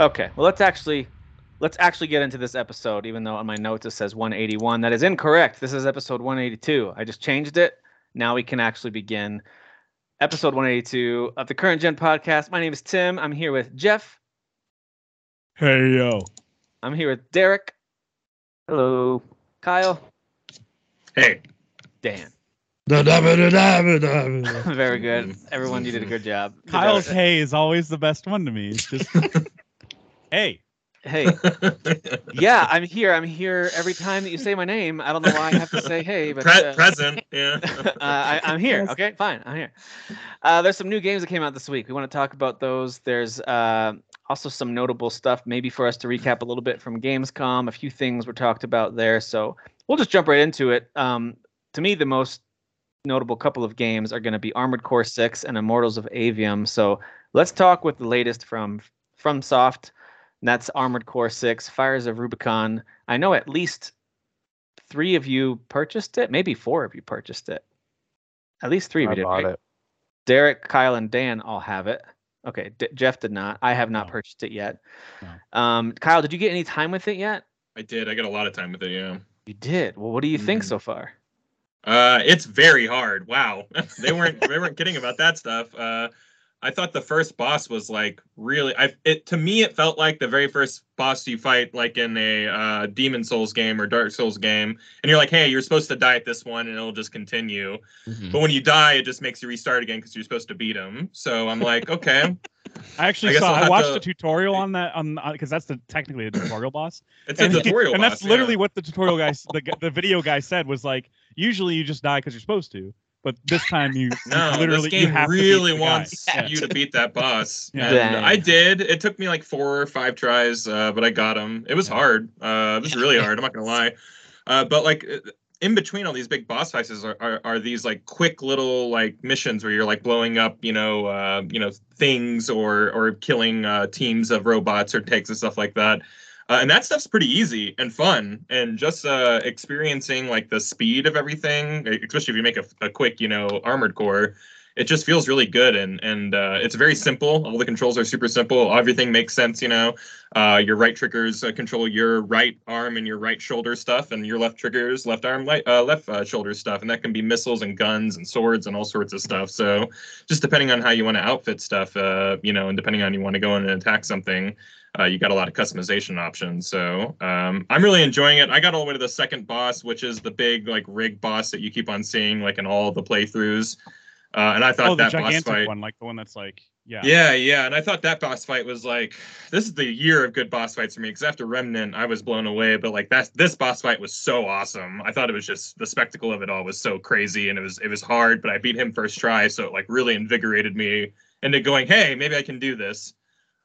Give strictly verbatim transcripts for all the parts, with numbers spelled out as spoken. Okay, well, let's actually let's actually get into this episode, even though on my notes it says one eighty-one. That is incorrect. This is episode one eighty-two. I just changed it. Now we can actually begin episode one eighty-two of the Current Gen Podcast. My name is Tim. I'm here with Jeff. Hey, yo. I'm here with Derek. Hello. Kyle. Hey. Dan. Very good. Everyone, you did a good job. Good Kyle's job. Hey is always the best one to me. It's just hey. Hey. Yeah, I'm here. I'm here every time that you say my name. I don't know why I have to say hey, but Pre- uh, present. Yeah. uh, I, I'm here. Okay, fine. I'm here. Uh, there's some new games that came out this week. We want to talk about those. There's uh, also some notable stuff, maybe for us to recap a little bit from Gamescom. A few things were talked about there, so we'll just jump right into it. Um, to me, the most notable couple of games are going to be Armored Core six and Immortals of Aveum. So let's talk with the latest from FromSoft. And that's Armored Core six, Fires of Rubicon. I know at least three of you purchased it. Maybe four of you purchased it. At least three of you I did. Bought right? it. Derek, Kyle, and Dan all have it. Okay, D- Jeff did not. I have not no. purchased it yet. No. Um, Kyle, did you get any time with it yet? I did. I got a lot of time with it, yeah. You did? Well, what do you mm. think so far? Uh, it's very hard. Wow. They weren't, they weren't kidding about that stuff. Uh, I thought the first boss was like really, I, it, to me, it felt like the very first boss you fight, like in a, uh, Demon Souls game or Dark Souls game. And you're like, hey, you're supposed to die at this one and it'll just continue. Mm-hmm. But when you die, it just makes you restart again because you're supposed to beat him. So I'm like, okay. I actually I saw, I watched to... a tutorial on that, on, because that's the technically a tutorial boss. It's and, a tutorial and boss. And that's literally yeah. what the tutorial guy, the, the video guy said was like, usually you just die because you're supposed to, but this time you, no, you literally this game you have really to wants yeah. you to beat that boss. yeah. And I did. It took me like four or five tries, uh, but I got him. It was yeah. hard. Uh, it was really hard. I'm not gonna lie. Uh, but like in between all these big boss fights are, are are these like quick little like missions where you're like blowing up, you know, uh, you know things or or killing uh, teams of robots or tanks and stuff like that. Uh, and that stuff's pretty easy and fun, and just uh, experiencing like the speed of everything, especially if you make a, a quick, you know, Armored Core, it just feels really good. And and uh, it's very simple. All the controls are super simple. Everything makes sense, you know. Uh, your right triggers uh, control your right arm and your right shoulder stuff, and your left triggers left arm, light, uh, left uh, shoulder stuff. And that can be missiles and guns and swords and all sorts of stuff. So just depending on how you want to outfit stuff, uh, you know, and depending on you want to go in and attack something. Uh, you got a lot of customization options, so um, I'm really enjoying it. I got all the way to the second boss, which is the big like rig boss that you keep on seeing like in all the playthroughs. Uh, and I thought oh, that the boss fight, one, like the one that's like, yeah, yeah, yeah. And I thought that boss fight was like, this is the year of good boss fights for me. Because after Remnant, I was blown away, but like that, this boss fight was so awesome. I thought it was just the spectacle of it all was so crazy, and it was it was hard, but I beat him first try, so it like really invigorated me into going, hey, maybe I can do this.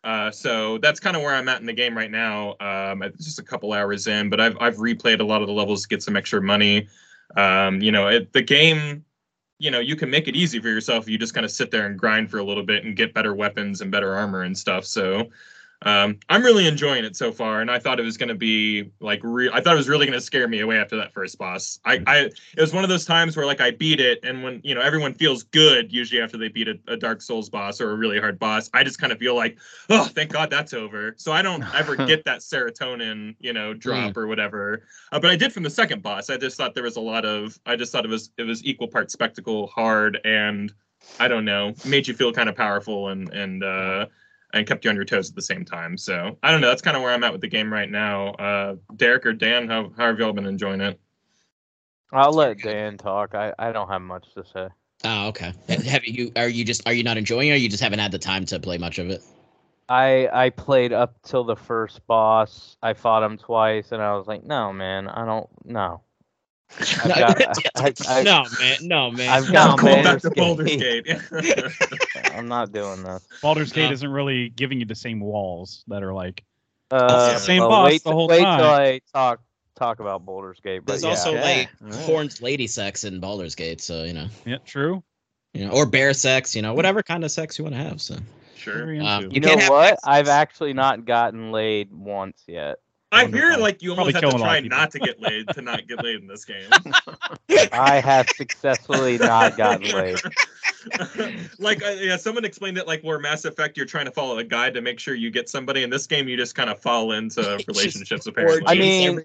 Uh, so that's kind of where I'm at in the game right now. Um, it's just a couple hours in, but I've I've replayed a lot of the levels to get some extra money. Um, you know, it, the game, you know, you can make it easy for yourself. You just kind of sit there and grind for a little bit and get better weapons and better armor and stuff. So um, I'm really enjoying it so far. And I thought it was going to be like, re- I thought it was really going to scare me away after that first boss. I, I it was one of those times where like I beat it, and when you know everyone feels good usually after they beat a, a Dark Souls boss or a really hard boss, I just kind of feel like, oh, thank God that's over. So I don't ever get that serotonin, you know, drop mm. or whatever. Uh, but I did from the second boss. I just thought there was a lot of, I just thought it was it was equal parts spectacle, hard, and I don't know, made you feel kind of powerful and and. Uh, and kept you on your toes at the same time. So I don't know. That's kind of where I'm at with the game right now. Uh, Derek or Dan, how, how have y'all been enjoying it? I'll let Dan talk. I, I don't have much to say. Oh, okay. Have you, are you just, are you not enjoying it? Or you just haven't had the time to play much of it? I, I played up till the first boss. I fought him twice and I was like, no, man, I don't no. I've no, got, I, I, I, no, man. No, man. I've got no, back to Baldur's Gate. I'm not doing this. Baldur's Gate no. isn't really giving you the same walls that are like uh, the same well, boss wait, the whole wait time. Wait till I talk, talk about Baldur's Gate. But There's yeah. also yeah. like yeah. horned lady sex in Baldur's Gate, so, you know. Yeah, true. You know, or bear sex, you know, whatever kind of sex you want to have. So Sure. Um, you, you know what? Sex. I've actually not gotten laid once yet. I hear why. Like you almost Probably have to try not to get laid to not get laid in this game. I have successfully not gotten laid. Like uh, yeah, someone explained it like where Mass Effect you're trying to follow a guide to make sure you get somebody. In this game you just kind of fall into relationships apparently. I mean,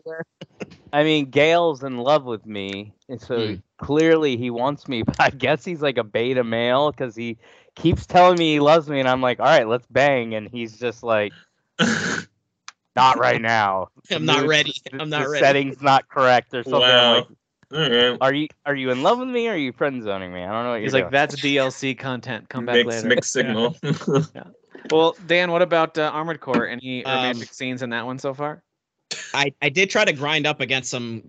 I mean Gale's in love with me, and so mm. clearly he wants me, but I guess he's like a beta male because he keeps telling me he loves me, and I'm like, all right, let's bang, and he's just like not right now. I'm not ready. I'm not ready. The setting's not correct or something. Wow. Like, right. Are you are you in love with me or are you friend zoning me? I don't know what you're He's doing. Like, that's D L C content. Come back mixed, later. Mixed signal. Yeah. Yeah. Well, Dan, what about uh, Armored Core? Any um, romantic scenes in that one so far? I, I did try to grind up against some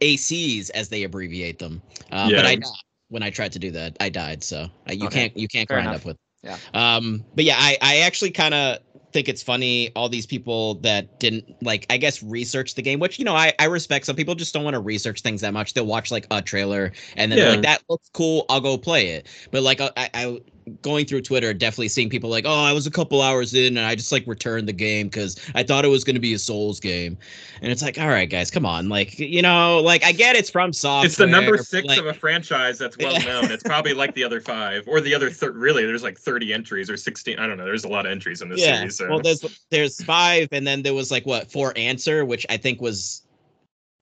A Cs as they abbreviate them. Uh, yeah. But I died. When I tried to do that, I died. So uh, you okay. can't you can't Fair grind enough. Up with them. Yeah. Um, but yeah, I, I actually kind of think it's funny all these people that didn't like I guess research the game, which you know I, I respect. Some people just don't want to research things that much. They'll watch like a trailer and then yeah. like that looks cool, I'll go play it. But like I, I going through Twitter, definitely seeing people like, oh, I was a couple hours in and I just like returned the game because I thought it was going to be a Souls game. And it's like, all right, guys, come on, like you know, like I get it's FromSoft. It's the number six like, of a franchise that's well known. It's probably like the other five or the other thir- really. There's like thirty entries or sixteen. I don't know. There's a lot of entries in this yeah. series. Well, there's there's five, and then there was like what four answer, which I think was,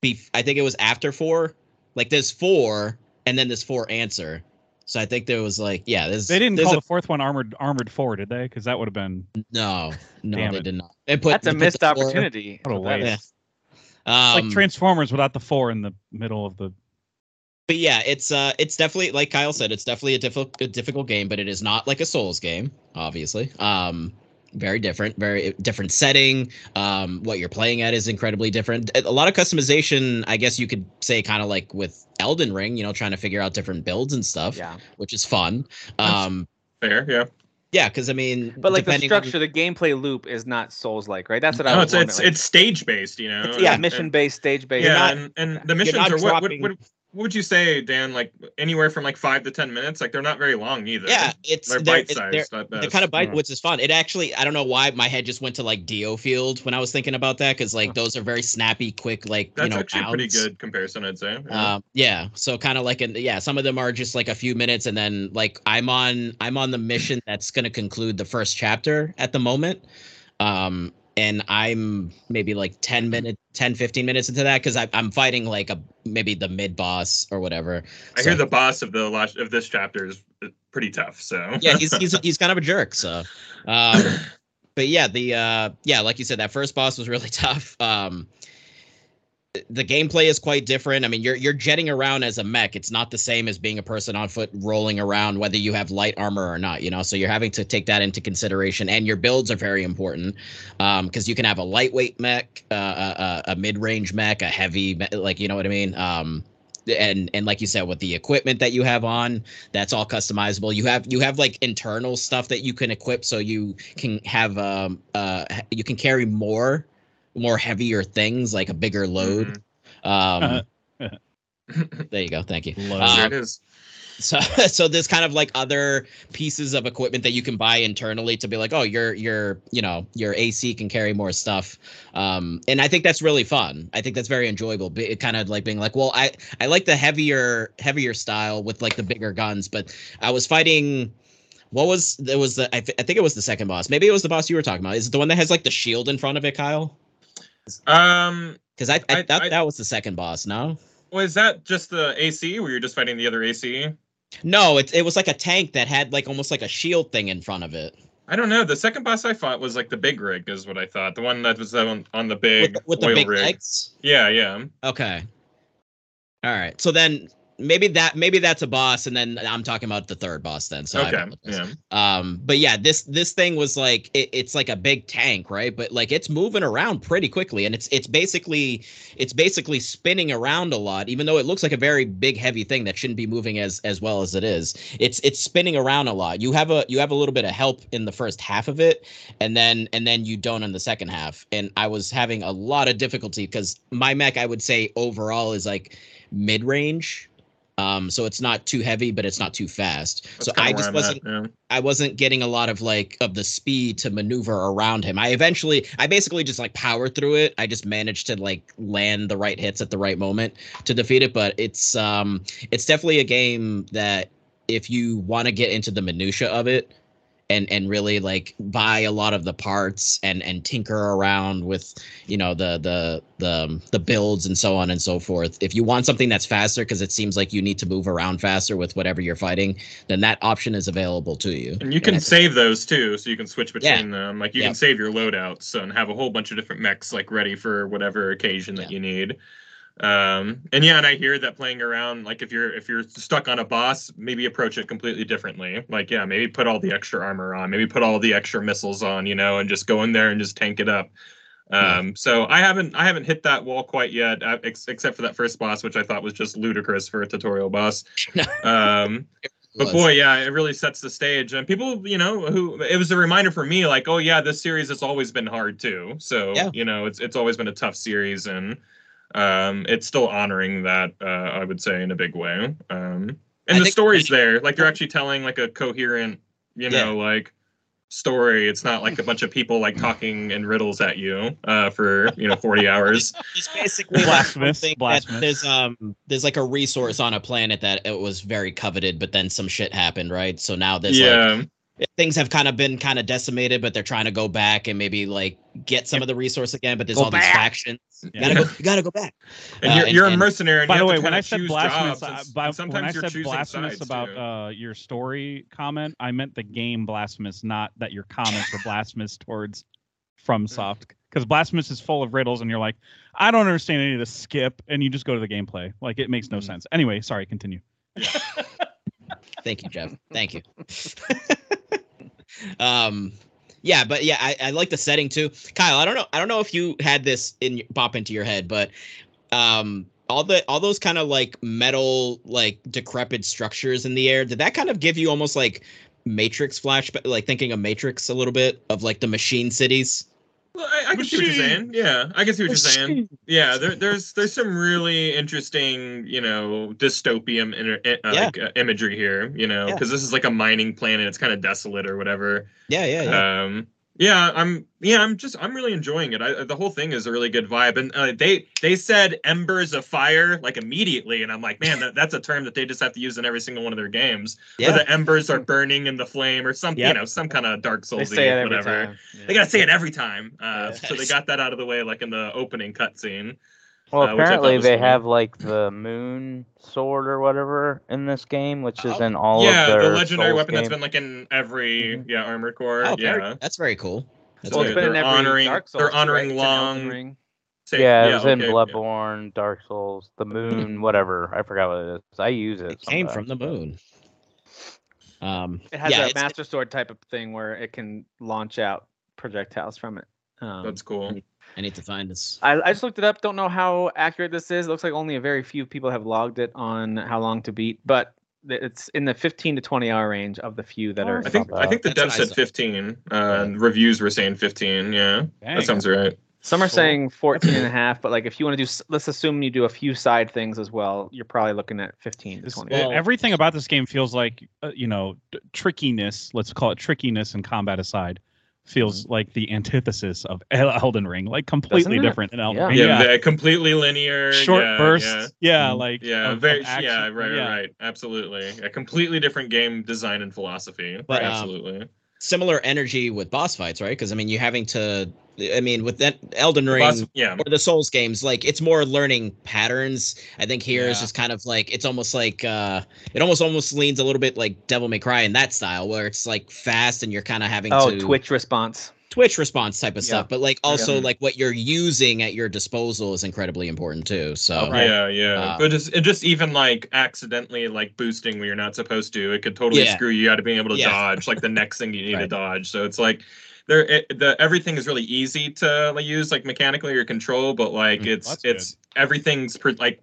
bef- I think it was after four. Like there's four, and then there's four answer. So I think there was like yeah, there's they didn't call a, the fourth one armored armored four, did they? Because that would have been no, no, they it. did not. They put, That's a missed opportunity. What a waste. Yeah. Um, like Transformers without the four in the middle of the. But yeah, it's uh, it's definitely like Kyle said, it's definitely a difficult a difficult game, but it is not like a Souls game, obviously. Um. Very different, very different setting. Um, what you're playing at is incredibly different. A lot of customization, I guess you could say, kind of like with Elden Ring, you know, trying to figure out different builds and stuff, yeah. which is fun. Um, Fair, yeah. Yeah, because I mean, but like the structure, on... the gameplay loop is not Souls-like, right? That's what no, I was. No, it's it's, like, it's stage-based, you know. It's, yeah, mission-based, stage-based. Yeah, not, and, and the missions are what, what, what what would you say, Dan? Like anywhere from like five to ten minutes. Like they're not very long either. Yeah, it's they're, they're bite-sized. They're, they're kind of bite, yeah. which is fun. It actually, I don't know why my head just went to like Dio Field when I was thinking about that because like huh. those are very snappy, quick. Like that's you know, actually a pretty good comparison, I'd say. Yeah. Um, yeah. So kind of like an yeah, some of them are just like a few minutes, and then like I'm on I'm on the mission that's going to conclude the first chapter at the moment. Um, and I'm maybe like ten minutes, ten, fifteen minutes into that because I'm fighting like a maybe the mid boss or whatever. I so. hear the boss of the last of this chapter is pretty tough. So yeah, he's he's he's kind of a jerk. So, um, but yeah, the uh, yeah, like you said, that first boss was really tough. Um, the gameplay is quite different. I mean, you're you're jetting around as a mech. It's not the same as being a person on foot rolling around, whether you have light armor or not, you know, so you're having to take that into consideration. And your builds are very important um, because you can have a lightweight mech, uh, a, a mid-range mech, a heavy mech, like, you know what I mean? Um, and and like you said, with the equipment that you have on, that's all customizable. You have you have like internal stuff that you can equip so you can have um, uh, you can carry more. more heavier things like a bigger load. Um, there you go. Thank you. Um, there it is. So, so there's kind of like other pieces of equipment that you can buy internally to be like, oh, your, your, you know, your A C can carry more stuff. Um, and I think that's really fun. I think that's very enjoyable. It kind of like being like, well, I, I like the heavier, heavier style with like the bigger guns, but I was fighting, what was, there was the, I, th- I think it was the second boss. Maybe it was the boss you were talking about. Is it the one that has like the shield in front of it, Kyle? Um, because I, I, I thought I, that was the second boss. No, was that just the A C? Where you're just fighting the other A C? No, it it was like a tank that had like almost like a shield thing in front of it. I don't know. The second boss I fought was like the big rig, is what I thought. The one that was on, on the big with the, with oil the big rig. Legs? Yeah, yeah. Okay. All right. So then maybe that maybe that's a boss, and then I'm talking about the third boss then. So okay. Yeah. Um. But yeah, this this thing was like it, it's like a big tank, right? But like it's moving around pretty quickly, and it's it's basically it's basically spinning around a lot, even though it looks like a very big heavy thing that shouldn't be moving as as well as it is. It's it's spinning around a lot. You have a you have a little bit of help in the first half of it, and then and then you don't in the second half. And I was having a lot of difficulty because my mech, I would say overall, is like mid range. Um, so it's not too heavy, but it's not too fast. That's so I just wasn't, at, yeah. I wasn't getting a lot of like of the speed to maneuver around him. I eventually, I basically just like powered through it. I just managed to like land the right hits at the right moment to defeat it. But it's, um, it's definitely a game that if you want to get into the minutia of it and, and really like buy a lot of the parts and, and tinker around with, you know, the, the, the, the builds and so on and so forth. If you want something that's faster, cause it seems like you need to move around faster with whatever you're fighting, then that option is available to you. And you can and save those too. So you can switch between yeah. them. Like you yeah. can save your loadouts and have a whole bunch of different mechs, like ready for whatever occasion that yeah. you need. Um, and yeah, and I hear that playing around, like if you're if you're stuck on a boss, maybe approach it completely differently. Like, yeah, maybe put all the extra armor on, maybe put all the extra missiles on, you know, and just go in there and just tank it up. Um, yeah. So I haven't I haven't hit that wall quite yet, ex except for that first boss, which I thought was just ludicrous for a tutorial boss. Um, but boy, yeah, it really sets the stage. And people, you know, who it was a reminder for me, like, oh yeah, this series has always been hard too. So yeah. you know, it's it's always been a tough series and. Um, it's still honoring that, uh, I would say, in a big way. Um, and I the story's there. Like, you're actually telling, like, a coherent, you know, yeah. like, story. It's not, like, a bunch of people, like, talking in riddles at you uh, for, you know, forty hours. It's basically Blasphemous. Like, Blasphemous. There's, um, there's, like, a resource on a planet that it was very coveted, but then some shit happened, right? So now there's, yeah. like... things have kind of been kind of decimated, but they're trying to go back and maybe like get some of the resource again. But there's go all back. these factions. You gotta go, you gotta go back. And uh, you're, you're and, a mercenary. And by the way, when I said blasphemous, when I said blasphemous about uh, your story comment, I meant the game Blasphemous, not that your comments were blasphemous towards FromSoft. Because Blasphemous is full of riddles, and you're like, I don't understand any of this. Skip, and you just go to the gameplay. Like it makes no mm. sense. Anyway, sorry. Continue. Yeah. Thank you, Jeff. Thank you. Um, yeah, but yeah, I, I like the setting too, Kyle. I don't know. I don't know if you had this in pop into your head, but um, all the all those kind of like metal, like decrepit structures in the air. Did that kind of give you almost like Matrix flashback, like thinking of Matrix a little bit of like the machine cities? Well, I, I can see what you're saying. Yeah, I can see what you're saying. Yeah, there, there's there's some really interesting, you know, dystopian uh, yeah. like, uh, imagery here, you know, because yeah. this is like a mining planet. It's kind of desolate or whatever. Yeah, yeah, yeah. Um, yeah, I'm yeah, I'm just I'm really enjoying it. I, the whole thing is a really good vibe. And uh, they they said embers of fire like immediately. And I'm like, man, that, that's a term that they just have to use in every single one of their games. Yeah. Or the embers are burning in the flame or some, yep. you know, some kind of Dark Souls or whatever. Yeah. They got to say it every time. Uh, yes. So they got that out of the way, like in the opening cutscene. Well, uh, apparently they cool. have like the moon sword or whatever in this game, which is oh. in all yeah, of their Yeah, the legendary Souls weapon games. That's been like in every mm-hmm. yeah Armored Core. Oh, yeah, very, that's very cool. That's so it's been in every honoring, Dark Souls. They're honoring right? long. Say, yeah, it was yeah, in okay, Bloodborne, yeah. Dark Souls, the moon, whatever. I forgot what it is. I use it. It sometimes. Came from the moon. Um, it has yeah, a master sword type of thing where it can launch out projectiles from it. Um, that's cool. I need to find this. I, I just looked it up. Don't know how accurate this is. It looks like only a very few people have logged it on how long to beat, but it's in the fifteen to twenty hour range of the few that oh, are. I think I think the dev said fifteen. Uh, reviews were saying fifteen. Yeah, dang. That sounds right. Some are cool. saying fourteen and a half, but like if you want to do, let's assume you do a few side things as well, you're probably looking at fifteen to twenty. Well, everything about this game feels like, uh, you know, trickiness. Let's call it trickiness and combat aside. Feels like the antithesis of Elden Ring, like completely different than Elden yeah. Ring. Yeah, yeah, completely linear, short yeah, bursts. Yeah, yeah mm-hmm. like yeah, of, very of yeah, right, yeah. right, absolutely. A completely different game design and philosophy, but, absolutely. Um, similar energy with boss fights, right? Because I mean, you're having to. I mean, with that Elden Ring boss, yeah. or the Souls games, like it's more learning patterns. I think here yeah. is just kind of like it's almost like uh, it almost almost leans a little bit like Devil May Cry in that style, where it's like fast and you're kind of having oh, to twitch response, twitch response type of yeah. stuff. But like also yeah. like what you're using at your disposal is incredibly important too. So okay. yeah, yeah, um, but just it just even like accidentally like boosting when you're not supposed to, it could totally yeah. screw you out of being able to yeah. dodge like the next thing you need right. to dodge. So it's like. There, it, the everything is really easy to use, like mechanically or control, but like mm, it's it's good. Everything's like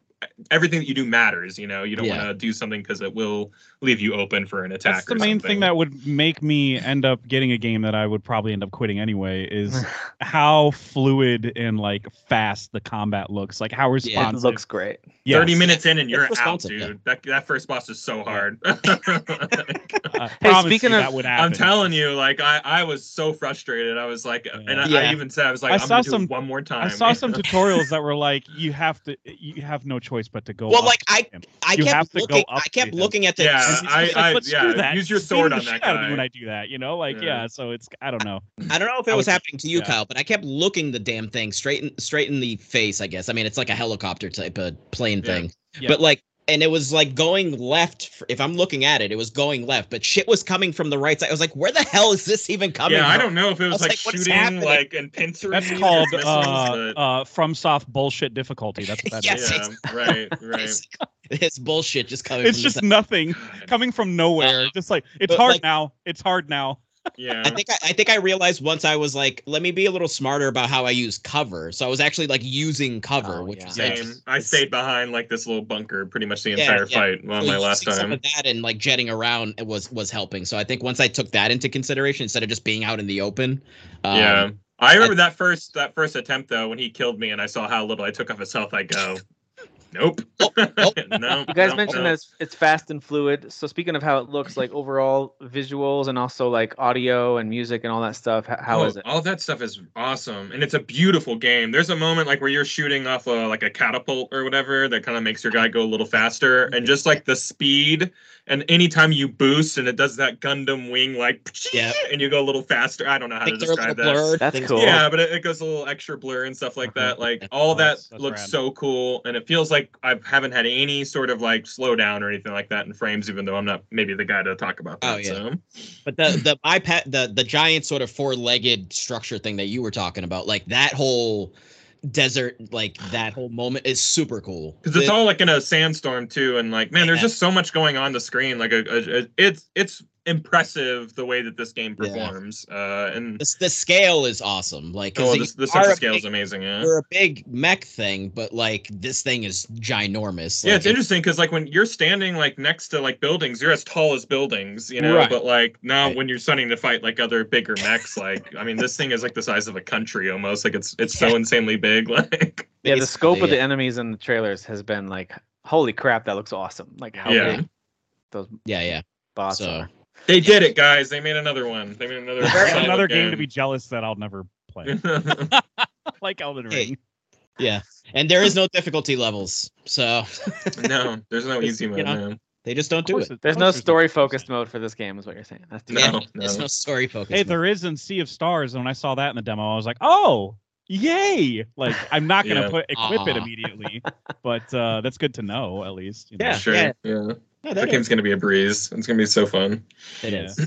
everything that you do matters, you know. You don't yeah. want to do something because it will leave you open for an attack. That's the main something. thing that would make me end up getting a game that I would probably end up quitting anyway is how fluid and like fast the combat looks. Like how responsive. Yeah, it looks great. Yes. Thirty minutes in and you're out, dude. Yeah. That that first boss is so hard. I hey, speaking of, that would happen. I'm telling you, like I, I was so frustrated. I was like, yeah. and I, yeah. I even said I was like, I I'm saw gonna do some, it one more time. I saw some tutorials that were like, you have to, you have no choice. choice but to go well up like I I kept, looking, I kept looking at the yeah I, I, like, yeah that. use your sword on that guy when I do that, you know, like yeah, yeah so it's I don't know I don't know if it I was happening to you yeah. Kyle, but I kept looking the damn thing straight in, straight in the face. I guess I mean it's like a helicopter type of plane yeah. thing yeah. but like and it was like going left. For, if I'm looking at it, it was going left, but shit was coming from the right side. I was like, where the hell is this even coming yeah, from? Yeah, I don't know if it was, was like, like shooting like and pincer. That's called uh, uh, FromSoft bullshit difficulty. That's what that yes, is. Yeah, right, right. It's bullshit just coming it's from just nothing coming from nowhere. Uh, just like, it's hard like, now. It's hard now. Yeah, I think I, I think I realized once I was like, let me be a little smarter about how I use cover. So I was actually like using cover, oh, which yeah. was interesting. I stayed behind like this little bunker pretty much the yeah, entire yeah. fight. Well, so my last time. Some of that and like jetting around was was helping. So I think once I took that into consideration instead of just being out in the open. Um, yeah, I remember I, that first that first attempt though when he killed me and I saw how little I took off his health. I go. Nope. Oh, nope. no, you guys no, mentioned no. that it's, it's fast and fluid. So speaking of how it looks, like overall visuals and also like audio and music and all that stuff, how oh, is it? All that stuff is awesome, and it's a beautiful game. There's a moment like where you're shooting off a, like a catapult or whatever that kind of makes your guy go a little faster, and just like the speed. And anytime you boost and it does that Gundam wing, like, yep. and you go a little faster. I don't know how to describe that. Blurred. That's cool. Yeah, but it, it goes a little extra blur and stuff like that. Like, all that that's looks random. so cool. And it feels like I haven't had any sort of, like, slowdown or anything like that in frames, even though I'm not maybe the guy to talk about that. Oh, yeah. So. But the the iPad, the, the giant sort of four-legged structure thing that you were talking about, like, that whole... desert, like that whole moment is super cool because it's it, all like in a sandstorm too, and like man, yeah. there's just so much going on the screen. Like a, a, a it's it's impressive the way that this game performs, yeah. uh, and the, the scale is awesome. Like oh, this, the sense of scale big, is amazing. Yeah, we're a big mech thing, but like this thing is ginormous. Like, yeah, it's, it's interesting because like when you're standing like next to like buildings, you're as tall as buildings, you know. Right. But like now right. when you're starting to fight like other bigger mechs, like I mean, this thing is like the size of a country almost. Like it's it's so yeah. insanely big. Like yeah, the scope yeah. of the enemies in the trailers has been like, holy crap, that looks awesome. Like how yeah. big those yeah yeah bosses so, are. They yeah. did it, guys. They made another one. They made another another game. game to be jealous that I'll never play. Like Elden Ring. Hey. Yeah, and there is no difficulty levels. So no, there's no easy mode. You know, man. They just don't do it. it. There's no story focused mode for this game, is what you're saying. That's the no, no, there's no story focused. Hey, mode. There is in Sea of Stars, and when I saw that in the demo, I was like, oh. Yay! Like I'm not gonna yeah. put equip Aww. it immediately, but uh, that's good to know at least. You know? Yeah, sure. Yeah, yeah. yeah that, that game's gonna be a breeze. It's gonna be so fun. It is. All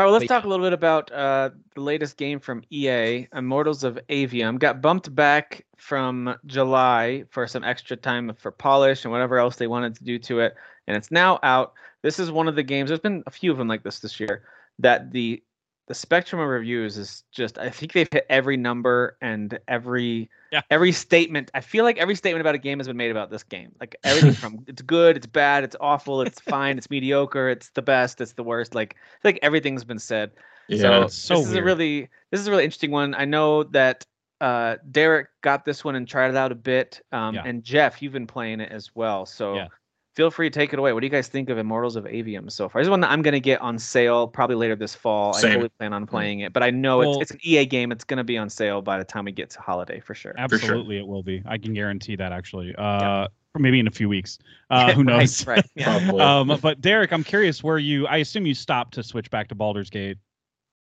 right, well, let's Wait. talk a little bit about uh, the latest game from E A, Immortals of Aveum. Got bumped back from July for some extra time for polish and whatever else they wanted to do to it, and it's now out. This is one of the games. There's been a few of them like this this year that the. The spectrum of reviews is just, I think they've hit every number and every yeah. every statement. I feel like every statement about a game has been made about this game. Like everything from it's good, it's bad, it's awful, it's fine, it's mediocre, it's the best, it's the worst. Like I feel like everything's been said. Yeah, so it's so this weird. is a really this is a really interesting one. I know that uh, Derek got this one and tried it out a bit. Um, yeah. And Jeff, you've been playing it as well. So yeah. feel free to take it away. What do you guys think of Immortals of Aveum so far? This is one that I'm going to get on sale probably later this fall. Same. I totally plan on playing it, but I know well, it's, it's an E A game. It's going to be on sale by the time we get to holiday for sure. Absolutely, for sure. It will be. I can guarantee that actually. Uh, yeah. Maybe in a few weeks. Uh, who right, knows? Right, yeah. Probably. Um, but Derek, I'm curious where you, I assume you stopped to switch back to Baldur's Gate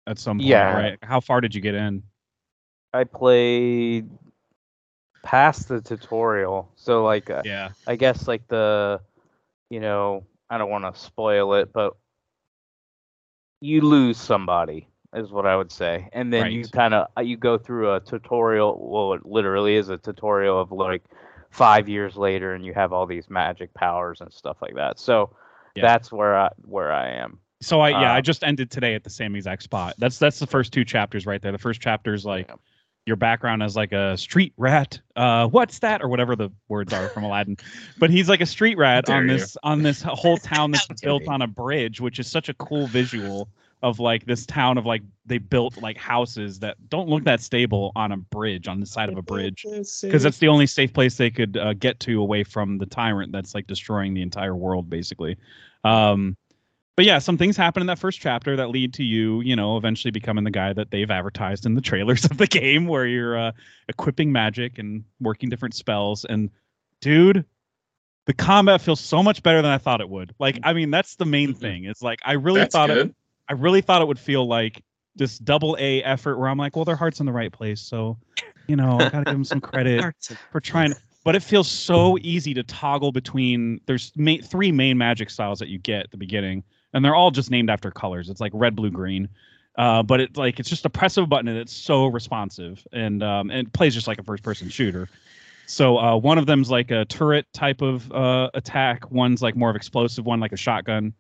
at some point, yeah. right? How far did you get in? I played past the tutorial. So like, uh, yeah. I guess like the... You know, I don't want to spoil it, but you lose somebody is what I would say, and then right. you kind of you go through a tutorial. Well, it literally is a tutorial of like five years later, and you have all these magic powers and stuff like that. So yeah. that's where I where I am. So I yeah, um, I just ended today at the same exact spot. That's that's the first two chapters right there. The first chapter is like. Yeah. your background as like a street rat. Uh, what's that? Or whatever the words are from Aladdin. But he's like a street rat on this you. on this whole town that's built you. on a bridge, which is such a cool visual of like this town of like they built like houses that don't look that stable on a bridge, on the side of a bridge. Because that's the only safe place they could uh, get to away from the tyrant that's like destroying the entire world, basically. Um, But yeah, some things happen in that first chapter that lead to you, you know, eventually becoming the guy that they've advertised in the trailers of the game, where you're uh, equipping magic and working different spells. And dude, the combat feels so much better than I thought it would. Like, I mean, that's the main thing. It's like I really that's thought good. it. I really thought it would feel like this double A effort where I'm like, well, their heart's in the right place, so you know, I gotta give them some credit for trying. But it feels so easy to toggle between. There's ma- three main magic styles that you get at the beginning. And they're all just named after colors. It's like red, blue, green. Uh, but it like it's just a press of a button, and it's so responsive. And um, and it plays just like a first-person shooter. So uh, one of them's like a turret type of uh, attack. One's like more of explosive one, like a shotgun.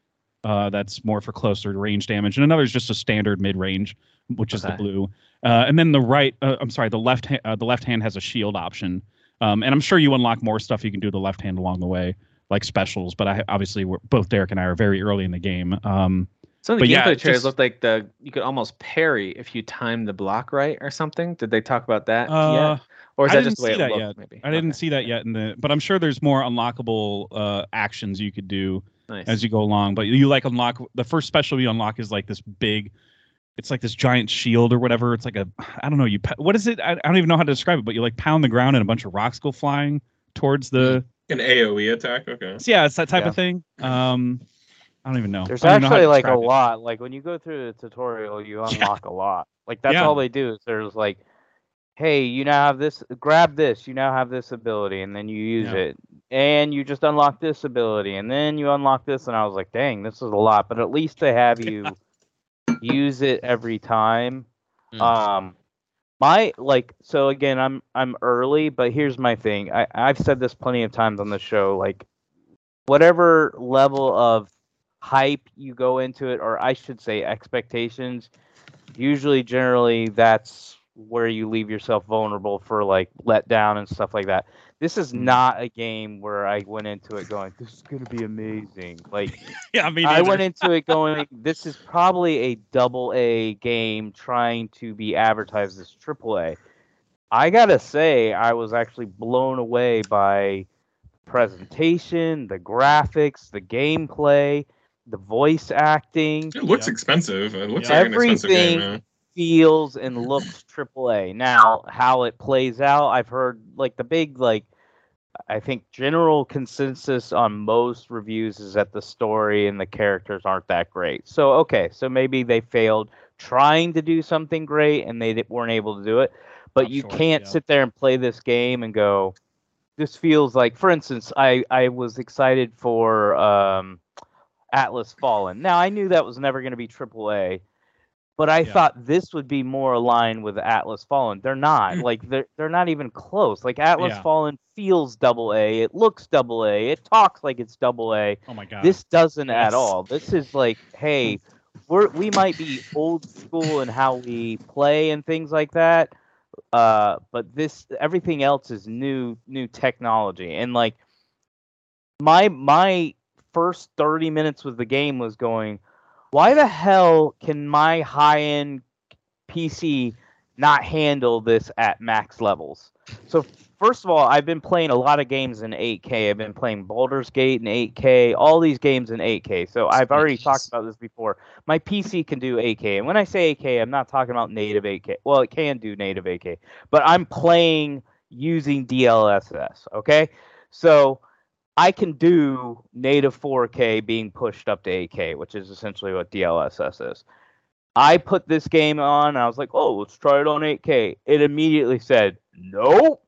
Uh, that's more for closer range damage. And another is just a standard mid-range, which okay. is the blue. Uh, and then the right, uh, I'm sorry, the left, ha- uh, the left hand has a shield option. Um, and I'm sure you unlock more stuff you can do with the left hand along the way, like specials, but I obviously we're, both Derek and I are very early in the game. Um, Some of the gameplay yeah, trailers looked like the you could almost parry if you timed the block right or something. Did they talk about that uh, yet? Or is I that just the way it looked? Yet. Maybe I okay. didn't see that yet in the. But I'm sure there's more unlockable uh, actions you could do nice. as you go along. But you like unlock the first special you unlock is like this big. It's like this giant shield or whatever. It's like a I don't know you what is it? I, I don't even know how to describe it. But you like pound the ground and a bunch of rocks go flying towards the. Mm-hmm. An AoE attack, okay. So yeah, it's that type yeah. of thing. Um, I don't even know. There's actually know like a it. lot. Like when you go through the tutorial, you unlock yeah. a lot. Like that's yeah. all they do is there's like, hey, you now have this. Grab this. You now have this ability, and then you use yeah. it, and you just unlock this ability, and then you unlock this. And I was like, dang, this is a lot. But at least they have you use it every time. Mm. Um. My like so again I'm I'm early, but here's my thing. I, I've said this plenty of times on the show, like whatever level of hype you go into it, or I should say expectations, usually generally that's where you leave yourself vulnerable for like letdown and stuff like that. This is not a game where I went into it going, this is gonna be amazing. Like yeah, me I went into it going, this is probably a double A game trying to be advertised as triple A. I gotta say, I was actually blown away by the presentation, the graphics, the gameplay, the voice acting. It looks yeah. expensive. It looks yeah. like everything an expensive game, man. Feels and looks triple A. Now, how it plays out, I've heard like the big like I think general consensus on most reviews is that the story and the characters aren't that great. So okay, so maybe they failed trying to do something great and they weren't able to do it. But I'm you sure, can't yeah. sit there and play this game and go, this feels like. For instance, I I was excited for um, Atlas Fallen. Now I knew that was never going to be triple A. But I yeah. thought this would be more aligned with Atlas Fallen. They're not. Like, they're, they're not even close. Like, Atlas yeah. Fallen feels double A. It looks double A. It talks like it's double A. Oh, my God. This doesn't yes. at all. This is like, hey, we're, we might be old school in how we play and things like that. Uh, but this, everything else is new, new technology. And, like, my my first thirty minutes with the game was going, why the hell can my high-end P C not handle this at max levels? So, first of all, I've been playing a lot of games in eight K. I've been playing Baldur's Gate in eight K, all these games in eight K. So, I've already Jeez. talked about this before. My P C can do eight K. And when I say eight K, I'm not talking about native eight K. Well, it can do native eight K. But I'm playing using D L S S, okay? So I can do native four K being pushed up to eight K, which is essentially what D L S S is. I put this game on, and I was like, oh, let's try it on eight K. It immediately said, nope,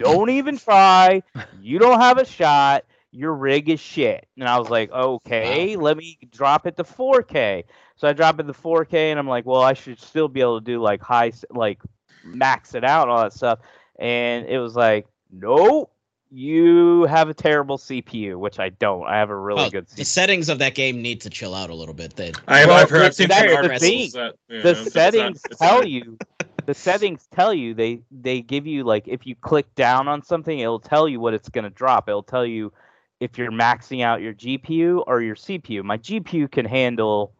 don't even try. You don't have a shot. Your rig is shit. And I was like, okay, let me drop it to four K. So I drop it to four K, and I'm like, well, I should still be able to do like high, like max it out, all that stuff. And it was like, nope. You have a terrible C P U, which I don't. I have a really oh, good C P U. The settings of that game need to chill out a little bit. They, I, well, I've heard. I've seen that's the thing. That, yeah, the settings not, tell not. you the settings tell you, they they give you, like, if you click down on something, it'll tell you what it's going to drop. It'll tell you if you're maxing out your G P U or your C P U. My G P U can handle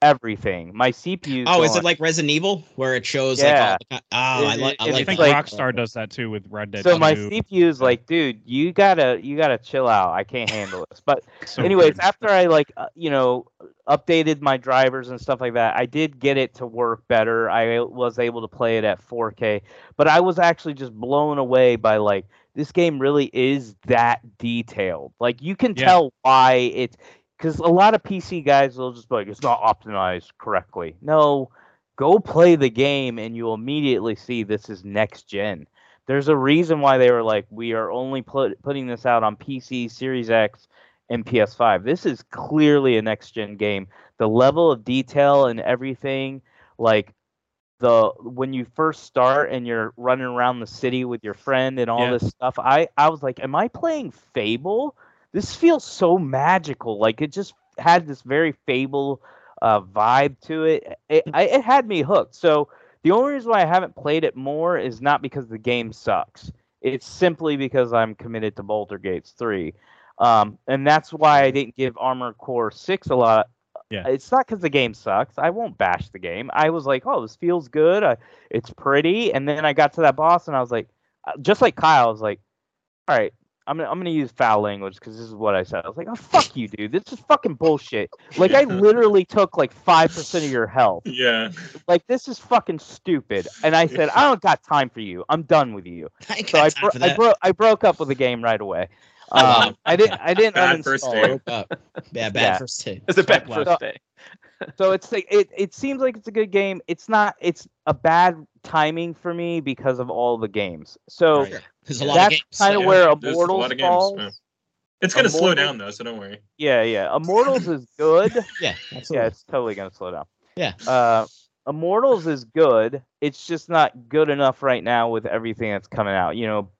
everything. My C P U. Oh, is it like Resident Evil where it shows? Yeah. Like, all the, oh, it, I, lo- I like. I think like, Rockstar does that too with Red Dead. So two. My C P U is like, dude, you gotta you gotta chill out. I can't handle this. But so anyways, weird. After I like uh, you know updated my drivers and stuff like that, I did get it to work better. I was able to play it at four K. But I was actually just blown away by like this game really is that detailed. Like you can yeah. tell why it's. Because a lot of P C guys will just be like, it's not optimized correctly. No, go play the game and you'll immediately see this is next gen. There's a reason why they were like, we are only pl- putting this out on P C, Series X, and P S five. This is clearly a next gen game. The level of detail and everything, like the when you first start and you're running around the city with your friend and all yeah. this stuff, I, I was like, am I playing Fable? This feels so magical. Like, it just had this very Fable uh, vibe to it. It, I, it had me hooked. So the only reason why I haven't played it more is not because the game sucks. It's simply because I'm committed to Baldur's Gate three. Um, and that's why I didn't give Armored Core six a lot. Yeah. It's not because the game sucks. I won't bash the game. I was like, oh, this feels good. I, it's pretty. And then I got to that boss, and I was like, just like Kyle, I was like, all right. I'm gonna, I'm gonna use foul language because this is what I said. I was like, oh, fuck you, dude. This is fucking bullshit. Like, yeah. I literally took, like, five percent of your health. Yeah. Like, this is fucking stupid. And I said, I don't got time for you. I'm done with you. I so I, bro- I, bro- I broke up with the game right away. Um, I didn't I didn't bad uninstall. First day. Yeah, bad yeah. first day. It's a bad so, first day. So it's like it, it seems like it's a good game. It's not. It's a bad timing for me because of all the games. So right. there's a lot that's kind of games. Where yeah, Immortals a lot of falls. Games, it's going to slow down though, so don't worry. Yeah, yeah. Immortals is good. Yeah, absolutely. Yeah, it's totally going to slow down. Yeah. Uh, Immortals is good. It's just not good enough right now with everything that's coming out. You know,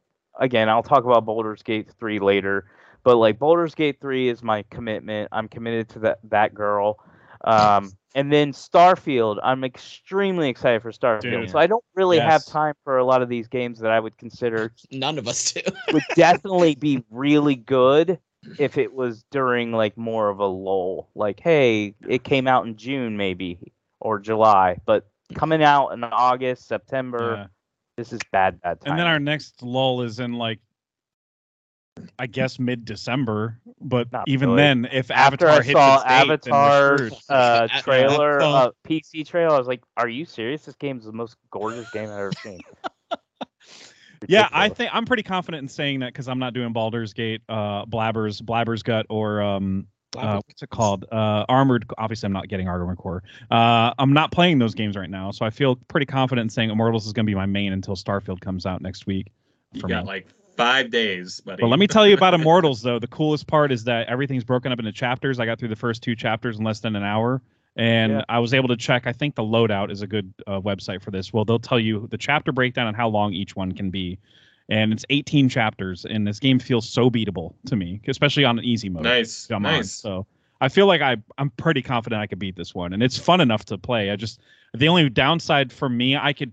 again, I'll talk about Baldur's Gate three later, but like Baldur's Gate three is my commitment. I'm committed to that that girl. Um, and then Starfield, I'm extremely excited for Starfield. Dude, so I don't really yes. have time for a lot of these games that I would consider. None of us do. Would definitely be really good if it was during like more of a lull. Like, hey, it came out in June maybe or July, but coming out in August, September, yeah. this is bad, bad time. And then our next lull is in like, I guess mid-December, but Not even really. Then, if Avatar After I hit saw Avatar's uh, trailer, uh, P C trailer, I was like, "Are you serious? This game's the most gorgeous game I've ever seen." Yeah, I think I'm pretty confident in saying that because I'm not doing Baldur's Gate, uh, Blabbers, Blabbers Gut, or um, uh, what's it called, uh, Armored. Obviously, I'm not getting Armored Core. Uh, I'm not playing those games right now, so I feel pretty confident in saying Immortals is going to be my main until Starfield comes out next week. You got me. Like. Five days, buddy. Well, let me tell you about Immortals, though. The coolest part is that everything's broken up into chapters. I got through the first two chapters in less than an hour, and yeah. I was able to check. I think the Loadout is a good uh, website for this. Well, they'll tell you the chapter breakdown and how long each one can be, and it's eighteen chapters, and this game feels so beatable to me, especially on an easy mode. Nice, I'm nice. On, so I feel like I, I'm pretty confident I could beat this one, and it's fun enough to play. I just the only downside for me, I could...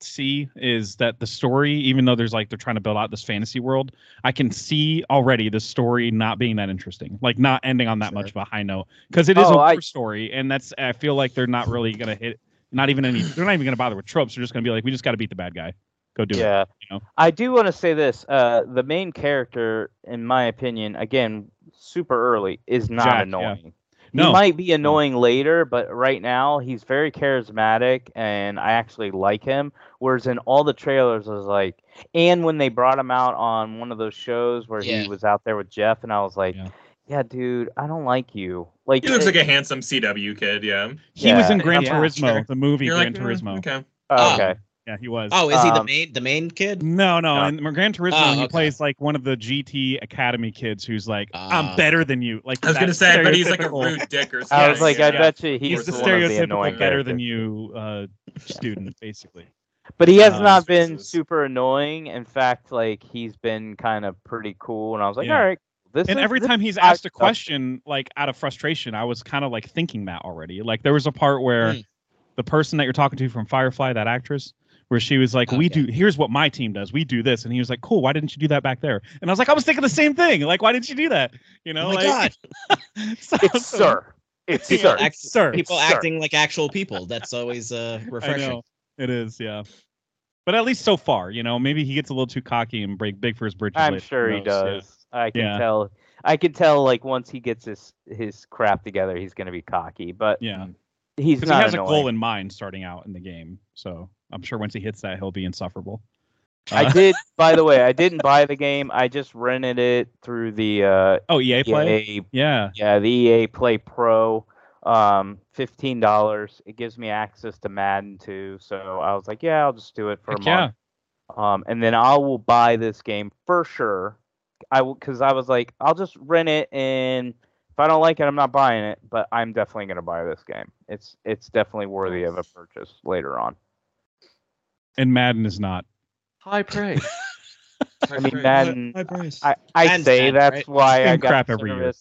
see is that the story, even though there's like they're trying to build out this fantasy world, I can see already the story not being that interesting, like not ending on that sure. much of a high note, because it is oh, a war I... story, and that's I feel like they're not really gonna hit, not even any, they're not even gonna bother with tropes. They're just gonna be like, we just got to beat the bad guy, go do yeah. it. Yeah, you know? I do want to say this: uh, the main character, in my opinion, again, super early, is not Jack, annoying. Yeah. He no. might be annoying later, but right now he's very charismatic, and I actually like him. Whereas in all the trailers, I was like, and when they brought him out on one of those shows where yeah. he was out there with Jeff, and I was like, yeah, yeah dude, I don't like you. Like he looks it, like a handsome C W kid, yeah. He yeah. was in Gran yeah, Turismo, sure. the movie You're Gran like, Turismo. Okay. Oh, okay. Yeah, he was. Oh, is he um, the main the main kid? No, no. no. In Gran Turismo, oh, okay. he plays like one of the G T Academy kids who's like, I'm uh, better than you. Like I was gonna say, but he's like a rude dick or something. I was like, yeah. I bet you he's, he's the stereotypical the better than you uh, student, basically. But he has uh, not been super annoying. In fact, like he's been kind of pretty cool, and I was like, yeah. all right. This and is, every time he's asked a question, like out of frustration, I was kind of like thinking that already. Like there was a part where mm. the person that you're talking to from Firefly, that actress. where she was like, oh, we yeah. do, here's what my team does. We do this. And he was like, cool. Why didn't you do that back there? And I was like, I was thinking the same thing. Like, why didn't you do that? You know, oh my like, God. so, it's so, sir. It's people sir. Act, sir. People sir. acting like actual people. That's always uh, refreshing. I know. It is. Yeah. But at least so far, you know, maybe he gets a little too cocky and break big for his britches. I'm later. sure he does. Yeah. I can yeah. tell. I can tell, like, once he gets his his crap together, he's going to be cocky. But yeah, he's not he has annoying. a goal in mind starting out in the game. So I'm sure once he hits that, he'll be insufferable. Uh, I did, by the way, I didn't buy the game. I just rented it through the uh, oh E A Play. E A, yeah, yeah, the E A Play Pro. Um, fifteen dollars. It gives me access to Madden too. So I was like, yeah, I'll just do it for Heck a month. Yeah. Um, and then I will buy this game for sure. I will, because I was like, I'll just rent it, and if I don't like it, I'm not buying it. But I'm definitely gonna buy this game. It's it's definitely worthy of a purchase later on. And Madden is not high praise. I mean, Madden. High praise. I, I, I say bad, that's right? why I got crap every year.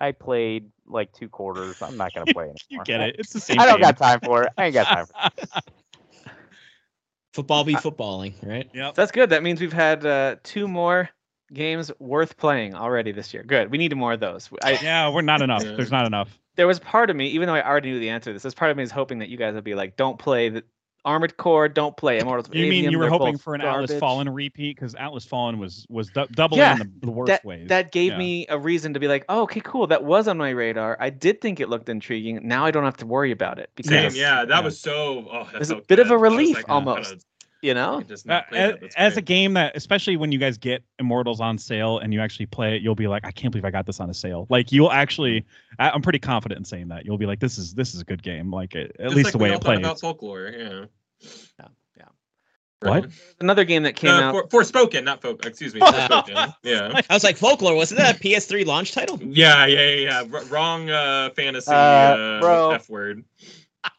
I played like two quarters. I'm not gonna play anymore. You get it. It's the same. I don't game. got time for it. I ain't got time for it. Football be footballing, right? Yeah. So that's good. That means we've had uh, two more games worth playing already this year. Good. We need more of those. I, yeah, we're not enough. There's not enough. There was part of me, even though I already knew the answer to this, this part of me is hoping that you guys would be like, don't play the Armored Core, don't play Immortals of Aveum. You mean you were hoping for an garbage. Atlas Fallen repeat? Because Atlas Fallen was was du- doubling yeah, in the, the worst that, ways. That gave yeah. me a reason to be like, oh, okay, cool. That was on my radar. I did think it looked intriguing. Now I don't have to worry about it. Because Same, yeah. That yeah. was so... Oh, that's it was so a bit good. of a relief like, almost. Kinda, you know? Uh, as, as a game that, especially when you guys get Immortals on sale and you actually play it, you'll be like, I can't believe I got this on a sale. Like, you'll actually... I, I'm pretty confident in saying that. You'll be like, this is this is a good game. Like, it, at Just least like the way it plays. About folklore, yeah. Yeah, yeah. What? Another game that came uh, out. For, Forspoken, not folk. Excuse me. Forspoken. Yeah. I was like, folklore. Wasn't that a P S three launch title? Yeah, yeah, yeah. yeah. R- wrong uh, fantasy uh, uh, bro, F word.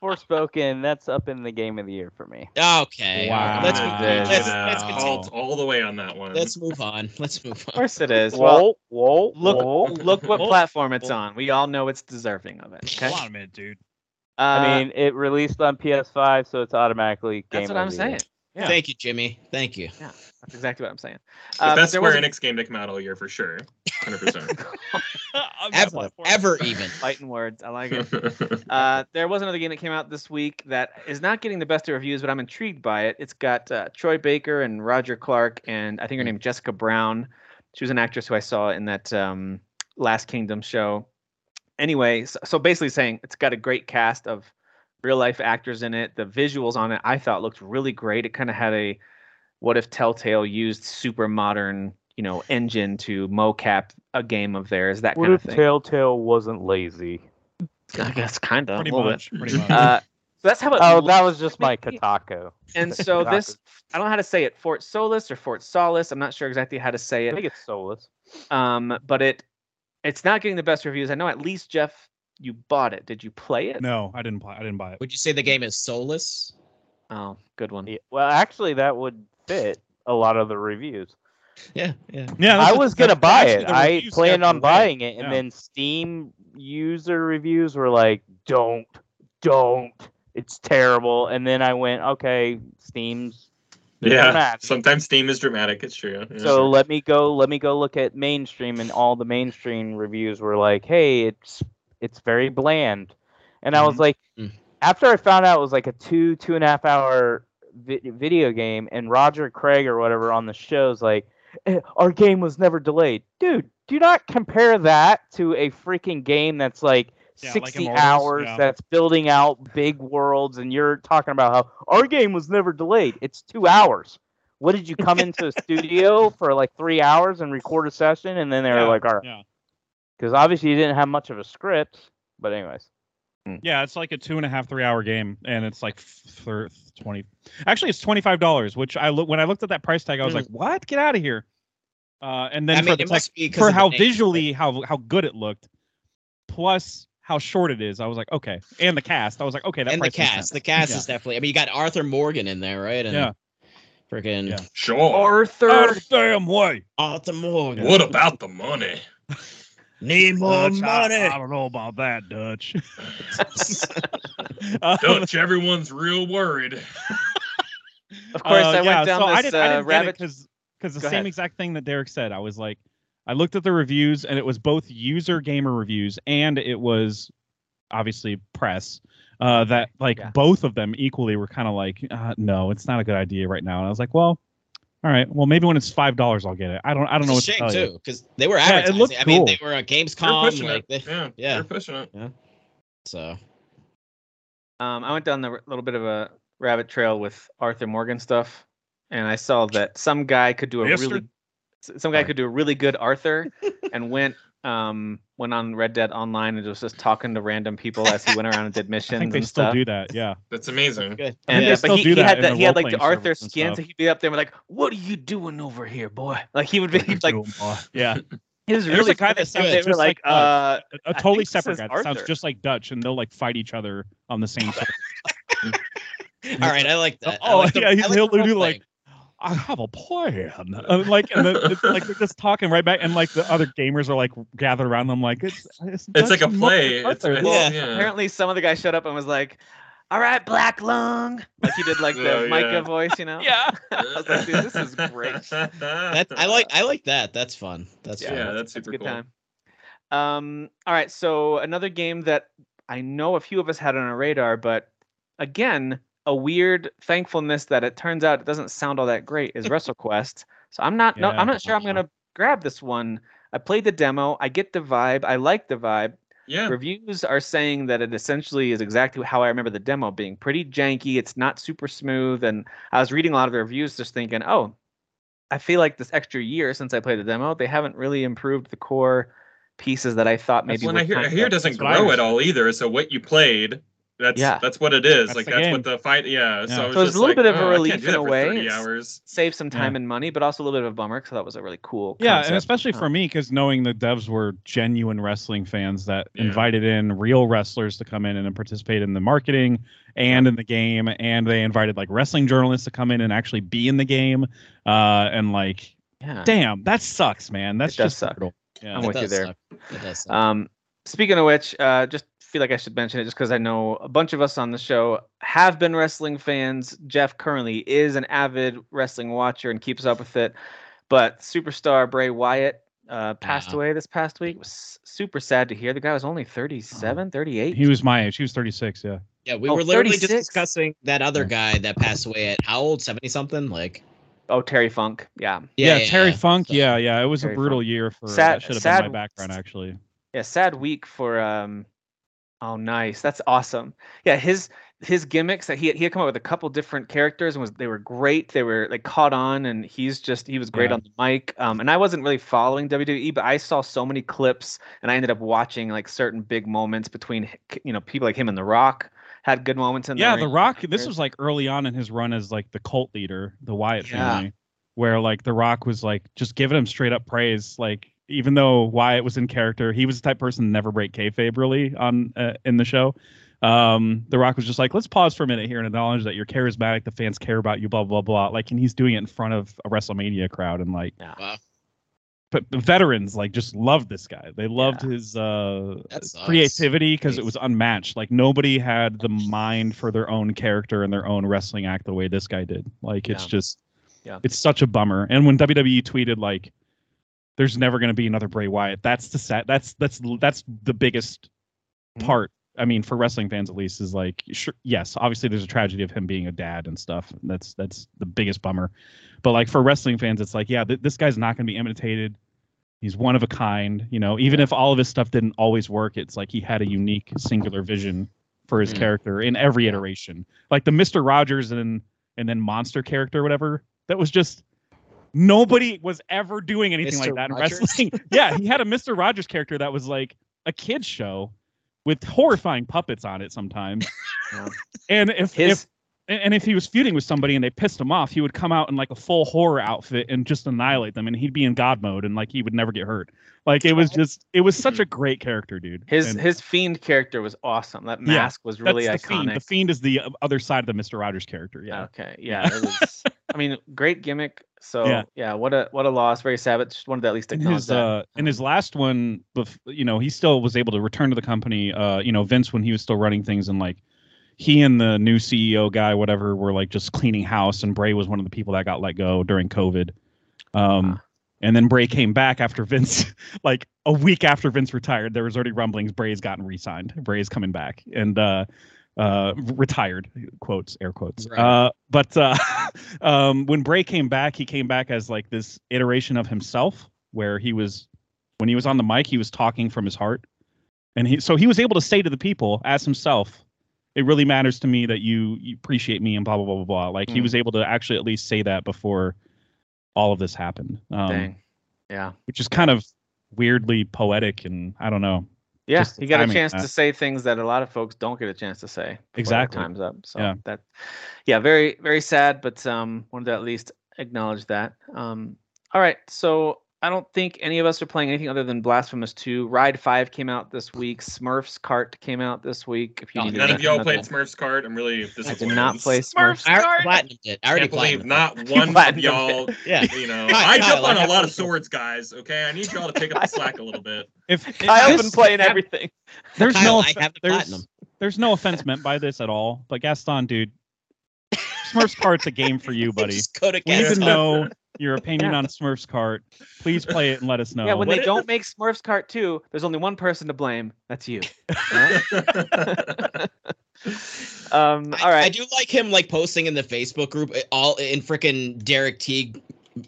Forspoken. That's up in the game of the year for me. Okay. Wow. Let's, let's, let's all, all the way on that one. Let's move on. Let's move on. Of course it is. Well, whoa, whoa, look, whoa. look what whoa. platform it's whoa. on. We all know it's deserving of it. Okay? Hold on a minute, dude. Uh, I mean, it released on P S five, so it's automatically game. That's what I'm saying. Yeah. Thank you, Jimmy. Thank you. Yeah, that's exactly what I'm saying. Uh, the best Square Enix game to come out all year for sure. one hundred percent ever, ever even. Fighting words. I like it. Uh, there was another game that came out this week that is not getting the best of reviews, but I'm intrigued by it. It's got uh, Troy Baker and Roger Clark, and I think her name is Jessica Brown. She was an actress who I saw in that um, Last Kingdom show. Anyway, so, so basically saying it's got a great cast of real-life actors in it. The visuals on it, I thought, looked really great. It kind of had a what if Telltale used super modern, you know, engine to mocap a game of theirs, that what kind of thing. What if Telltale wasn't lazy? I guess kind of. Pretty much. Bit. Pretty much. Uh, so that's how it Oh, looked. That was just my Kotaku. And so Kotaku. this, I don't know how to say it, Fort Solis or Fort Solis. I'm not sure exactly how to say it. I think it's Solis. Um, but it it's not getting the best reviews. I know at least Jeff... You bought it. Did you play it? No, I didn't play. I didn't buy it. Would you say the game is soulless? Oh, good one. Yeah, well, actually, that would fit a lot of the reviews. Yeah, yeah. yeah I was gonna buy it. I planned on buying it, and yeah. then Steam user reviews were like, "Don't, don't, it's terrible." And then I went, "Okay, Steam's." Yeah, dramatic. Sometimes Steam is dramatic. It's true. Yeah. So let me go. Let me go look at mainstream, and all the mainstream reviews were like, "Hey, it's." It's very bland. And mm-hmm. I was like, mm-hmm. after I found out it was like a two, two and a half hour vi- video game, and Roger Craig or whatever on the show's like, our game was never delayed. Dude, do not compare that to a freaking game that's like yeah, sixty like hours, yeah. that's building out big worlds, and you're talking about how our game was never delayed. It's two hours. What, did you come into a studio for like three hours and record a session? And then they were yeah, like, all right. Yeah. Because obviously you didn't have much of a script, but anyways. Yeah, it's like a two and a half, three hour game, and it's like thir- twenty. Actually, it's twenty five dollars, which I look when I looked at that price tag, I was mm. like, "What? Get out of here!" Uh, and then I for, mean, the tech, for how visually how how good it looked, plus how short it is, I was like, "Okay." And the cast, I was like, "Okay." That and price the cast, makes sense. the cast yeah. is definitely. I mean, you got Arthur Morgan in there, right? And yeah. Freaking yeah. sure, Arthur. Arthur damn way. Arthur Morgan. What about the money? Need more Dutch, money. I, I don't know about that, Dutch. Dutch, everyone's real worried. Of course, uh, I yeah, went down so this I did, uh, I rabbit because because the Go same ahead. exact thing that Derek said. I was like, I looked at the reviews, and it was both user gamer reviews and it was obviously press. Uh, that like yeah. both of them equally were kind of like, uh, no, it's not a good idea right now. And I was like, well, all right, well maybe when it's five dollars I'll get it. I don't, I don't it's know. What shame to tell too, because they were advertising. Yeah, it I mean, cool. They were on Gamescom. Like they, yeah, yeah, they're pushing it. Yeah. So, um, I went down the little bit of a rabbit trail with Arthur Morgan stuff, and I saw that some guy could do a Mister really, some guy right. could do a really good Arthur, and went. Um, went on Red Dead Online and was just talking to random people as he went around and did missions. I think they and still stuff. do that, yeah. That's amazing. That's good. And, and uh, but he, he had that. He had like the Arthur skin, so he'd be up there and be like, "What are you doing over here, boy?" Like he would be like, "Yeah." He was really kind of something. They were like, like uh, a, a totally separate guy. That sounds just like Dutch, and they'll like fight each other on the same. All right, I like that. Oh like the, yeah, he'll, like he'll do like. I have a plan. And like, and the, the, like they're just talking right back, and like the other gamers are like gathered around them, like it's it's, it's like a play. It's, it's, well, yeah. Apparently, some other guy showed up and was like, "All right, Black Lung," like he did like the oh, Micah yeah. voice, you know? Yeah. I was like, dude, this is great. That, I like I like that. That's fun. That's yeah, fun. yeah that's, that's super a good cool. time. Um. All right. So another game that I know a few of us had on our radar, but again. A weird thankfulness that it turns out it doesn't sound all that great is WrestleQuest. So I'm not, yeah, no, I'm not sure I'm gonna grab this one. I played the demo. I get the vibe. I like the vibe. Yeah. Reviews are saying that it essentially is exactly how I remember the demo being. Pretty janky. It's not super smooth. And I was reading a lot of the reviews, just thinking, oh, I feel like this extra year since I played the demo, they haven't really improved the core pieces that I thought maybe. When I hear, I hear it doesn't grow at all either. So what you played. That's yeah. that's what it is. That's like that's game. what the fight. Yeah. yeah. So, it was so it's a little like, bit of a oh, relief in a way. Save some time yeah. and money, but also a little bit of a bummer because that was a really cool. Yeah, concept. And especially oh. for me, because knowing the devs were genuine wrestling fans that yeah. invited in real wrestlers to come in and participate in the marketing and in the game, and they invited like wrestling journalists to come in and actually be in the game. Uh, and like, yeah. damn, that sucks, man. That's it just suck. Yeah. I'm it with you there. It does suck. Um, speaking of which, uh, just. feel like I should mention it just because I know a bunch of us on the show have been wrestling fans. Jeff currently is an avid wrestling watcher and keeps up with it. But superstar Bray Wyatt uh, passed uh-huh. away this past week. It was super sad to hear. The guy was only thirty-seven, thirty-eight. He was my age. He was thirty-six, yeah. Yeah, we oh, were literally thirty-six? just discussing that other guy that passed away at how old? seventy-something? Like... Oh, Terry Funk, yeah. Yeah, yeah, yeah Terry yeah. Funk, so, yeah, yeah. It was Terry a brutal Funk. year for... Sad, that should have sad, been my background, actually. Yeah, sad week for... Um, Oh, nice. That's awesome. Yeah, his his gimmicks that he he had come up with a couple different characters and was they were great. They were like caught on, and he's just he was great yeah. on the mic. Um, and I wasn't really following W W E, but I saw so many clips, and I ended up watching like certain big moments between you know people like him and The Rock had good moments in. Yeah, The, the Rock. Characters. This was like early on in his run as like the cult leader, the Wyatt yeah. family, where like The Rock was like just giving him straight up praise, like. Even though Wyatt was in character, he was the type of person to never break kayfabe really on uh, in the show. Um, The Rock was just like, let's pause for a minute here and acknowledge that you're charismatic, the fans care about you, blah blah blah. Like, and he's doing it in front of a WrestleMania crowd, and like, yeah. wow. But the veterans like just loved this guy. They loved yeah. his uh, creativity because it was unmatched. Like nobody had the mind for their own character and their own wrestling act the way this guy did. Like, it's yeah. just, yeah, it's such a bummer. And when W W E tweeted like. There's never going to be another Bray Wyatt. That's the sad. That's that's that's the biggest part. I mean, for wrestling fans at least, is like, sure, yes, obviously there's a tragedy of him being a dad and stuff. And that's that's the biggest bummer. But like for wrestling fans, it's like, yeah, th- this guy's not going to be imitated. He's one of a kind. You know, even if all of his stuff didn't always work, it's like he had a unique, singular vision for his mm. character in every iteration. Like the Mister Rogers and and then monster character, or whatever. That was just. Nobody was ever doing anything Mister like that in Rogers? Wrestling. Yeah, he had a Mister Rogers character that was like a kid's show with horrifying puppets on it sometimes. Yeah. And if, His... if and if he was feuding with somebody and they pissed him off, he would come out in like a full horror outfit and just annihilate them, and he'd be in God mode and like he would never get hurt. Like it was just it was such a great character, dude. His and, his Fiend character was awesome. That mask yeah, was really that's iconic. The Fiend. The Fiend is the other side of the Mister Rogers character. Yeah. Okay. Yeah. It was, I mean, great gimmick. So yeah. yeah, what a what a loss. Very sad. But just wanted to at least acknowledge his, that. Uh, in his last one, you know, he still was able to return to the company. Uh, you know, Vince when he was still running things and like he and the new C E O guy, whatever, were like just cleaning house, and Bray was one of the people that got let go during COVID. Um, and then Bray came back after Vince, like a week after Vince retired. There was already rumblings Bray's gotten re-signed. Bray's coming back and uh, uh, retired, quotes, air quotes. Right. Uh, but uh, um, when Bray came back, he came back as like this iteration of himself, where he was, when he was on the mic, he was talking from his heart. And he, so he was able to say to the people as himself, it really matters to me that you, you appreciate me and blah, blah, blah, blah, blah. Like mm. he was able to actually at least say that before all of this happened. Um, Dang. Yeah. Which is kind of weirdly poetic, and I don't know. Yeah. He got a chance to say things that a lot of folks don't get a chance to say. Exactly. Time's up. So yeah. that, yeah, very, very sad, but um, wanted to at least acknowledge that. Um, all right. So, I don't think any of us are playing anything other than Blasphemous two. Ride five came out this week. Smurfs Kart came out this week. If you oh, none of y'all played Smurfs Kart, I'm really disappointed. I did not play Smurfs Kart. I did. I already can't believe not one of y'all. Yeah. You know, I jump on a lot of swords, guys. Okay, I need y'all to pick up the slack a little bit. If, if Kyle's been playing everything, there's Kyle, no I have the platinum. There's, there's no offense meant by this at all, but Gaston, dude, Smurfs Kart's a game for you, buddy. We even know. Your opinion yeah. on Smurfs Kart. Please play it and let us know. Yeah, when what they don't it? make Smurfs Kart two, there's only one person to blame. That's you. Right? um, all right. I, I do like him like posting in the Facebook group all in freaking Derek Teague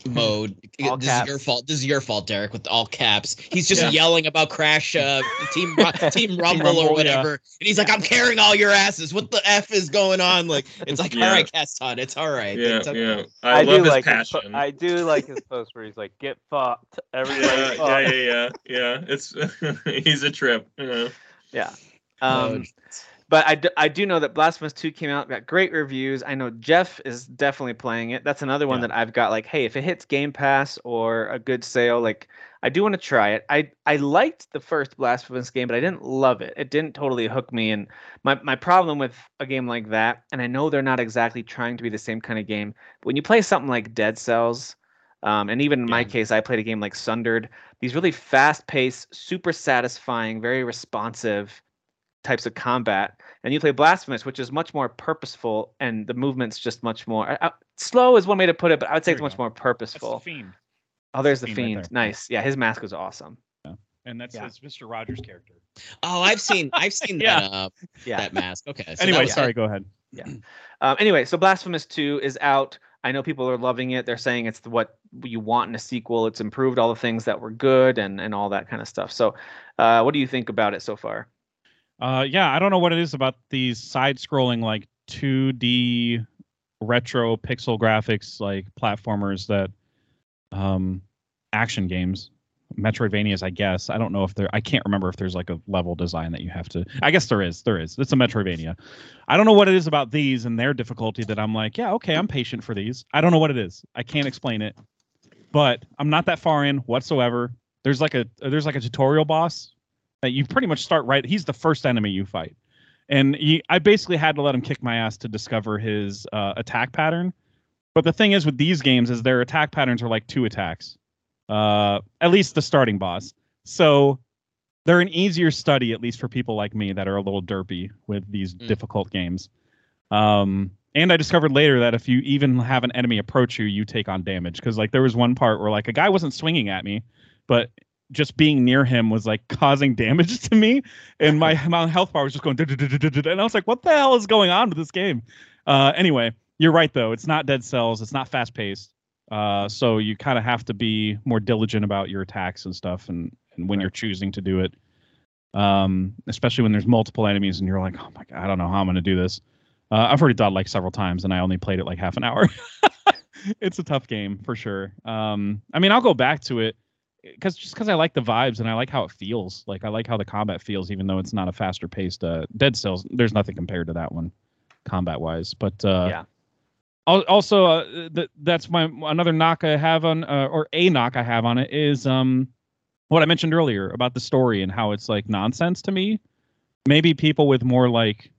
mode. All this caps. is your fault. This is your fault, Derek, with all caps. He's just yeah. yelling about Crash uh, Team Team Rumble, Rumble or whatever. Yeah. And he's like, I'm carrying all your asses. What the F is going on? Like it's like, yeah. all right, Gaston, it's all right. Yeah, it's okay. yeah. I, I love do his like passion. His po- I do like his post where he's like, get fucked. Everybody yeah, yeah, yeah, yeah. Yeah. It's he's a trip. Yeah. yeah. Um Love. But I do, I do know that Blasphemous two came out, got great reviews. I know Jeff is definitely playing it. That's another one yeah. that I've got like, hey, if it hits Game Pass or a good sale, like I do want to try it. I, I liked the first Blasphemous game, but I didn't love it. It didn't totally hook me. And my, my problem with a game like that, and I know they're not exactly trying to be the same kind of game, but when you play something like Dead Cells, um, and even in yeah. my case, I played a game like Sundered, these really fast-paced, super satisfying, very responsive types of combat, and you play Blasphemous, which is much more purposeful, and the movement's just much more uh, slow is one way to put it, but I would say there it's much go. more purposeful. That's the Fiend. Oh, there's the, the Fiend. Fiend. Right there. Nice. Yeah, his mask was awesome. Yeah. And that's yeah. his Mister Rogers character. Oh, I've seen, I've seen yeah. that, uh, yeah. that mask. Okay. So anyway, sorry. It. Go ahead. Yeah. Um, anyway, so Blasphemous two is out. I know people are loving it. They're saying it's what you want in a sequel. It's improved all the things that were good and and all that kind of stuff. So, uh, what do you think about it so far? Uh, yeah, I don't know what it is about these side-scrolling, like, two D retro pixel graphics, like, platformers that, um, action games, Metroidvanias, I guess. I don't know if there, I can't remember if there's, like, a level design that you have to, I guess there is, there is. It's a Metroidvania. I don't know what it is about these and their difficulty that I'm like, yeah, okay, I'm patient for these. I don't know what it is. I can't explain it, but I'm not that far in whatsoever. There's, like, a, there's, like, a tutorial boss. You pretty much start right. He's the first enemy you fight. And he, I basically had to let him kick my ass to discover his uh, attack pattern. But the thing is with these games is their attack patterns are like two attacks. Uh, at least the starting boss. So they're an easier study, at least for people like me that are a little derpy with these mm. difficult games. Um, and I discovered later that if you even have an enemy approach you, you take on damage. Because like there was one part where like a guy wasn't swinging at me, but just being near him was like causing damage to me, and my, my health bar was just going, and I was like, what the hell is going on with this game? Uh, anyway, you're right though. It's not Dead Cells. It's not fast paced. Uh, so you kind of have to be more diligent about your attacks and stuff. And, and when right. you're choosing to do it, um, especially when there's multiple enemies and you're like, oh my God, I don't know how I'm going to do this. Uh, I've already done like several times and I only played it like half an hour. It's a tough game for sure. Um, I mean, I'll go back to it. Because just because I like the vibes and I like how it feels, like I like how the combat feels, even though it's not a faster paced uh, Dead Cells. There's nothing compared to that one, combat wise. But uh, yeah. Also, uh, th- that's my another knock I have on, uh, or a knock I have on it is um, what I mentioned earlier about the story and how it's like nonsense to me. Maybe people with more like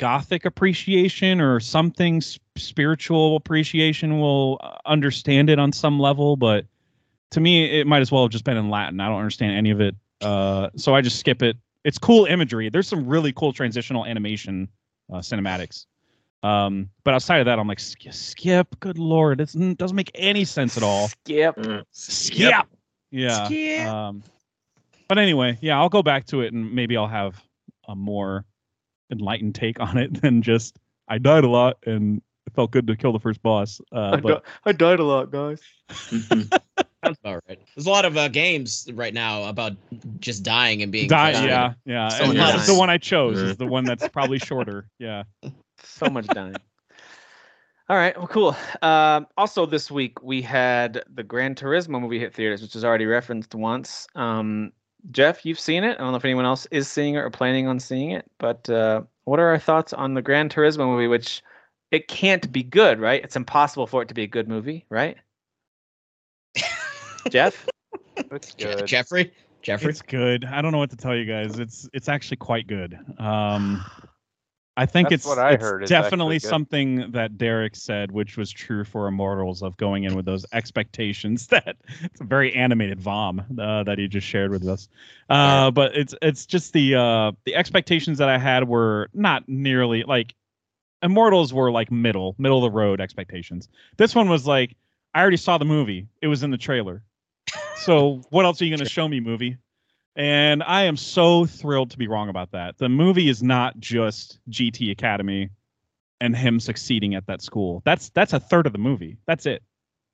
Gothic appreciation or something sp- spiritual appreciation will understand it on some level, but. To me, it might as well have just been in Latin. I don't understand any of it. Uh, so I just skip it. it's cool imagery. There's some really cool transitional animation uh, cinematics. Um, but outside of that, I'm like, Skip, good Lord. It doesn't make any sense at all. Skip. Mm. Skip. Skip. Yeah. Skip. Um, but anyway, yeah, I'll go back to it and maybe I'll have a more enlightened take on it than just, I died a lot and it felt good to kill the first boss. Uh, I, but... di- I died a lot, guys. Sounds about right. There's a lot of uh, games right now about just dying and being Die, dying. Yeah, yeah. So and dying. The one I chose is the one that's probably shorter. Yeah. So much dying. All right, well, cool. Um, also, this week we had the Gran Turismo movie hit theaters, which is already referenced once. Um, Jeff, you've seen it. I don't know if anyone else is seeing it or planning on seeing it, but uh, what are our thoughts on the Gran Turismo movie? Which it can't be good, right? It's impossible for it to be a good movie, right? Jeff, it's good. Jeffrey, Jeffrey, it's good. I don't know what to tell you guys. It's it's actually quite good. Um, I think That's it's, what I it's heard definitely something that Derek said, which was true for Immortals, of going in with those expectations that it's a very animated vom uh, that he just shared with us. Uh, but it's it's just the uh, the expectations that I had were not nearly like Immortals were like middle middle of the road expectations. This one was like, I already saw the movie. It was in the trailer. So what else are you going to show me, movie? And I am so thrilled to be wrong about that. The movie is not just G T Academy and him succeeding at that school. That's that's a third of the movie. That's it.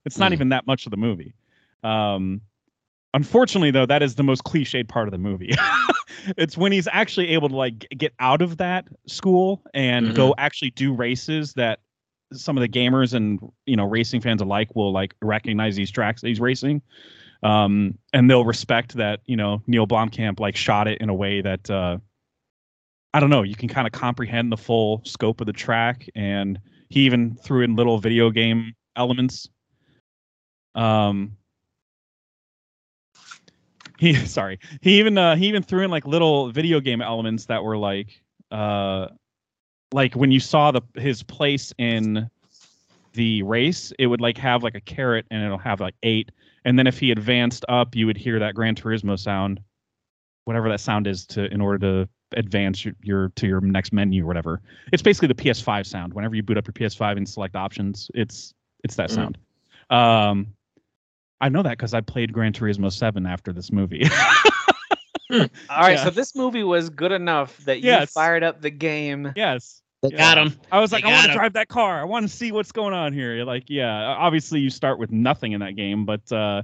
It's not mm. even that much of the movie. Um, unfortunately, though, that is the most cliched part of the movie. It's when he's actually able to like get out of that school and mm-hmm. go actually do races that some of the gamers and, you know, racing fans alike will like recognize these tracks that he's racing. Um, and they'll respect that, you know, Neil Blomkamp like shot it in a way that, uh, I don't know, you can kind of comprehend the full scope of the track. And he even threw in little video game elements. Um, he, sorry, he even, uh, he even threw in like little video game elements that were like, uh, like when you saw the his place in the race, it would like have like a carrot and it'll have like eight. And then if he advanced up, you would hear that Gran Turismo sound, whatever that sound is to in order to advance your, your to your next menu or whatever. It's basically the P S five sound. Whenever you boot up your P S five and select options, it's it's that sound. Mm. Um, I know that because I played Gran Turismo seven after this movie. All right, yeah. So this movie was good enough that you yes. fired up the game. Yes. They yeah. got him. I was like, they I want to drive that car. I want to see what's going on here. You're like, yeah, obviously you start with nothing in that game, but uh,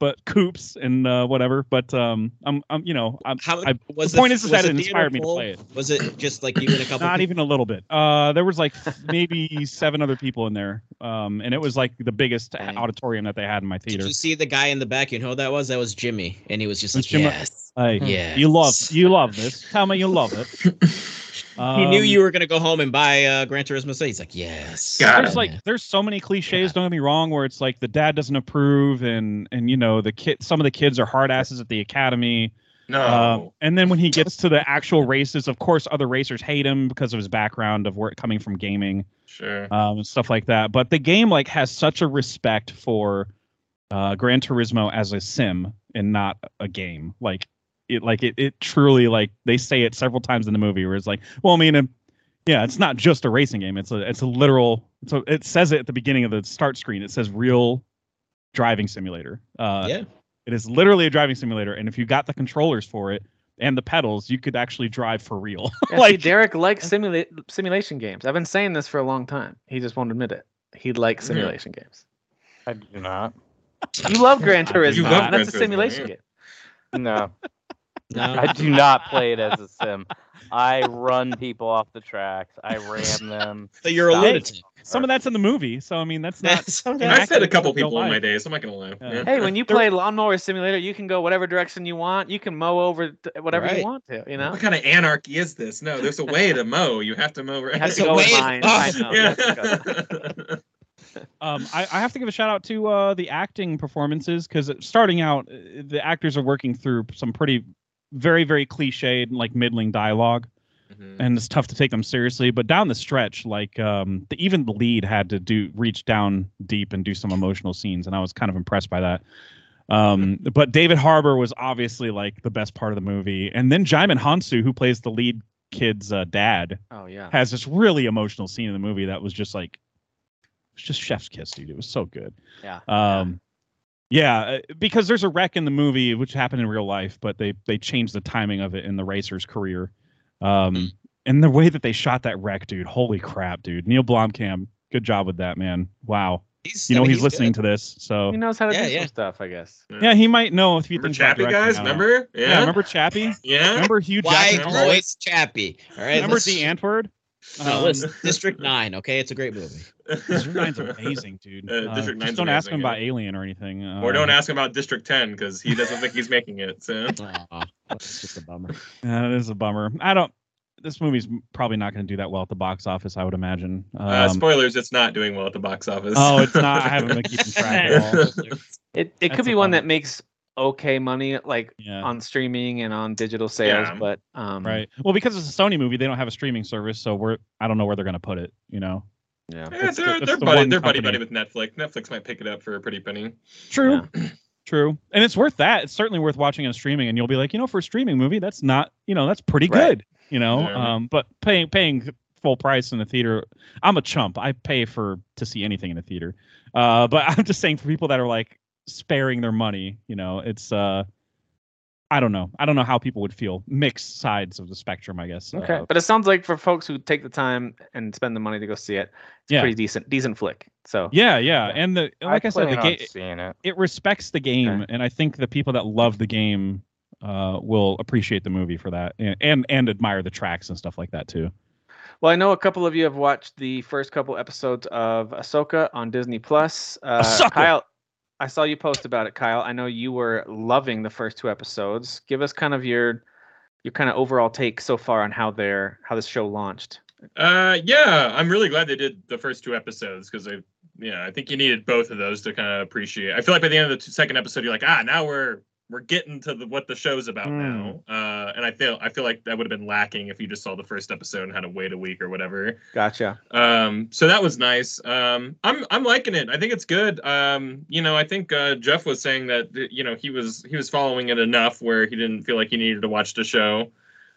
but coupes and uh, whatever. But um, I'm, I'm, you know, I'm, How, I, was the point this, is that it inspired me full? to play it. Was it just like you and a couple? Not people? Even a little bit. Uh, there was like maybe seven other people in there, um, and it was like the biggest Dang. auditorium that they had in my theater. Did you see the guy in the back? You know who that was? That was Jimmy, and he was just was like, Jim- yes, like, yes, you love, you love this. Tell me you love it. Um, he knew you were going to go home and buy uh, Gran Turismo six. He's like, yes. Got there's him, like, man. There's so many cliches, yeah. Don't get me wrong, where it's like the dad doesn't approve and, and you know, the kid, some of the kids are hard asses at the academy. No. Um, and then when he gets to the actual races, of course, other racers hate him because of his background of where coming from gaming. Sure. Um, and stuff like that. But the game like has such a respect for uh, Gran Turismo as a sim and not a game. Like, It like it, it truly like they say it several times in the movie where it's like, well, I mean, it, yeah, it's not just a racing game. It's a it's a literal. So it says it at the beginning of the start screen. It says real driving simulator. Uh, yeah, it is literally a driving simulator. And if you got the controllers for it and the pedals, you could actually drive for real. Yeah, like see, Derek likes simula- simulation games. I've been saying this for a long time. He just won't admit it. He likes simulation yeah. games. I do not. You love Gran Turismo. You love Gran That's Turismo, a simulation yeah. game. No. No. I do not play it as a sim. I run people off the tracks. I ram them. So you're a lunatic. Some of that's in the movie. So, I mean, that's not... I've had a couple people in my days. I'm not going to lie. Yeah. Hey, when you play Lawnmower Simulator, you can go whatever direction you want. You can mow over whatever right. you want to, you know? What kind of anarchy is this? No, there's a way to mow. You have to mow. Right? You have to go with mine. I know. Yeah. um, I, I have to give a shout out to uh, the acting performances, because starting out, the actors are working through some pretty... very, very cliched, like middling dialogue, mm-hmm. and it's tough to take them seriously. But down the stretch, like um, the, even the lead had to do reach down deep and do some emotional scenes, and I was kind of impressed by that. Um, but David Harbour was obviously like the best part of the movie. And then Jaimin Hansu, who plays the lead kid's uh, dad, oh yeah, has this really emotional scene in the movie that was just like, it's just chef's kiss, dude. It was so good. Yeah. Um, yeah. yeah, because there's a wreck in the movie which happened in real life, but they they changed the timing of it in the racer's career. Um, and the way that they shot that wreck, dude, holy crap, dude. Neil Blomkamp, good job with that, man. Wow. He's, you know, I mean, he's, he's listening good. to this, so he knows how to yeah, do yeah. some stuff, I guess. Yeah. yeah, he might know if you remember Chappie, guys. Remember? Yeah. yeah, remember Chappie? Yeah, remember Hugh Jackman? Why voice Chappie? All right, remember D. Antwoord? No, um, listen, District Nine. Okay, it's a great movie. District Nine's amazing, dude. Uh, District uh, just don't ask him about yeah. Alien or anything, uh, or don't ask him about District Ten because he doesn't think he's making it. So oh, that's just a bummer. That is a bummer. I don't. This movie's probably not going to do that well at the box office, I would imagine. Um, uh, spoilers, it's not doing well at the box office. Oh, it's not. I haven't been keeping track at all. It it That's could be one that makes okay money, like yeah. on streaming and on digital sales, yeah. but um, right. Well, because it's a Sony movie, they don't have a streaming service, so we're I don't know where they're going to put it. You know. Yeah. yeah they're the, they're, buddy, the they're buddy buddy with Netflix. Netflix might pick it up for a pretty penny. True. Yeah. True. And it's worth that. It's certainly worth watching on streaming, and you'll be like, you know, for a streaming movie, that's not, you know, that's pretty right. good. You know, yeah. um, but paying paying full price in the theater, I'm a chump. I pay for to see anything in the theater. Uh, but I'm just saying for people that are like sparing their money, you know, it's uh, I don't know. I don't know how people would feel. Mixed sides of the spectrum, I guess. Okay, uh, but it sounds like for folks who take the time and spend the money to go see it, it's yeah. a pretty decent decent flick. So yeah, yeah, yeah. and the like I, I said, the game it. it respects the game, okay. and I think the people that love the game. Uh, will appreciate the movie for that and, and and admire the tracks and stuff like that too. Well, I know a couple of you have watched the first couple episodes of Ahsoka on Disney Plus. Uh, Kyle, I saw you post about it, Kyle. I know you were loving the first two episodes. Give us kind of your your kind of overall take so far on how they're how this show launched. Uh, yeah, I'm really glad they did the first two episodes because I yeah I think you needed both of those to kind of appreciate. I feel like by the end of the two, second episode, you're like, ah, now we're We're getting to the, what the show's about mm. now, uh, and I feel I feel like that would have been lacking if you just saw the first episode and had to wait a week or whatever. Gotcha. Um, so that was nice. Um, I'm I'm liking it. I think it's good. Um, you know, I think uh, Jeff was saying that you know he was he was following it enough where he didn't feel like he needed to watch the show.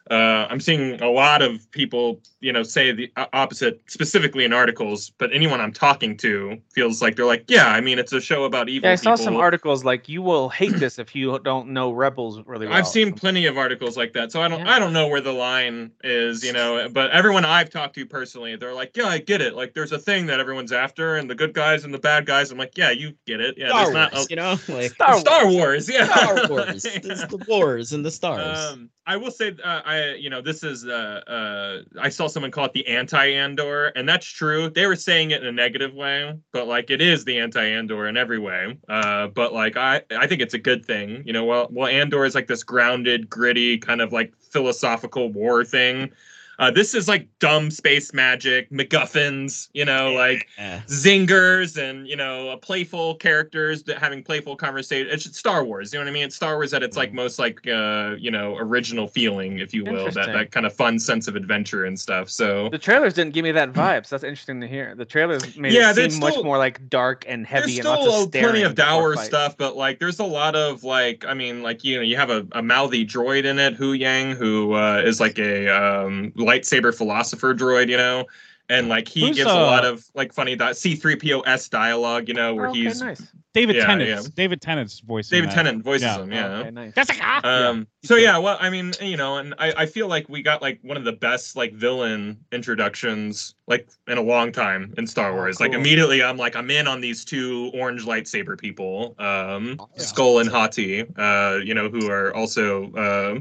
Uh, I'm seeing a lot of people, you know, say the opposite, specifically in articles. But anyone I'm talking to feels like they're like, yeah, I mean, it's a show about evil. Yeah, I saw people. some articles like you will hate this if you don't know Rebels really well. I've seen plenty of articles like that, so I don't, yeah. I don't know where the line is, you know. But everyone I've talked to personally, they're like, yeah, I get it. Like, there's a thing that everyone's after, and the good guys and the bad guys. I'm like, yeah, you get it. Yeah, Star there's Wars, not, a, you know, like Star, Star Wars. Wars, yeah, Star Wars. yeah. It's the wars and the stars. Um, I will say, uh, I you know, this is uh, uh, I saw someone call it the anti-Andor, and that's true. They were saying it in a negative way, but like it is the anti-Andor in every way. Uh, but like I, I think it's a good thing, you know. Well, well, Andor is like this grounded, gritty kind of like philosophical war thing. Uh, this is like dumb space magic, MacGuffins, you know, like yeah. zingers and, you know, playful characters that having playful conversation. It's Star Wars. You know what I mean? It's Star Wars at its like most like, uh, you know, original feeling, if you will, that, that kind of fun sense of adventure and stuff. So the trailers didn't give me that vibe. So that's interesting to hear. The trailers made yeah, it seem still, much more like dark and heavy. There's and still lots of plenty of dour stuff. But like there's a lot of like I mean, like, you know, you have a, a mouthy droid in it, Hu Yang, who uh, is like a um, like lightsaber philosopher droid, you know, and like he Who's, gives uh, a lot of like funny di- C three P O-esque dialogue, you know, where okay, he's nice. David yeah, Tennant. Yeah. David Tennant's voice. David that. Tennant voices yeah. him. Yeah. Okay, nice. That's like, ah! Um. So yeah. Well, I mean, you know, and I, I feel like we got like one of the best like villain introductions like in a long time in Star Wars. Cool. Like immediately, I'm like, I'm in on these two orange lightsaber people, um, oh, yeah. Skull and Hati, uh, you know, who are also. Uh,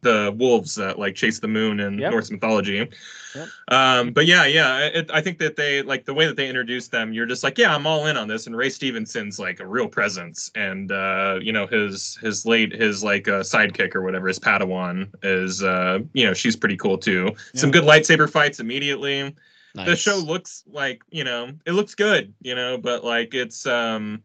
the wolves that like chase the moon in yep. Norse mythology. Yep. Um, but yeah, yeah, it, I think that they like the way that they introduced them. You're just like, yeah, I'm all in on this. And Ray Stevenson's like a real presence. And, uh, you know, his his late his like uh, sidekick or whatever, his Padawan is, uh, you know, she's pretty cool, too. Yep. Some good lightsaber fights immediately. Nice. The show looks like, you know, it looks good, you know, but like it's um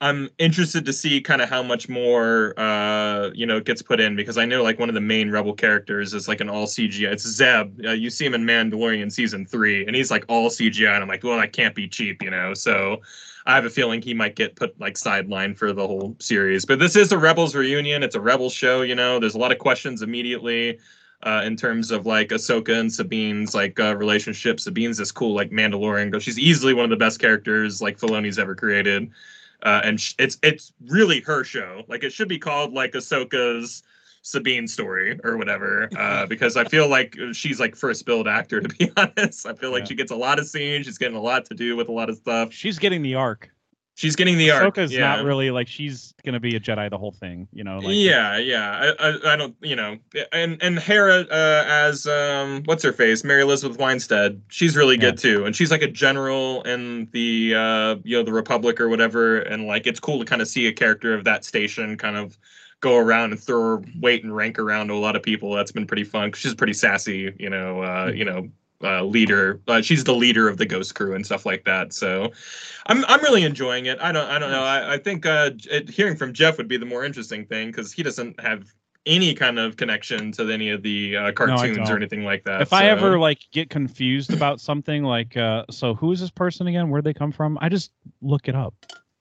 I'm interested to see kind of how much more, uh, you know, gets put in, because I know like one of the main rebel characters is like an all C G I. It's Zeb. Uh, you see him in Mandalorian season three and he's like all C G I. And I'm like, well, that can't be cheap, you know, so I have a feeling he might get put like sidelined for the whole series. But this is a Rebels reunion. It's a Rebels show. You know, there's a lot of questions immediately uh, in terms of like Ahsoka and Sabine's like uh, relationship. Sabine's this cool like Mandalorian girl. She's easily one of the best characters like Filoni's ever created. Uh, and sh- it's it's really her show. Like it should be called like Ahsoka's Sabine story or whatever, uh, because I feel like she's like first build actor, to be honest. I feel like yeah. she gets a lot of scenes. She's getting a lot to do with a lot of stuff. She's getting the arc. She's getting the arc. Ahsoka's yeah. not really like she's going to be a Jedi the whole thing, you know? Like, yeah, the... yeah. I, I I don't, you know, and, and Hera uh, as, um, what's her face? Mary Elizabeth Winstead. She's really yeah. good too. And she's like a general in the, uh, you know, the Republic or whatever. And like, it's cool to kind of see a character of that station kind of go around and throw her weight and rank around to a lot of people. That's been pretty fun. She's pretty sassy, you know, uh, you know, uh, leader. Uh, she's the leader of the Ghost Crew and stuff like that. So I'm I'm really enjoying it. I don't I don't know. I, I think uh, it, hearing from Jeff would be the more interesting thing because he doesn't have any kind of connection to any of the uh, cartoons no, or anything like that. If so. I ever like get confused about something like, uh, so who is this person again? Where'd they come from? I just look it up.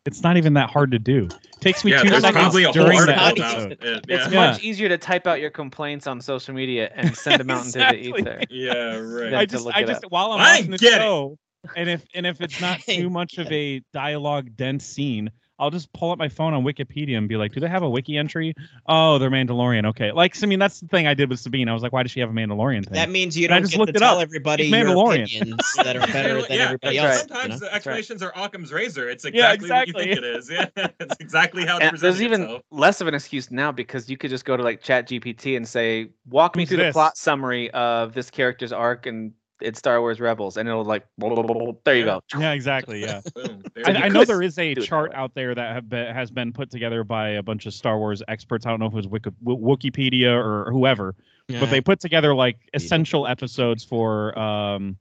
It's not even that hard to do. It takes me yeah, two seconds during the episode. It, yeah. It's yeah. much easier to type out your complaints on social media and send them out exactly. into the ether. Yeah, right. I just, I just, up. while I'm watching the show, it. and if and if it's not too much of a dialogue dense scene, I'll just pull up my phone on Wikipedia and be like, do they have a wiki entry? Oh, they're Mandalorian. Okay. Like, I mean, that's the thing I did with Sabine. I was like, why does she have a Mandalorian thing? That means you and don't I just get looked to tell up. everybody Mandalorian. Your opinions that are better than yeah, everybody else. Sometimes you know? the explanations right. are Occam's razor. It's exactly, yeah, exactly what you think it is. Yeah, it's exactly how it presents There's even itself. Less of an excuse now because you could just go to like Chat G P T and say, walk me Who's through this? the plot summary of this character's arc and it's Star Wars Rebels, and it'll like blah, blah, blah, blah, there you go. Yeah, exactly. Yeah, Boom, I, I know there is a chart out there that have been, has been put together by a bunch of Star Wars experts. I don't know if it was Wiki, Wikipedia or whoever, yeah. but they put together like essential episodes for um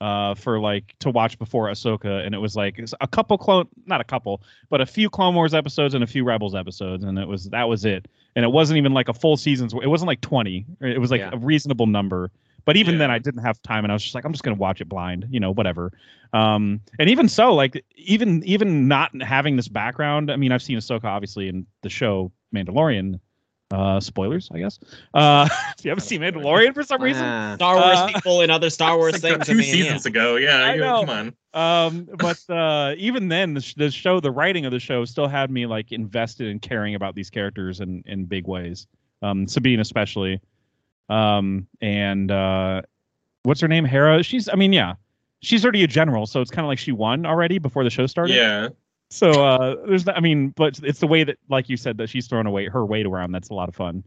uh for like to watch before Ahsoka, and it was like a couple clone, not a couple, but a few Clone Wars episodes and a few Rebels episodes, and it was that was it. And it wasn't even like a full season's. It wasn't like twenty. It was like yeah. a reasonable number. But even yeah. then, I didn't have time, and I was just like, I'm just going to watch it blind, you know, whatever. Um, and even so, like, even even not having this background, I mean, I've seen Ahsoka, obviously, in the show Mandalorian. Uh, spoilers, I guess. Uh, if you haven't seen Mandalorian for some reason, uh, Star Wars uh, people and other Star Wars like things. Two I mean, seasons yeah. ago, yeah. I know. Come on. Um, but uh, even then, the, sh- the show, the writing of the show still had me, like, invested in caring about these characters in, in big ways. Um, Sabine especially. Um, and, uh, what's her name? Hera. She's, I mean, yeah, she's already a general. So it's kind of like she won already before the show started. Yeah. So, uh, there's, the, I mean, but it's the way that, like you said, that she's throwing away her weight around. That's a lot of fun,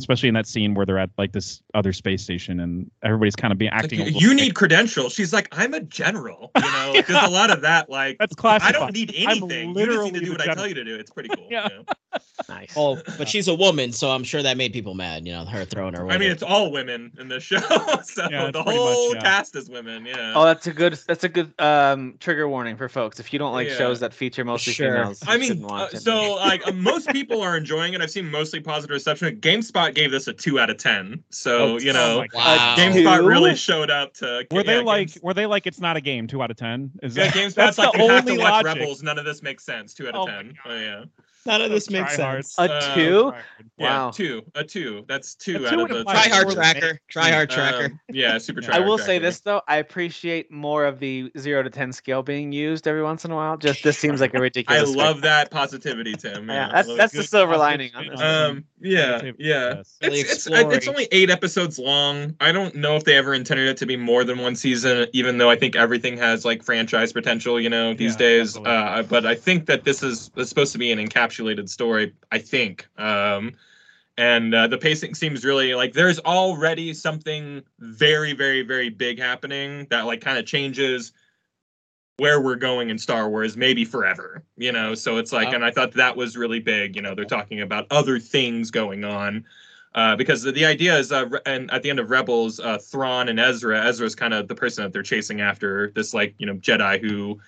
especially in that scene where they're at like this other space station and everybody's kind of being acting. Like, you need credentials. She's like, I'm a general, you know, yeah. there's a lot of that. Like, that's classic. I don't need anything. You just need to do what general. I tell you to do. It's pretty cool. yeah. you know? Nice. Oh, but she's a woman, so I'm sure that made people mad, you know, her throwing her weight. I mean, it's all women in this show, so yeah, the whole much, yeah. cast is women, yeah. Oh, that's a good that's a good um, trigger warning for folks. If you don't like yeah. shows that feature mostly sure. females, I mean, uh, so like most people are enjoying it. I've seen mostly positive reception. GameSpot gave this a two out of ten, so, oh, you know, oh wow. GameSpot Dude. really showed up to... Were they yeah, like, Games... were they like, it's not a game, two out of ten? Is yeah, that... GameSpot's that's like, the you only have to watch logic. Rebels, none of this makes sense, two out of ten. Oh, yeah. None of this makes sense. A two? Uh, yeah, wow. Two. A two. That's two, two out of the... Try hard tracker. Try hard tracker. Um, yeah, super tracker. I will tracker. say this, though. I appreciate more of the zero to ten scale being used every once in a while. Just this seems like a ridiculous... I love that positivity, Tim. Yeah, yeah that's that's the silver lining on this. Um, yeah, yeah. It's, it's, it's only eight episodes long. I don't know if they ever intended it to be more than one season, even though I think everything has, like, franchise potential, you know, these yeah, days. Uh, but I think that this is supposed to be an encapsulation story, I think, um, and uh, the pacing seems really like there's already something very, very, very big happening that like kind of changes where we're going in Star Wars, maybe forever, you know. So it's like, wow. and I thought that was really big. You know, they're talking about other things going on uh, because the, the idea is, uh, and at the end of Rebels, uh, Thrawn and Ezra, Ezra's kind of the person that they're chasing after. This like you know Jedi who.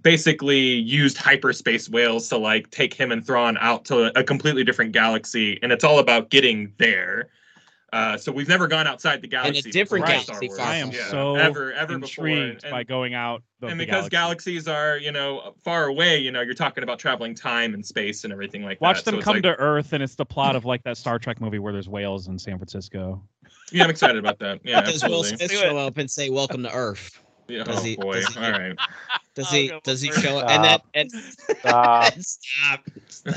basically used hyperspace whales to like take him and Thrawn out to a completely different galaxy, and it's all about getting there. Uh, so we've never gone outside the galaxy. In a different galaxy. I am yeah, so ever, ever intrigued and, by going out. And because galaxies are, you know, far away, you know, you're talking about traveling time and space and everything like Watch that. Watch them so come like, to Earth, and it's the plot of like that Star Trek movie where there's whales in San Francisco. Yeah, I'm excited about that. Yeah, does Will Smith show up and say, "Welcome to Earth"? Yeah, does oh he, boy! Does he, all right. Does he? Does he show up? And that and stop. Stop. Stop.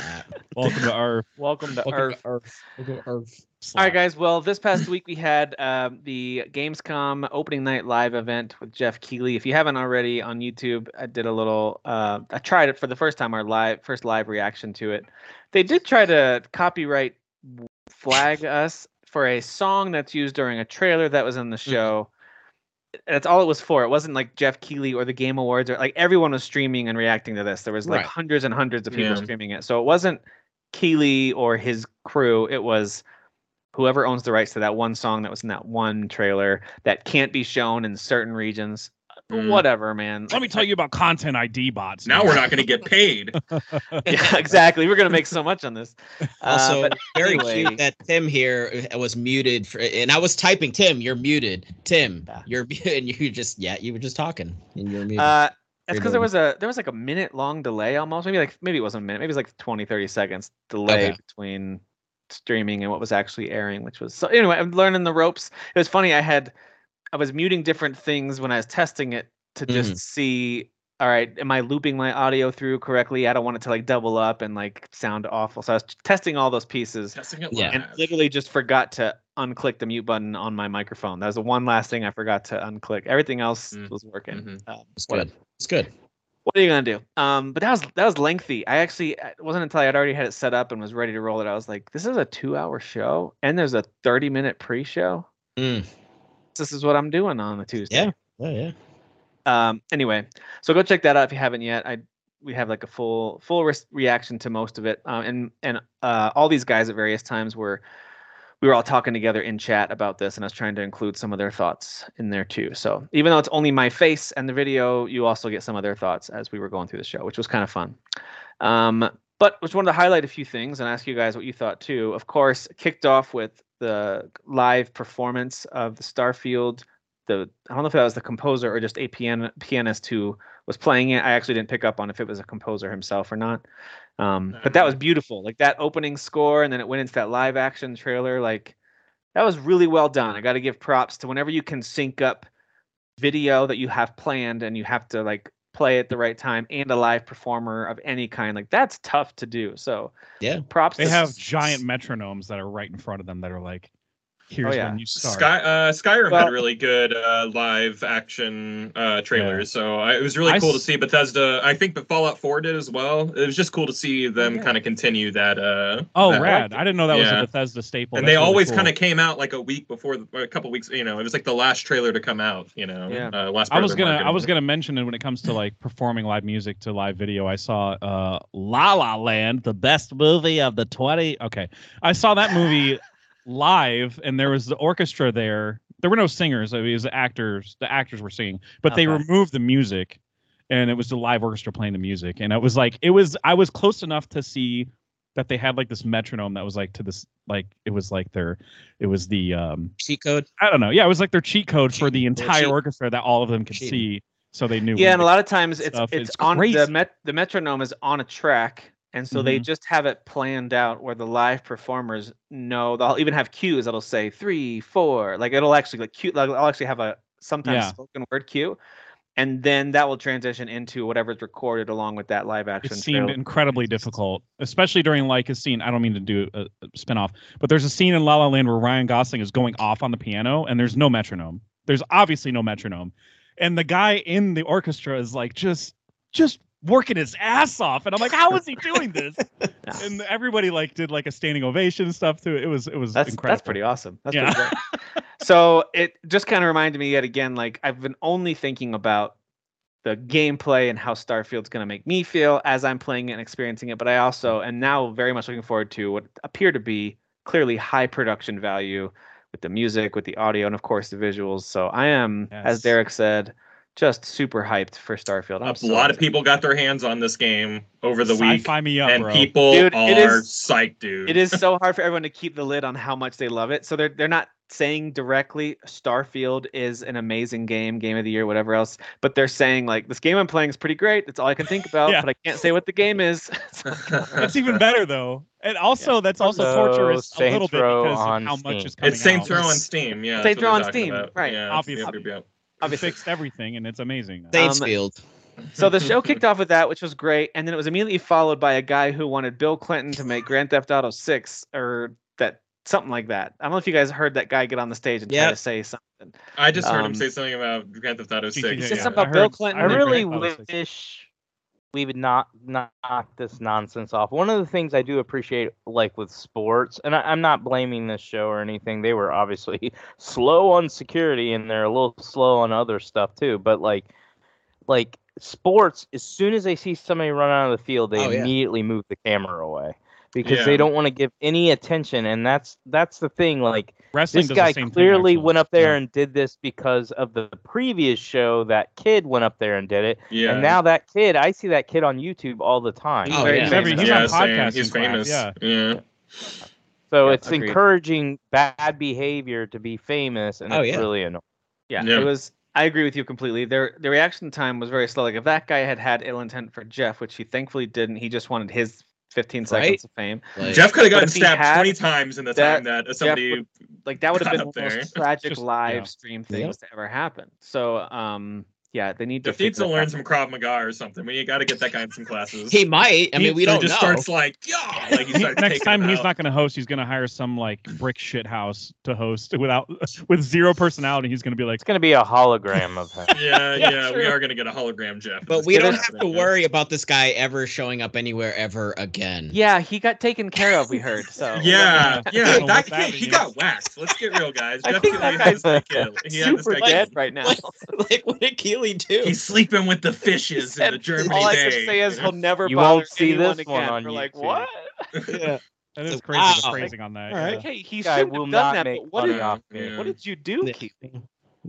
Welcome to Earth. Welcome to Welcome Earth. To Earth. Welcome to Earth. All right, guys. Well, this past week we had um, the Gamescom opening night live event with Jeff Keighley. If you haven't already on YouTube, I did a little. Uh, I tried it for the first time. Our live first live reaction to it. They did try to copyright flag us for a song that's used during a trailer that was in the show. Mm-hmm. That's all it was for. It wasn't like Jeff Keighley or the Game Awards or like everyone was streaming and reacting to this. There was like right. hundreds and hundreds of people yeah. streaming it. So it wasn't Keighley or his crew. It was whoever owns the rights to that one song that was in that one trailer that can't be shown in certain regions, mm. whatever, man. Let like, me tell you about Content I D bots. Now we're not going to get paid. Yeah, exactly. We're going to make so much on this. Also, uh, but very anyway. Cute that Tim here was muted, for, and I was typing, Tim, you're muted. Tim, yeah. you're and you just yeah, you were just talking, and you're muted. Uh, That's because there was a there was like a minute long delay almost. Maybe like maybe it wasn't a minute. Maybe it was like twenty, thirty seconds delay okay. between streaming and what was actually airing, which was so anyway, I'm learning the ropes. It was funny. I had, I was muting different things when I was testing it to just mm. see, all right, am I looping my audio through correctly? I don't want it to like double up and like sound awful. So I was testing all those pieces testing it live. And literally just forgot to unclick the mute button on my microphone. That was the one last thing I forgot to unclick. Everything else mm. was working. Mm-hmm. Uh, it's good. It's good. What are you gonna do? Um, but that was that was lengthy. I actually it wasn't until I'd already had it set up and was ready to roll it. I was like, "This is a two-hour show, and there's a thirty-minute pre-show. Mm. This is what I'm doing on a Tuesday." Yeah, yeah, yeah. Um, anyway, so go check that out if you haven't yet. I we have like a full full re- reaction to most of it, um, and and uh, all these guys at various times were we were all talking together in chat about this, and I was trying to include some of their thoughts in there too. So even though it's only my face and the video, you also get some of their thoughts as we were going through the show, which was kind of fun. Um, but I just wanted to highlight a few things and ask you guys what you thought too. Of course, kicked off with the live performance of the Starfield. The I don't know if that was the composer or just a pian- pianist who was playing it. I actually didn't pick up on if it was a composer himself or not. Um, but that was beautiful, like that opening score, and then it went into that live action trailer. Like that was really well done. I got to give props to whenever you can sync up video that you have planned and you have to like play at the right time and a live performer of any kind. Like that's tough to do. So yeah, props. They to have s- giant metronomes that are right in front of them that are like, here's oh, yeah. when you start. Sky, uh, Skyrim well, had really good uh, live action uh, trailers, yeah. so I, it was really I cool s- to see Bethesda. I think that Fallout four did as well. It was just cool to see them yeah. kind of continue that. Uh, oh, that rad! Act. I didn't know that yeah. was a Bethesda staple. And That's they really always cool. kind of came out like a week before, the, a couple weeks. You know, it was like the last trailer to come out. You know, yeah. uh, last. I was gonna, I was gonna mention it when it comes to like performing live music to live video. I saw uh, La La Land, the best movie of the twenty. Okay, I saw that movie. Live, and there was the orchestra there. There were no singers. I mean, it was the actors. The actors were singing, but okay. they removed the music, and it was the live orchestra playing the music. And it was like it was. I was close enough to see that they had like this metronome that was like to this like it was like their it was the um, cheat code. I don't know. Yeah, it was like their cheat code cheat. for the entire cheat. orchestra that all of them could cheat. see, so they knew. Yeah, and a lot of times it's it's, it's on crazy. the met the metronome is on a track. And so mm-hmm. they just have it planned out where the live performers know. They'll even have cues that'll say three, four. Like it'll actually like cue. Like I'll actually have a sometimes yeah. spoken word cue, and then that will transition into whatever's recorded along with that live action. It seemed trail. incredibly difficult, especially during like a scene. I don't mean to do a, a spinoff, but there's a scene in La La Land where Ryan Gosling is going off on the piano, and there's no metronome. There's obviously no metronome, and the guy in the orchestra is like just, just. working his ass off, and I'm like, how is he doing this? And everybody like did like a standing ovation and stuff too. It was it was that's, incredible. That's pretty awesome. That's yeah. pretty great. So it just kind of reminded me yet again, like I've been only thinking about the gameplay and how Starfield's going to make me feel as I'm playing it and experiencing it. But I also am now very much looking forward to what appear to be clearly high production value with the music, with the audio, and of course the visuals. So I am, yes. as Derek said, just super hyped for Starfield. I'm a so lot excited. Of people got their hands on this game over the Sci-fi week. Sci-fi me up, and bro. People dude, are it is, psyched, dude. It is so hard for everyone to keep the lid on how much they love it. So they're they're not saying directly Starfield is an amazing game, game of the year, whatever else. But they're saying, like, this game I'm playing is pretty great. That's all I can think about, yeah. but I can't say what the game is. That's even better, though. And also, yeah. that's also so, torturous Saints a little bit because of how Steam. Much is coming out. It's Saints Row on Steam, yeah. Saints Row on Steam, about. Right. Yeah, obviously. Yeah. Obviously. Fixed everything, and it's amazing. Saintsfield. Um, so the show kicked off with that, which was great, and then it was immediately followed by a guy who wanted Bill Clinton to make Grand Theft Auto six, or that something like that. I don't know if you guys heard that guy get on the stage and yep. try to say something. I just um, heard him say something about Grand Theft Auto six. He said yeah, something about I Bill heard, Clinton. I really wish we would not knock this nonsense off. One of the things I do appreciate, like with sports, and I, I'm not blaming this show or anything. They were obviously slow on security, and they're a little slow on other stuff too. But like, like sports, as soon as they see somebody run out of the field, they oh, yeah. immediately move the camera away because yeah. they don't want to give any attention. And that's that's the thing. Like wrestling, this guy clearly went up there yeah. and did this because of the previous show. That kid went up there and did it. Yeah. And now that kid, I see that kid on YouTube all the time. Oh, yeah. Famous. He's yeah, on podcasts. He's famous. Yeah. yeah. So yeah, it's agreed. Encouraging bad behavior to be famous, and oh, it's yeah. really annoying. Yeah. yeah. It was. I agree with you completely. Their their reaction time was very slow. Like if that guy had had ill intent for Jeff, which he thankfully didn't, he just wanted his fifteen seconds right? of fame. Like, Jeff could have gotten stabbed had, twenty times in the that, time that somebody would, like that would have been one of the most tragic just, live yeah. stream things yeah. to ever happen. So um yeah, they need Jeff to needs to learn some Krav Maga or something. We got to get that guy in some classes. He might. I mean, he, we don't know. He just starts like, yeah. Like he starts next time he's not going to host. He's going to hire some like brick shit house to host without with zero personality. He's going to be like, it's going to be a hologram of him. yeah, yeah, yeah, we are going to get a hologram, Jeff. But we don't have to worry about this guy ever showing up anywhere ever again. Yeah, he got taken care of. We heard. So yeah, yeah, yeah that, that he, he got whacked. Let's get real, guys. I Jeff think Keighley that guy's like, super dead right now. Like what did Keighley? Too. He's sleeping with the fishes in the Germany all I can say is he'll never you bother won't see anyone this one again. On We're YouTube. Like, what? yeah. That is crazy, wow. the phrasing on that. All right. Yeah. Hey, he should have done that, but what did, yeah. what did you do? Yeah.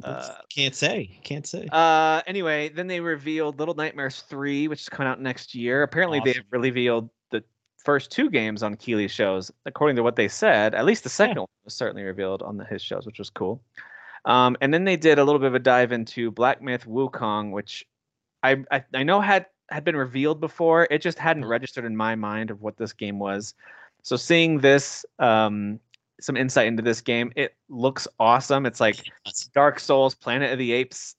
Uh, can't say. Can't say. Uh, anyway, then they revealed Little Nightmares three, which is coming out next year. Apparently, awesome. They've revealed the first two games on Keighley's shows, according to what they said. At least the second yeah. one was certainly revealed on the, his shows, which was cool. Um, and then they did a little bit of a dive into Black Myth: Wukong, which I, I I know had had been revealed before. It just hadn't registered in my mind of what this game was. So seeing this, um, some insight into this game, it looks awesome. It's like Dark Souls, Planet of the Apes.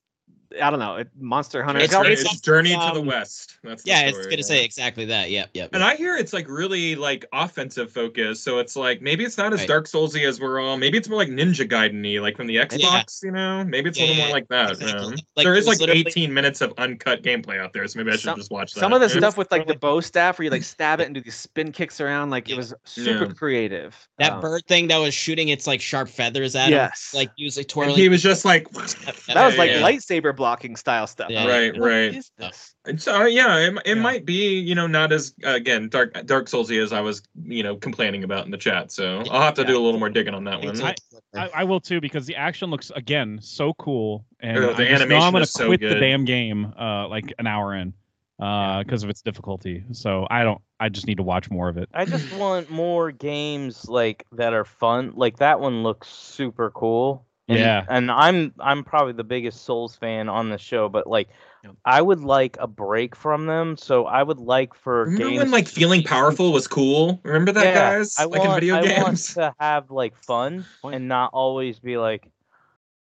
I don't know, it, Monster Hunter. It's, it's, it's Journey um, to the West. That's the yeah, story. It's gonna yeah. say exactly that. Yep, yep. And yep. I hear it's like really like offensive focus, so it's like maybe it's not as right. Dark Souls-y as we're all. Maybe it's more like Ninja Gaiden-y, like from the Xbox. Yeah. You know, maybe it's yeah, a little yeah, more like that. Exactly. You know? Like, there is like eighteen minutes of uncut gameplay out there, so maybe I should some, just watch that. Some of the stuff with like the bow staff, where you like stab it and do these spin kicks around, like yeah. it was super yeah. creative. That um, bird thing that was shooting its like sharp feathers at yes. him, like usually twirling. And he was just like that was like yeah. lightsaber blocking style stuff. Yeah. Right, right. And so yeah, it, it yeah. might be, you know, not as uh, again dark Dark Soulsy as I was, you know, complaining about in the chat. So I'll have to yeah. do a little more digging on that one. I, I, I will too, because the action looks again so cool, and oh, the I'm animation just, I'm gonna is so quit good. The damn game uh, like an hour in because uh, yeah. of its difficulty. So I don't. I just need to watch more of it. I just want more games like that are fun. Like that one looks super cool. And, yeah, and I'm I'm probably the biggest Souls fan on the show, but like, yep. I would like a break from them. So I would like for remember games when like feeling powerful was cool. Remember that, yeah, guys? I like want, in video I games, want to have like fun and not always be like,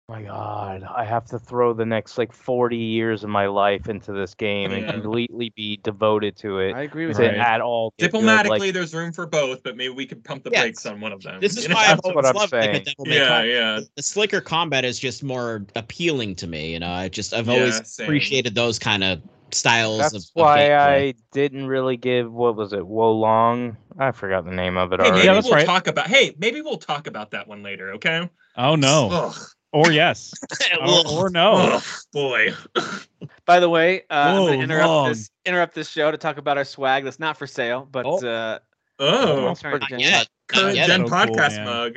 oh my God, I have to throw the next like forty years of my life into this game yeah. and completely be devoted to it. I agree with that right. at all. Diplomatically, like, there's room for both, but maybe we could pump the yeah. brakes on one of them. This is you why I've always loved like, Devil May yeah, Cry. Yeah. The slicker combat is just more appealing to me. You know, I just I've yeah, always same. Appreciated those kind of styles. That's of, why of I didn't really give what was it Wolong. I forgot the name of it hey, already. Maybe yeah, that's we'll right. talk about. Hey, maybe we'll talk about that one later. Okay. Oh no. Ugh. Or yes, or, or no. Oh, boy. By the way, uh, Whoa, I'm going to interrupt this, interrupt this show to talk about our swag that's not for sale, but oh, uh, oh current gen, current gen so podcast cool, mug.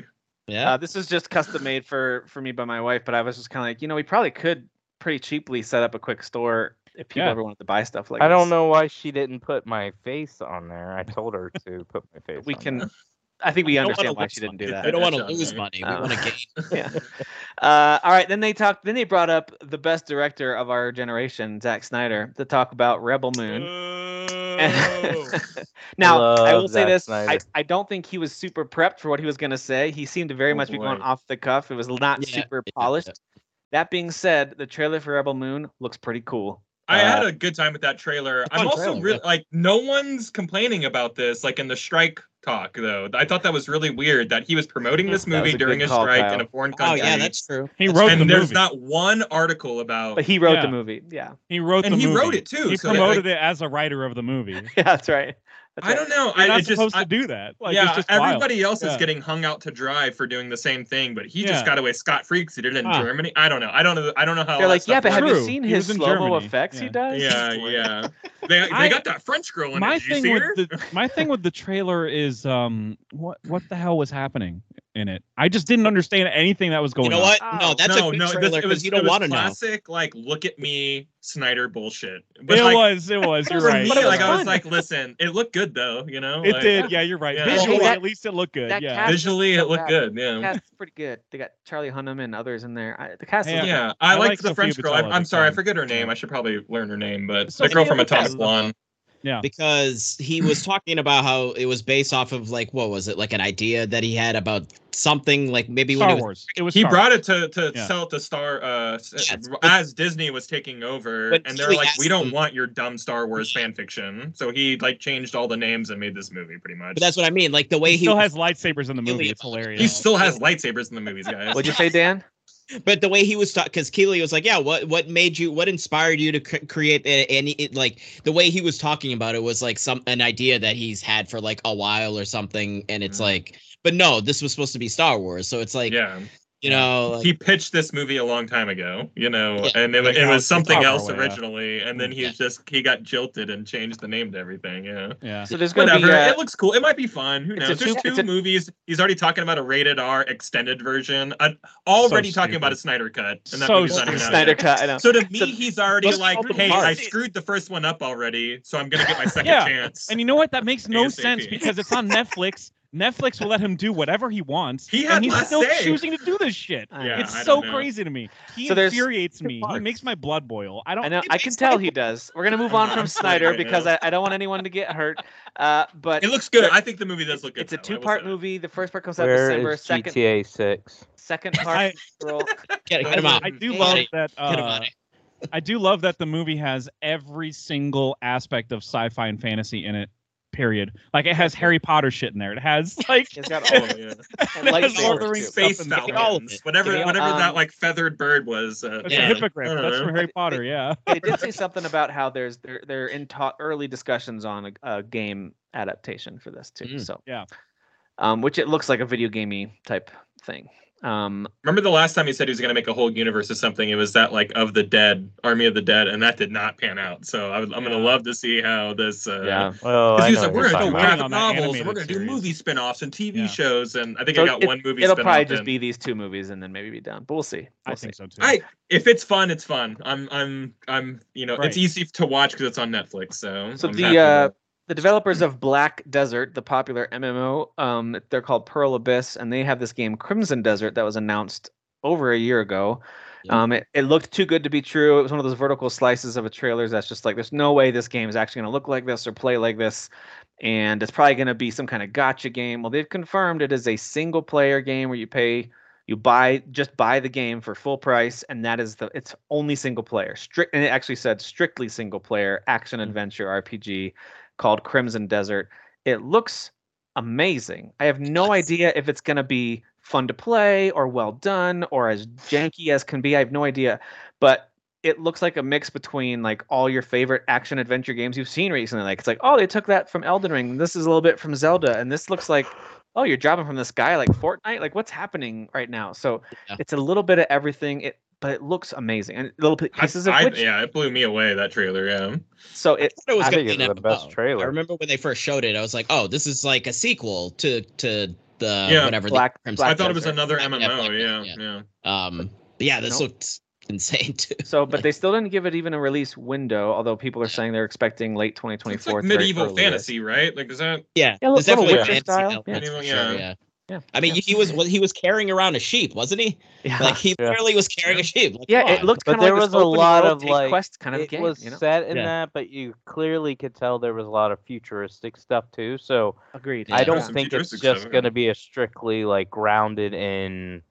Yeah, uh, this is just custom made for for me by my wife, but I was just kind of like, you know, we probably could pretty cheaply set up a quick store if people yeah. ever wanted to buy stuff like I this. I don't know why she didn't put my face on there. I told her to put my face we on can, there. I think we I understand why she money. didn't do that. I don't want to lose money. Um, we want to gain. Yeah. Uh, all right. Then they talked. Then they brought up the best director of our generation, Zack Snyder, to talk about Rebel Moon. Oh. Now, Love I will Zack say this. I, I don't think he was super prepped for what he was going to say. He seemed to very oh, much boy. be going off the cuff. It was not yeah, super yeah, polished. Yeah. That being said, the trailer for Rebel Moon looks pretty cool. I uh, had a good time with that trailer. I'm also trailer, really yeah. like, no one's complaining about this. Like in the strike talk, though, I thought that was really weird that he was promoting this movie a during a call, strike Kyle. in a foreign country. Oh yeah, that's true. He wrote and the movie. And there's not one article about. But he wrote yeah. the movie. Yeah, he wrote and the he movie. And he wrote it too. He so promoted like... it as a writer of the movie. yeah, that's right. I don't know. You're not I, supposed just, to I, do that. Like, yeah, it's just everybody wild. else yeah. is getting hung out to dry for doing the same thing, but he yeah. just got away scot-free because he did it in huh. Germany. I don't know. I don't know. I don't know how. They're like, yeah, but have you seen his slow-mo effects yeah. he does? Yeah, yeah. they they I, got that French girl in my it. Did thing you see her? With the, my thing with the trailer is um, what what the hell was happening in it? I just didn't understand anything that was going on. You know what? On. No, that's no, a good no, trailer because you don't want to know. Classic, like, look at me, Snyder bullshit. But it like, was, it was. You're right. Me, was like fun. I was like, listen, it looked good though, you know. It like, did. Yeah, you're right. Yeah. Visually, well, that, at least it looked good. Yeah. Visually, it looked bad. good. Yeah. That's pretty good. They got Charlie Hunnam and others in there. I, the cast. Yeah, yeah. I, I liked the French girl. I'm sorry, I forget her name. I should probably learn her name, but the girl from Atomic Blonde. Yeah, because he was talking about how it was based off of like what was it like an idea that he had about something like maybe Star when Wars. It was, it was he Star brought Wars. it to to yeah. sell it to Star uh, yeah, as Disney was taking over, and they're like, we don't him. want your dumb Star Wars fan fiction. So he like changed all the names and made this movie pretty much. But that's what I mean, like the way he, he still was, has lightsabers in the movie. It's hilarious. He still has lightsabers in the movies, guys. What'd you say, Dan? But the way he was talking, because Keighley was like, yeah, what what made you, what inspired you to cr create, and it, like, the way he was talking about it was, like, some an idea that he's had for, like, a while or something, and it's mm. like, but no, this was supposed to be Star Wars, so it's like, yeah. you know. Like, he pitched this movie a long time ago, you know, yeah, and it, it, it was something else originally, yeah. and then he yeah. just, he got jilted and changed the name to everything, yeah. yeah. So there's going to be a, it looks cool. It might be fun. Who knows? There's two, two movies. He's already talking about a rated R extended version. I'm already so talking about a Snyder cut. And that so not Snyder cut, I know. So to me, so he's already like, hey, I screwed the first one up already, so I'm going to get my second yeah. chance. And you know what? That makes no A S A P. Sense because it's on Netflix. Netflix will let him do whatever he wants. He had and he's still say. choosing to do this shit. Yeah, it's so crazy to me. He so infuriates me. He makes my blood boil. I don't. I know. I can tell he does. We're gonna move on from Snyder because I, I don't want anyone to get hurt. Uh, but it looks good. I think the movie does look good. It's a two-part movie. The first part comes out December. Second. G T A six. Second part. Get him out. I do love that. Uh, I do love that the movie has every single aspect of sci-fi and fantasy in it. Period. Like it has Harry Potter shit in there. It has like it's got all of it. It space falcons. Whatever, you know, whatever um, that like feathered bird was. Uh, it's yeah. a hippogriff. That's from Harry Potter. They, yeah. They did say something about how there's they're they're in ta early discussions on a, a game adaptation for this too. Mm, so yeah, um, which it looks like a video gamey type thing. Um, Remember the last time he said he was going to make a whole universe of something? It was that like of the dead, Army of the Dead, and that did not pan out. So I was, I'm yeah. going to love to see how this. Uh, yeah, well, I know like, we're going to do graphic novels, and we're going to do movie spinoffs and T V yeah. shows, and I think so I got it, one movie. It'll probably just in. be these two movies, and then maybe be done. But we'll see. We'll I see. think so too. I, if it's fun, it's fun. I'm, I'm, I'm. You know, right. it's easy to watch because it's on Netflix. So. So I'm the. Uh, The developers of Black Desert, the popular M M O, um, they're called Pearl Abyss, and they have this game Crimson Desert that was announced over a year ago. Yeah. Um, it, it looked too good to be true. It was one of those vertical slices of a trailer that's just like, there's no way this game is actually going to look like this or play like this. And it's probably going to be some kind of gotcha game. Well, they've confirmed it is a single player game where you pay, you buy, just buy the game for full price. And that is the, it's only single player. Strict, and it actually said strictly single player, action adventure, R P G. Called Crimson Desert. It looks amazing. I have no idea if it's going to be fun to play or well done or as janky as can be. I have no idea, but it looks like a mix between like all your favorite action adventure games you've seen recently. Like it's like, oh, they took that from Elden Ring. This is a little bit from Zelda, and this looks like, oh, you're dropping from the sky like Fortnite. Like what's happening right now? So yeah. it's a little bit of everything. It But it looks amazing, and little pieces I, of which... I, yeah, it blew me away that trailer. Yeah, so it, I, it was I think it's the best trailer. I remember when they first showed it, I was like, "Oh, this is like a sequel to to the yeah. whatever." Black, the Black I thought Desert. It was another M M O. Yeah, yeah. yeah. Um, yeah, this nope. looked insane too. So, but like, they still didn't give it even a release window, although people are yeah. saying they're expecting late twenty twenty-four. It's like medieval fantasy, right? Like, is that yeah, yeah there's definitely Witcher fantasy style. Yeah. Medieval, yeah. Sure, yeah. Yeah, I mean, yeah. he was he was carrying around a sheep, wasn't he? Yeah, like he yeah. barely was carrying yeah. a sheep. Like, yeah, it looked. But kind there of like was a lot of like quest kind of it game, was you know? set in yeah. that, but you clearly could tell there was a lot of futuristic stuff too. So agreed. Yeah. I don't Some think it's just yeah. going to be a strictly like grounded in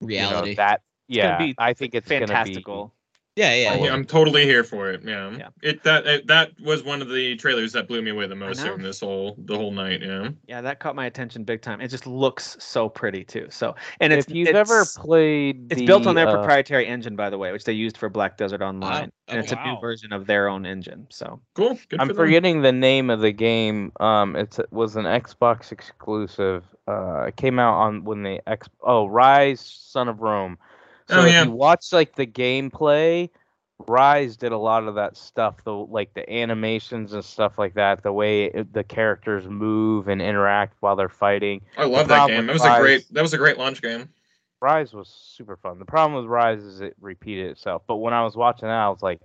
reality. You know, that yeah, be I think it's fantastical. Be, yeah, yeah, yeah. I'm totally here for it. Yeah, yeah. It that it, that was one of the trailers that blew me away the most during this whole the whole night. Yeah, yeah, that caught my attention big time. It just looks so pretty too. So, and it's, if you've it's, ever played, it's the, built on their uh, proprietary engine, by the way, which they used for Black Desert Online, uh, and oh, it's wow. a new version of their own engine. So cool. Good I'm for forgetting the name of the game. Um, it's, it was an Xbox exclusive. Uh, it came out on when the X. Oh, Rise, Son of Rome. So oh, if yeah. you watch like the gameplay, Rise did a lot of that stuff, the like the animations and stuff like that, the way it, the characters move and interact while they're fighting. I love that game. That was Rise, a great that was a great launch game. Rise was super fun. The problem with Rise is it repeated itself. But when I was watching that, I was like,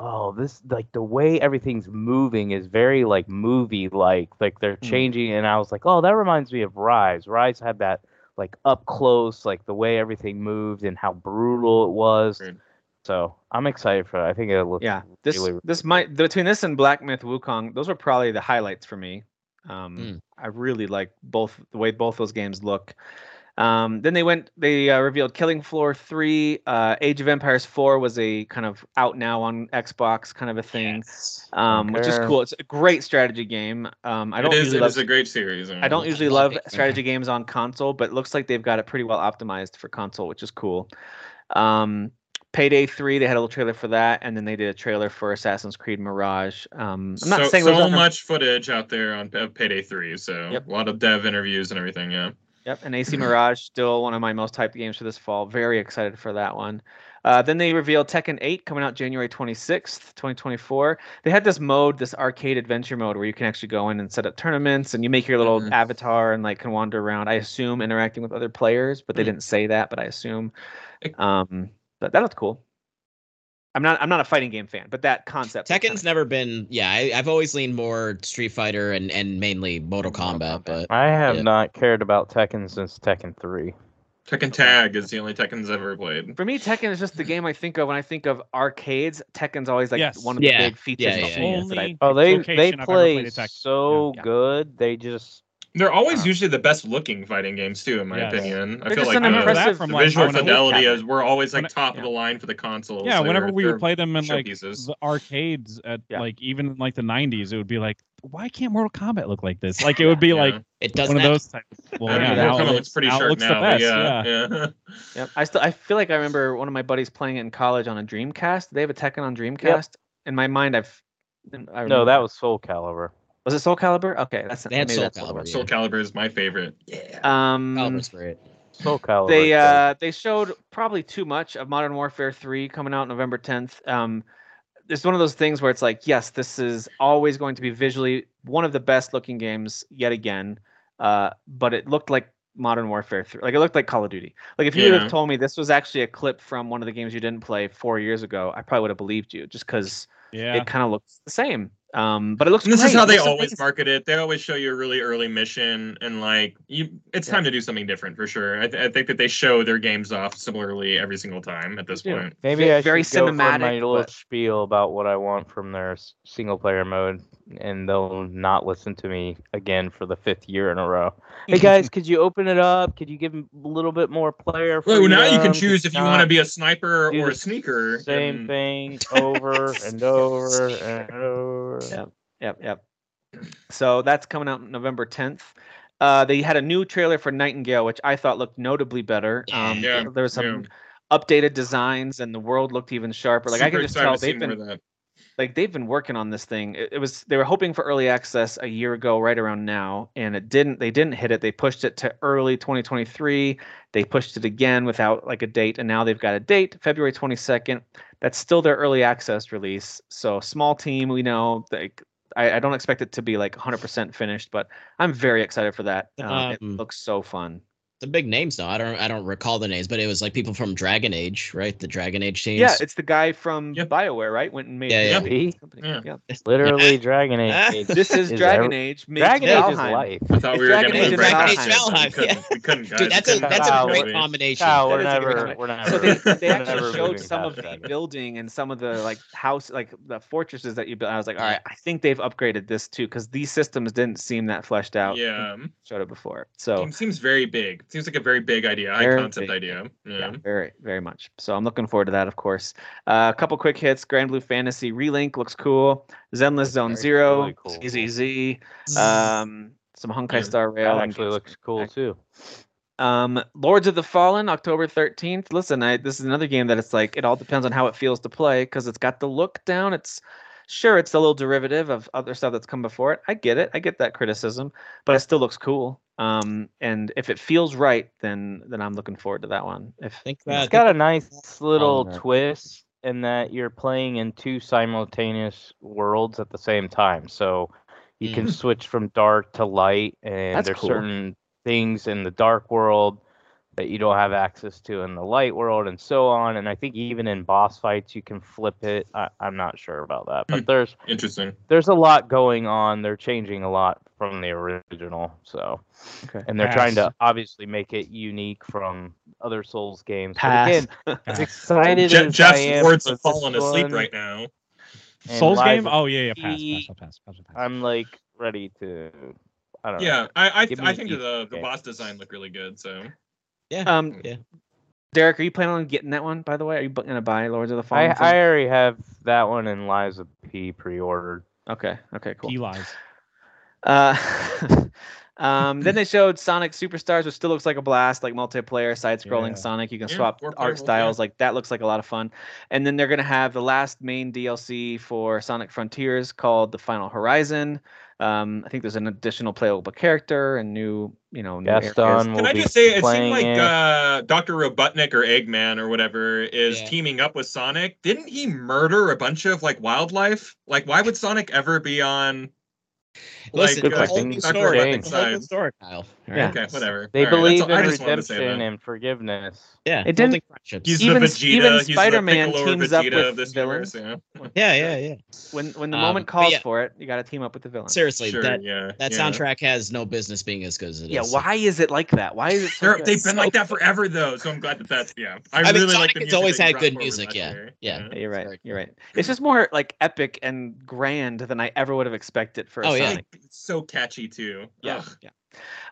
oh, this like the way everything's moving is very like movie like. Like they're changing mm. and I was like, oh, that reminds me of Rise. Rise had that like up close, like the way everything moved and how brutal it was. Great. So I'm excited for it. I think it looks yeah. This really, really this might between this and Black Myth: Wukong, those were probably the highlights for me. Um, mm. I really like both the way both those games look. Um, then they went, they uh, revealed Killing Floor three. Uh, Age of Empires four was a kind of out now on Xbox kind of a thing, yes. um, okay. which is cool. It's a great strategy game. Um, I don't. It is. It love, is a great series. I, I don't usually love strategy games on console, but it looks like they've got it pretty well optimized for console, which is cool. Um, Payday three, they had a little trailer for that, and then they did a trailer for Assassin's Creed Mirage. Um, I'm not so, saying so much footage out there on uh, Payday three, so yep. a lot of dev interviews and everything. Yeah. Yep, and A C Mirage, still one of my most hyped games for this fall. Very excited for that one. Uh, then they revealed Tekken eight coming out January twenty-sixth, twenty twenty-four. They had this mode, this arcade adventure mode, where you can actually go in and set up tournaments, and you make your little mm-hmm. avatar and like can wander around. I assume interacting with other players, but they mm-hmm. didn't say that. But I assume, um, but that looked cool. I'm not. I'm not a fighting game fan, but that concept. Tekken's never been. Yeah, I, I've always leaned more Street Fighter and, and mainly Mortal Kombat. But I have yeah. not cared about Tekken since Tekken three. Tekken Tag is the only Tekken's ever played. For me, Tekken is just the game I think of when I think of arcades. Tekken's always like yes. one of yeah. the big features. Yeah, yeah, yeah, yeah. That I, oh, they they play so yeah. good. They just. They're always wow. usually the best looking fighting games too, in my yes. opinion. They're I feel like the, from the like, visual fidelity is we're always like top yeah. of the line for the consoles. Yeah, so whenever we would play them in like pieces. the arcades at yeah. like even in, like the nineties, it would be like, why can't Mortal Kombat look like this? Like it would be yeah. like it doesn't one of those types. Well, yeah, now it looks pretty sharp now. Yeah, yeah. yeah. yep. I still I feel like I remember one of my buddies playing it in college on a Dreamcast. They have a Tekken on Dreamcast. Yep. In my mind, I've I no, that was Soul Calibur. Was it Soul Calibur? Okay, that's they had Soul that's Calibur. Yeah. Soul Calibur is my favorite. Yeah, um, Calibur's great. Soul Calibur. They uh, they showed probably too much of Modern Warfare three coming out November tenth. Um, it's one of those things where it's like, yes, this is always going to be visually one of the best looking games yet again. Uh, but it looked like Modern Warfare three, like it looked like Call of Duty. Like if you yeah. would have told me this was actually a clip from one of the games you didn't play four years ago, I probably would have believed you, just because yeah. it kind of looks the same. Um, but it looks. And this great. is how they always amazing. market it. They always show you a really early mission, and like you, it's yeah. time to do something different for sure. I, th I think that they show their games off similarly every single time at this yeah. point. Maybe it's I very should cinematic, go for my little but... spiel about what I want from their single player mode, and they'll not listen to me again for the fifth year in a row. Hey guys, could you open it up? Could you give a little bit more player? Freedom? Well, now you can choose if you want to be a sniper or a sneaker. Same and... thing over and over and over. Yep, yep, yep. So that's coming out November tenth. Uh, they had a new trailer for Nightingale, which I thought looked notably better. Um, yeah, there was some yeah. updated designs, and the world looked even sharper. Like Super I can just tell they've been like they've been working on this thing. It, it was they were hoping for early access a year ago, right around now, and it didn't. They didn't hit it. They pushed it to early twenty twenty-three. They pushed it again without like a date, and now they've got a date, February twenty-second. That's still their early access release. So small team, we know. Like I, I don't expect it to be like one hundred percent finished, but I'm very excited for that. Um, um, it looks so fun. the big names now. I don't I don't recall the names, but it was like people from Dragon Age, right? The Dragon Age teams. Yeah, it's the guy from yep. BioWare, right? Went and made yeah, yeah. Yeah. company. Yeah. Yeah. It's literally Dragon Age. This is, is Dragon every... Age. Dragon Age Valheim. Is life. I thought we it's were going to do Dragon Age Valheim. We couldn't, we couldn't guys. Dude, that's a that's a great combination. No, we're never we're never. So they they actually showed some of the building and some of the like house like the fortresses that you built. I was like, all right, I think they've upgraded this too, because these systems didn't seem that fleshed out. Yeah, showed it before. So it seems very big. Seems like a very big idea, high concept idea. Yeah. yeah, very, very much. So I'm looking forward to that, of course. Uh, a couple quick hits. Grand Blue Fantasy Relink looks cool. Zenless Zone Zero, Z Z Z. Um, some Honkai yeah. Star Rail that actually looks cool too. Um, Lords of the Fallen, October thirteenth. Listen, I, this is another game that it's like it all depends on how it feels to play because it's got the look down. It's sure it's a little derivative of other stuff that's come before it. I get it. I get that criticism, but it still looks cool. Um, and if it feels right, then then I'm looking forward to that one. If I think that, it's got a nice little twist in that you're playing in two simultaneous worlds at the same time, so you mm. can switch from dark to light, and that's there's cool. certain things in the dark world that you don't have access to in the light world, and so on. And I think even in boss fights, you can flip it. I, I'm not sure about that, but there's interesting. There's a lot going on. They're changing a lot from the original, so okay. and they're Pass. trying to obviously make it unique from other Souls games. But again, as excited Je- as Jeff's I am words are falling asleep one, right now. Souls game? Oh yeah, yeah. Pass, pass, pass, pass, pass. I'm like ready to. I don't. Yeah, know. I I, I think the the boss design looked really good. So. Yeah. Um, yeah. Derek, are you planning on getting that one, by the way? Are you going to buy Lords of the Fallen? I, I already have that one and Lies of P pre-ordered. Okay. Okay, cool. P Lies. Uh, um, then they showed Sonic Superstars, which still looks like a blast, like multiplayer, side-scrolling yeah. Sonic. You can yeah, swap art styles. Yeah. Like that looks like a lot of fun. And then they're going to have the last main D L C for Sonic Frontiers called The Final Horizon. Um, I think there's an additional playable character and new, you know, new areas. Can I just say, it seemed like it. Uh, Doctor Robotnik or Eggman or whatever is yeah. teaming up with Sonic. Didn't he murder a bunch of like wildlife? Like, why would Sonic ever be on? Listen, like, uh, like story. Side. Story, Kyle. Right. Yeah. Okay, whatever. They all believe right. in redemption and forgiveness. Yeah, it didn't. He's even, the Vegeta. Even he's Spider-Man the teams Vegeta up with this villains. Universe, yeah. yeah, yeah, yeah. When when the um, moment calls yeah. for it, you got to team up with the villain. Seriously, sure, that yeah, that yeah. soundtrack has no business being as good as it yeah, is. Yeah, why is it like that? Why is it? So they've been so like that forever, though. So I'm glad that that's yeah. I, I mean, really like the music. It's always had good music. Yeah, yeah. You're right. You're right. It's just more like epic and grand than I ever would have expected for. Oh yeah, it's so catchy too. Yeah, Ugh. yeah.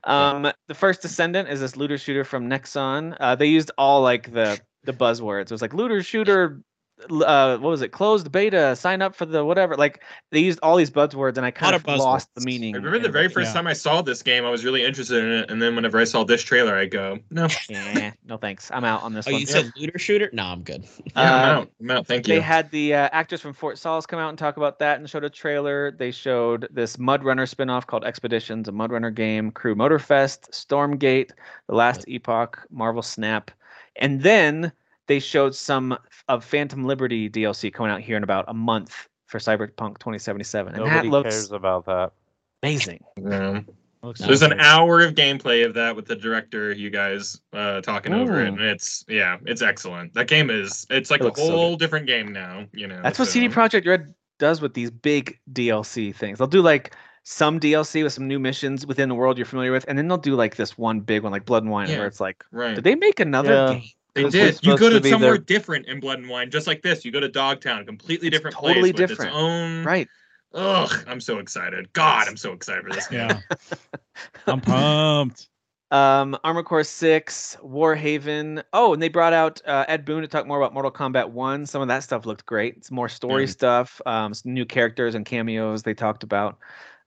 Um, the first Descendant is this looter shooter from Nexon. Uh, they used all like the the buzzwords. It was like looter shooter. Uh, what was it? Closed beta. Sign up for the whatever. Like they used all these buzzwords, and I kind of lost words. the meaning. I remember the very first yeah. time I saw this game, I was really interested in it, and then whenever I saw this trailer, I go, no, yeah, no thanks. I'm out on this. Oh, one. You said looter shooter? No, I'm good. Um, yeah, I'm out. I'm out. Thank you. They had the uh, actors from Fort Solis come out and talk about that, and showed a trailer. They showed this Mud Runner spinoff called Expeditions, a Mud Runner game, Crew Motorfest, Stormgate, The Last yeah. Epoch, Marvel Snap, and then. They showed some of Phantom Liberty D L C coming out here in about a month for Cyberpunk twenty seventy-seven. And Nobody that looks cares about that. Amazing. Yeah. Looks There's amazing. An hour of gameplay of that with the director, you guys uh, talking Ooh. over it. And it's, yeah, it's excellent. That game is, it's like it a whole so different game now. You know, That's so. what C D Projekt Red does with these big D L C things. They'll do like some D L C with some new missions within the world you're familiar with. And then they'll do like this one big one, like Blood and Wine, yeah. where it's like, right. did they make another yeah. game? They did. You go to, to somewhere different in Blood and Wine, just like this. You go to Dogtown, completely it's different totally place different. with its own. Right. Ugh, I'm so excited. God, I'm so excited for this game. Yeah. I'm pumped. Um, Armored Core six, Warhaven. Oh, and they brought out uh, Ed Boon to talk more about Mortal Kombat one. Some of that stuff looked great. It's more story mm. stuff. Um, some new characters and cameos they talked about.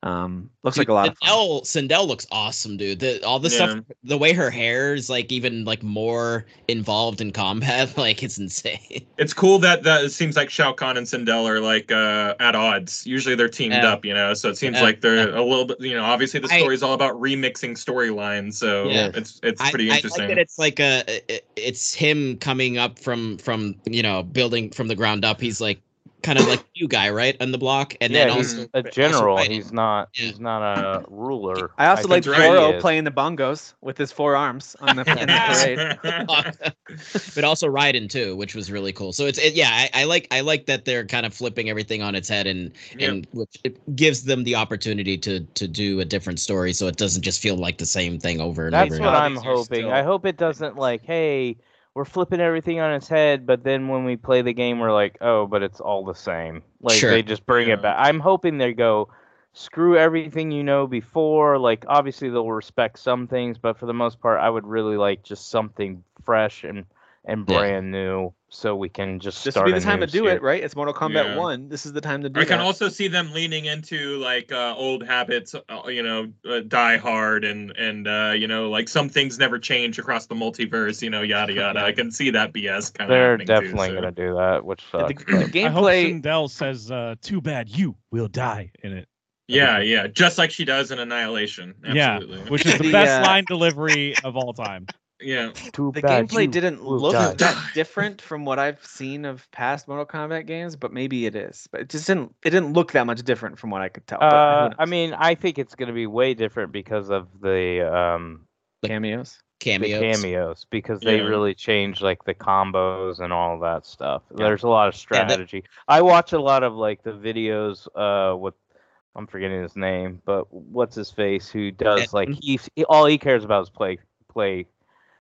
Um, looks dude, like a lot. Sindel, of fun. Sindel looks awesome, dude. The, all this yeah. stuff, the way her hair is like even like more involved in combat, like it's insane. It's cool that that it seems like Shao Kahn and Sindel are like uh, at odds. Usually they're teamed yeah. up, you know. So it seems yeah. like they're yeah. a little bit, you know. Obviously, the story is all about remixing storylines, so yeah. it's it's pretty I, interesting. I like that it's like a it, it's him coming up from from you know building from the ground up. He's like. kind of like you guy, right, on the block, and yeah, then he's also a general. Also he's not. Yeah. He's not a ruler. I also I like Zoro playing the bongos with his four arms on the, the parade. But also Raiden too, which was really cool. So it's it, yeah, I, I like I like that they're kind of flipping everything on its head, and yep. and which it gives them the opportunity to to do a different story, so it doesn't just feel like the same thing over and That's over. That's what I'm hoping. Still... I hope it doesn't like, hey, we're flipping everything on its head, but then when we play the game, we're like, oh, but it's all the same. Like, sure. they just bring yeah. it back. I'm hoping they go, screw everything you know before. Like, obviously, they'll respect some things, but for the most part, I would really like just something fresh and, and brand yeah. new so we can just this start This would be the time to do shit. It, right? It's Mortal Kombat yeah. one. This is the time to do it. I can that. also see them leaning into, like, uh, old habits, uh, you know, uh, Die Hard and, and uh, you know, like, some things never change across the multiverse, you know, yada, yada. I can see that B S kind of They're definitely so. going to do that, which sucks. The, the gameplay... I hope Sindel says, uh, too bad you will die in it. Yeah, yeah. Just like she does in Annihilation. Absolutely. Yeah, which is the best yeah. line delivery of all time. Yeah, Too the bad. gameplay you didn't look die. that different from what I've seen of past Mortal Kombat games, but maybe it is. But it just didn't. It didn't look that much different from what I could tell. Uh, I mean, I think it's going to be way different because of the um, cameos. Cameos. The cameos, because they yeah. really change like the combos and all that stuff. Yeah. There's a lot of strategy. Yeah, that... I watch a lot of like the videos uh, with. I'm forgetting his name, but what's his face? Who does like he? he all he cares about is play play.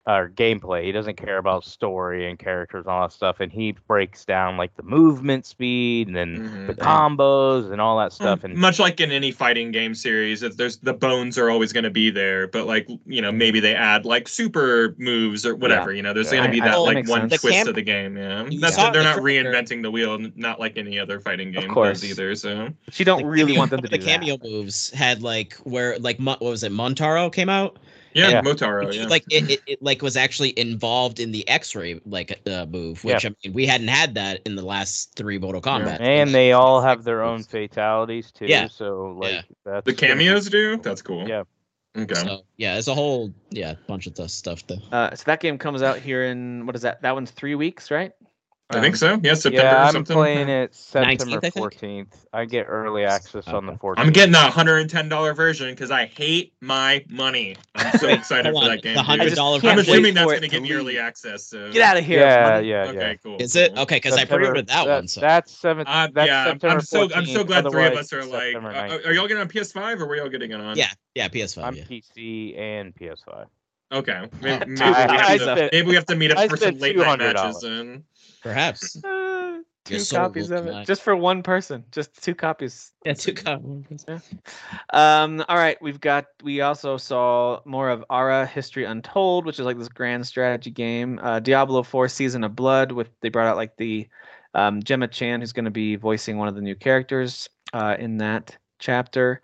Or uh, gameplay. He doesn't care about story and characters and all that stuff. And he breaks down like the movement speed and then mm-hmm. the combos and all that stuff. And much like in any fighting game series, if there's the bones are always going to be there. But like you know, maybe they add like super moves or whatever. Yeah. You know, there's yeah. going to be I, that I, like that one sense. twist the camp- of the game. Yeah, that's yeah. What, they're not reinventing the wheel, not like any other fighting game does either. So but you don't the really cameo, want them to do the cameo that. moves. Had like where like what was it? Montaro came out. Yeah, yeah. Motaro. Yeah. Like it, it, it, like was actually involved in the X-ray like uh, move, which yeah. I mean we hadn't had that in the last three Mortal Kombat. Yeah. And they all have their own fatalities too. Yeah. So like yeah. that's the cameos cool. do. That's cool. Yeah. Okay. So, yeah, it's a whole yeah bunch of stuff though. Uh, so that game comes out here in what is that? That one's three weeks, right? I um, think so. Yeah, September yeah, or something. I'm playing it September nineteenth, fourteenth. I, I get early access okay. on the fourteenth. I'm getting a one hundred ten dollars version because I hate my money. I'm so excited for that game. one hundred dollars I'm assuming that's going to give you early access. So. Get out of here. Yeah, yeah, yeah. Okay, cool. Is it? Okay, because I pre-ordered that, that one. So. That's, seventh, uh, that's yeah, September I'm so, fourteenth. I'm so glad three of us are like, uh, are y'all getting on P S five or were y'all getting it on? Yeah, yeah, P S five. I'm yeah. P C and P S five. Okay. Maybe, maybe, I, we, have to, spent, maybe we have to meet up I for some late night matches. And... Perhaps. Uh, two copies of it. Just for one person. Just two copies. Yeah, two copies. Yeah. Um, all right. We've got, we also saw more of Ara History Untold, which is like this grand strategy game. Uh, Diablo four Season of Blood, with they brought out like the um, Gemma Chan, who's going to be voicing one of the new characters uh, in that chapter.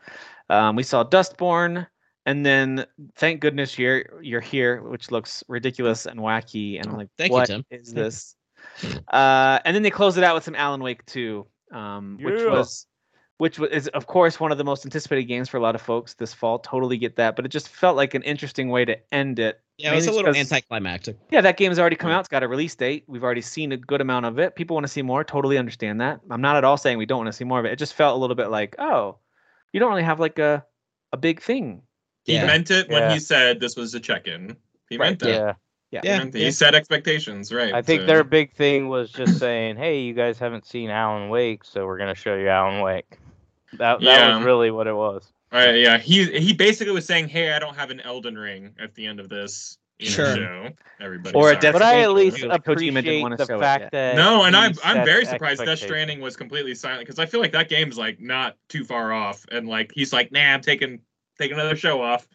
Um, we saw Dustborn. And then, thank goodness you're you're here, which looks ridiculous and wacky. And I'm like, thank what you, Tim. is this? Uh, and then they closed it out with some Alan Wake two, um, yeah. which was, which was is of course one of the most anticipated games for a lot of folks this fall. Totally get that, but it just felt like an interesting way to end it. Yeah, it's a little anticlimactic. Yeah, that game's already come out. It's got a release date. We've already seen a good amount of it. People want to see more. Totally understand that. I'm not at all saying we don't want to see more of it. It just felt a little bit like, oh, you don't really have like a a big thing. He yeah. meant it when yeah. he said this was a check-in. He right. meant that. Yeah. Yeah. He yeah. set expectations, right? I think so. Their big thing was just saying, hey, you guys haven't seen Alan Wake, so we're going to show you Alan Wake. That, that yeah. was really what it was. All right, yeah. He he basically was saying, hey, I don't have an Elden Ring at the end of this you know, sure. show. Everybody or a but I at least like, appreciate the fact it. that... No, and I'm, I'm very surprised Death Stranding was completely silent, because I feel like that game's like not too far off, and like he's like, nah, I'm taking... Take another show off.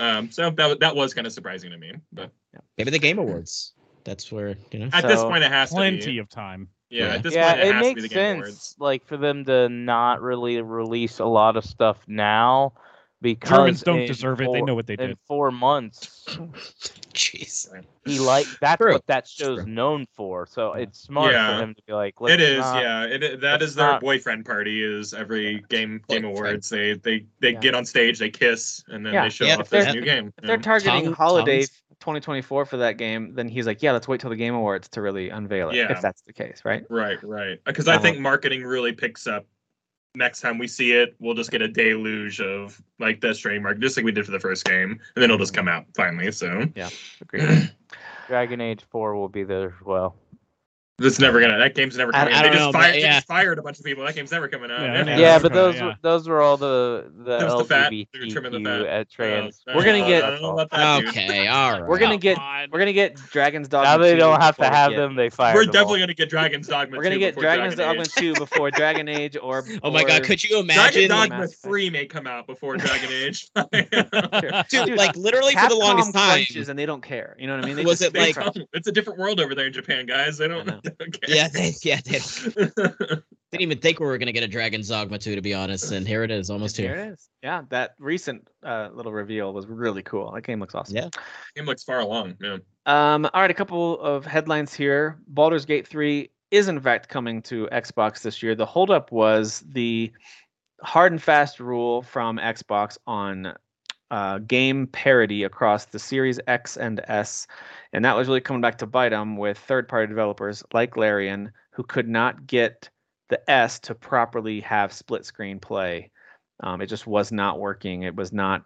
Um, so that that was kind of surprising to me. But maybe the Game Awards. That's where you know. At so, this point, it has plenty to be. of time. Yeah, yeah. At this yeah, point, it, it has makes to be the sense. Game Awards. Like for them to not really release a lot of stuff now because Germans don't deserve four, it. They know what they did in four months. Jeez, he like that's True. what that show's True. known for. So it's smart yeah. for them to be like, let's it is. Not, yeah, it, it that is their not... boyfriend party. Is every yeah. game Game Awards they they they yeah. get on stage, they kiss, and then yeah. they show yeah, off their new game. If yeah. they're targeting Tom, holiday Tom's... twenty twenty-four for that game, then he's like, yeah, let's wait till the Game Awards to really unveil it, yeah. if that's the case, right? Right, right. Because I um, think marketing really picks up. Next time we see it, we'll just get a deluge of, like, the stream market, just like we did for the first game, and then it'll just come out finally, so. Yeah, agreed. Dragon Age four will be there as well. That's never gonna, that game's never coming out. They, know, just fired, but, yeah. they just fired a bunch of people. That game's never coming out. Yeah, yeah, yeah but those out, yeah. Were, those were all the, the L G B T Q at trans. We're gonna get, okay, all right. We're gonna get, we're gonna get Dragon's Dogma now they don't have to have them, they fired We're them definitely all. Gonna get Dragon's Dogma two We're gonna get Dragon's Dragon Dogma two before Dragon Age or. Oh my god, could you imagine? Dragon's Dogma three may come out before Dragon Age. Dude, like literally for the longest time. And they don't care, you know what I mean? Was it like, it's a different world over there in Japan, guys. They don't. Okay. Yeah, they, yeah, they didn't even think we were gonna get a Dragon's Dogma two, to be honest, and here it is, almost here. Here it is. Yeah, that recent uh, little reveal was really cool. That game looks awesome. Yeah, game looks far along. Yeah. Um. All right, a couple of headlines here. Baldur's Gate three is in fact coming to Xbox this year. The holdup was the hard and fast rule from Xbox on uh, game parity across the Series X and S. And that was really coming back to bite them with third-party developers like Larian, who could not get the S to properly have split-screen play. Um, it just was not working. It was not.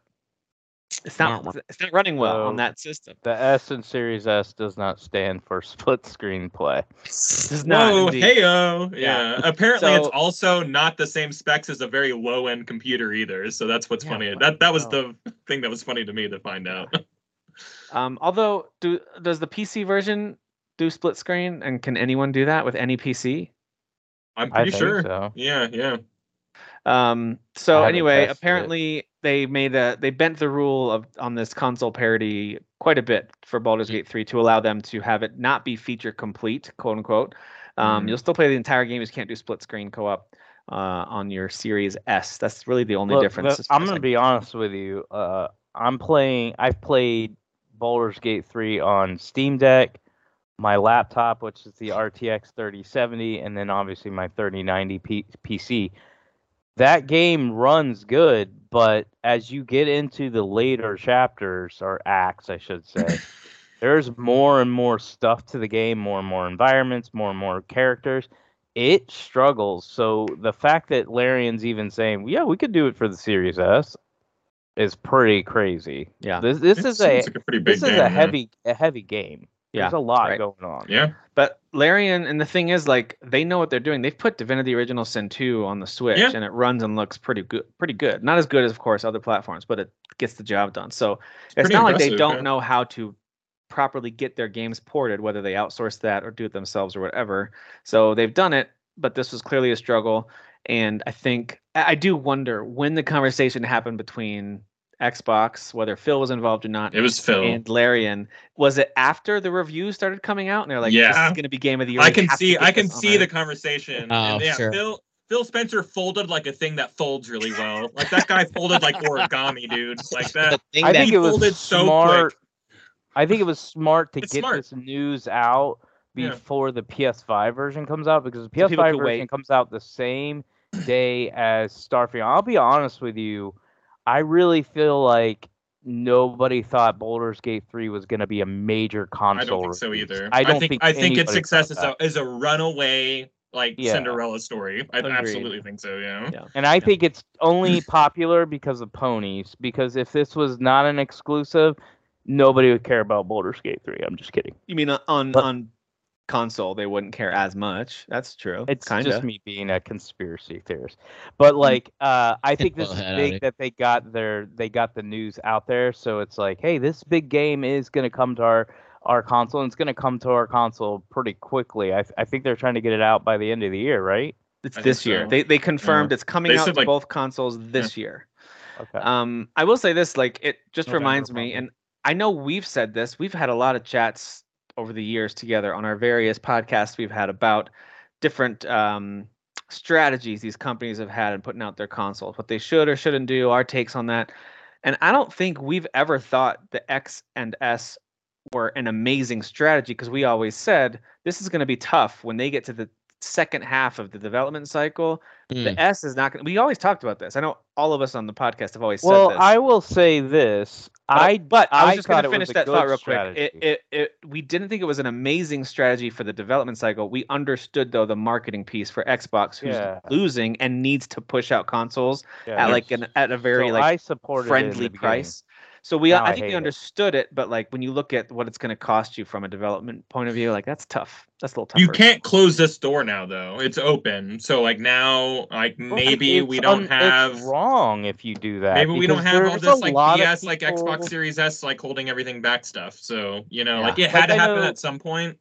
It's not. It's not running well so on that system. The S in Series S does not stand for split-screen play. Does not. Oh, hey-o. Yeah. yeah. Apparently, so, it's also not the same specs as a very low-end computer either. So that's what's yeah, funny. Wow. That that was the thing that was funny to me to find out. Um, although, do, does the P C version do split screen, and can anyone do that with any P C? I'm pretty I sure. So. Yeah, yeah. Um, so anyway, apparently it. they made a they bent the rule of on this console parity quite a bit for Baldur's Gate three to allow them to have it not be feature complete, quote unquote. Um, mm. You'll still play the entire game. You just can't do split screen co-op uh, on your Series S. That's really the only Look, difference. The, I'm gonna be honest with you. Uh, I'm playing. I've played Baldur's Gate three on Steam Deck, my laptop, which is the R T X thirty seventy, and then obviously my thirty ninety P- PC. That game runs good, but as you get into the later chapters, or acts, I should say, there's more and more stuff to the game, more and more environments, more and more characters. It struggles. So the fact that Larian's even saying, yeah, we could do it for the Series S, is pretty crazy. Yeah. This this it is a, like a this game, is a yeah. heavy a heavy game. Yeah. There's a lot right. going on. Yeah. But Larian, and the thing is, like, they know what they're doing. They've put Divinity Original Sin two on the Switch, yeah. and it runs and looks pretty good. Pretty good. Not as good as, of course, other platforms, but it gets the job done. So it's, it's not like they don't yeah. know how to properly get their games ported, whether they outsource that or do it themselves or whatever. So they've done it, but this was clearly a struggle. And I think I do wonder when the conversation happened between Xbox, whether Phil was involved or not. It was Phil and Larian. Was it after the reviews started coming out and they're like, yeah, this is going to be game of the year? I can see, I can see the conversation. Oh, and yeah, sure. Phil, Phil Spencer folded like a thing that folds really well. Like that guy folded like origami, dude. Like that. I think it was smart. So I think it was smart to it's get smart. this news out before yeah. the P S five version comes out, because the P S five version wait. comes out the same day as Starfield. I'll be honest with you, I really feel like nobody thought Baldur's Gate three was going to be a major console. I don't think so either. I don't I think, think I think its success is a, is a runaway like yeah. Cinderella story. I Agreed. absolutely think so. Yeah, yeah. and I yeah. think it's only popular because of ponies. Because if this was not an exclusive, nobody would care about Baldur's Gate three. I'm just kidding. You mean on but, on. console they wouldn't care as much. That's true. It's Kinda. just me being a conspiracy theorist, but like uh I think this is big that they got their they got the news out there. So it's like, hey, this big game is going to come to our our console, and it's going to come to our console pretty quickly. I, I think they're trying to get it out by the end of the year, right? It's I this so. year. They they confirmed yeah. it's coming they out to like, both consoles this yeah. year. Okay. Um, I will say this, like it just November reminds me, and I know we've said this. We've had a lot of chats over the years together on our various podcasts we've had about different um, strategies these companies have had in putting out their consoles, what they should or shouldn't do, our takes on that. And I don't think we've ever thought the X and S were an amazing strategy, because we always said this is going to be tough when they get to the second half of the development cycle, mm. the S is not going to... We always talked about this. I know all of us on the podcast have always well, said this. Well, I will say this. But, I But I was I just going to finish that thought real strategy. quick. It, it, it, we didn't think it was an amazing strategy for the development cycle. We understood, though, the marketing piece for Xbox, who's yeah. losing and needs to push out consoles yeah, at like an, at a very so like friendly price. So we, now I think I we understood it. it, but like when you look at what it's going to cost you from a development point of view, like that's tough. That's a little tough. You can't close this door now, though. It's open. So like now, like maybe well, we don't um, have. It's wrong if you do that. Maybe we don't have all this like B S, people... like Xbox Series S, like holding everything back stuff. So you know, yeah. like it had like, to happen know... at some point.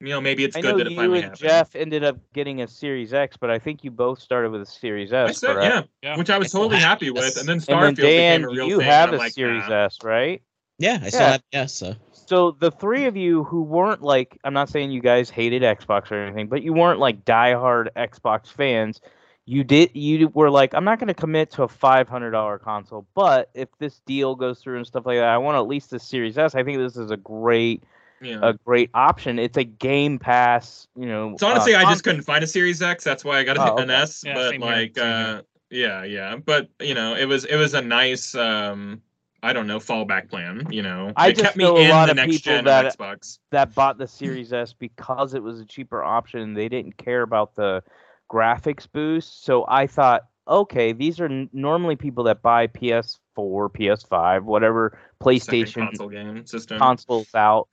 You know, maybe it's I good know that it finally happened. You and Jeff ended up getting a Series X, but I think you both started with a Series S, I said, correct? Yeah, yeah, which I was totally happy with. And then Starfield and then Dan, became a real you thing. you have a like, Series nah. S, right? Yeah, I yeah. still have S. So. so the three of you who weren't like, I'm not saying you guys hated Xbox or anything, but you weren't like diehard Xbox fans. You did. You were like, I'm not going to commit to a five hundred dollar console, but if this deal goes through and stuff like that, I want at least a Series S. I think this is a great... Yeah. a great option. It's a Game Pass, you know. So honestly, uh, I just couldn't find a Series X. That's why I got oh, okay. an S. Yeah, but like, here, uh, yeah, yeah. But you know, it was it was a nice, um, I don't know, fallback plan. You know, I it just kept know me a in lot the of next people gen that, Xbox. that bought the Series S because it was a cheaper option. They didn't care about the graphics boost. So I thought, okay, these are n- normally people that buy P S four, P S five, whatever PlayStation console game system consoles out.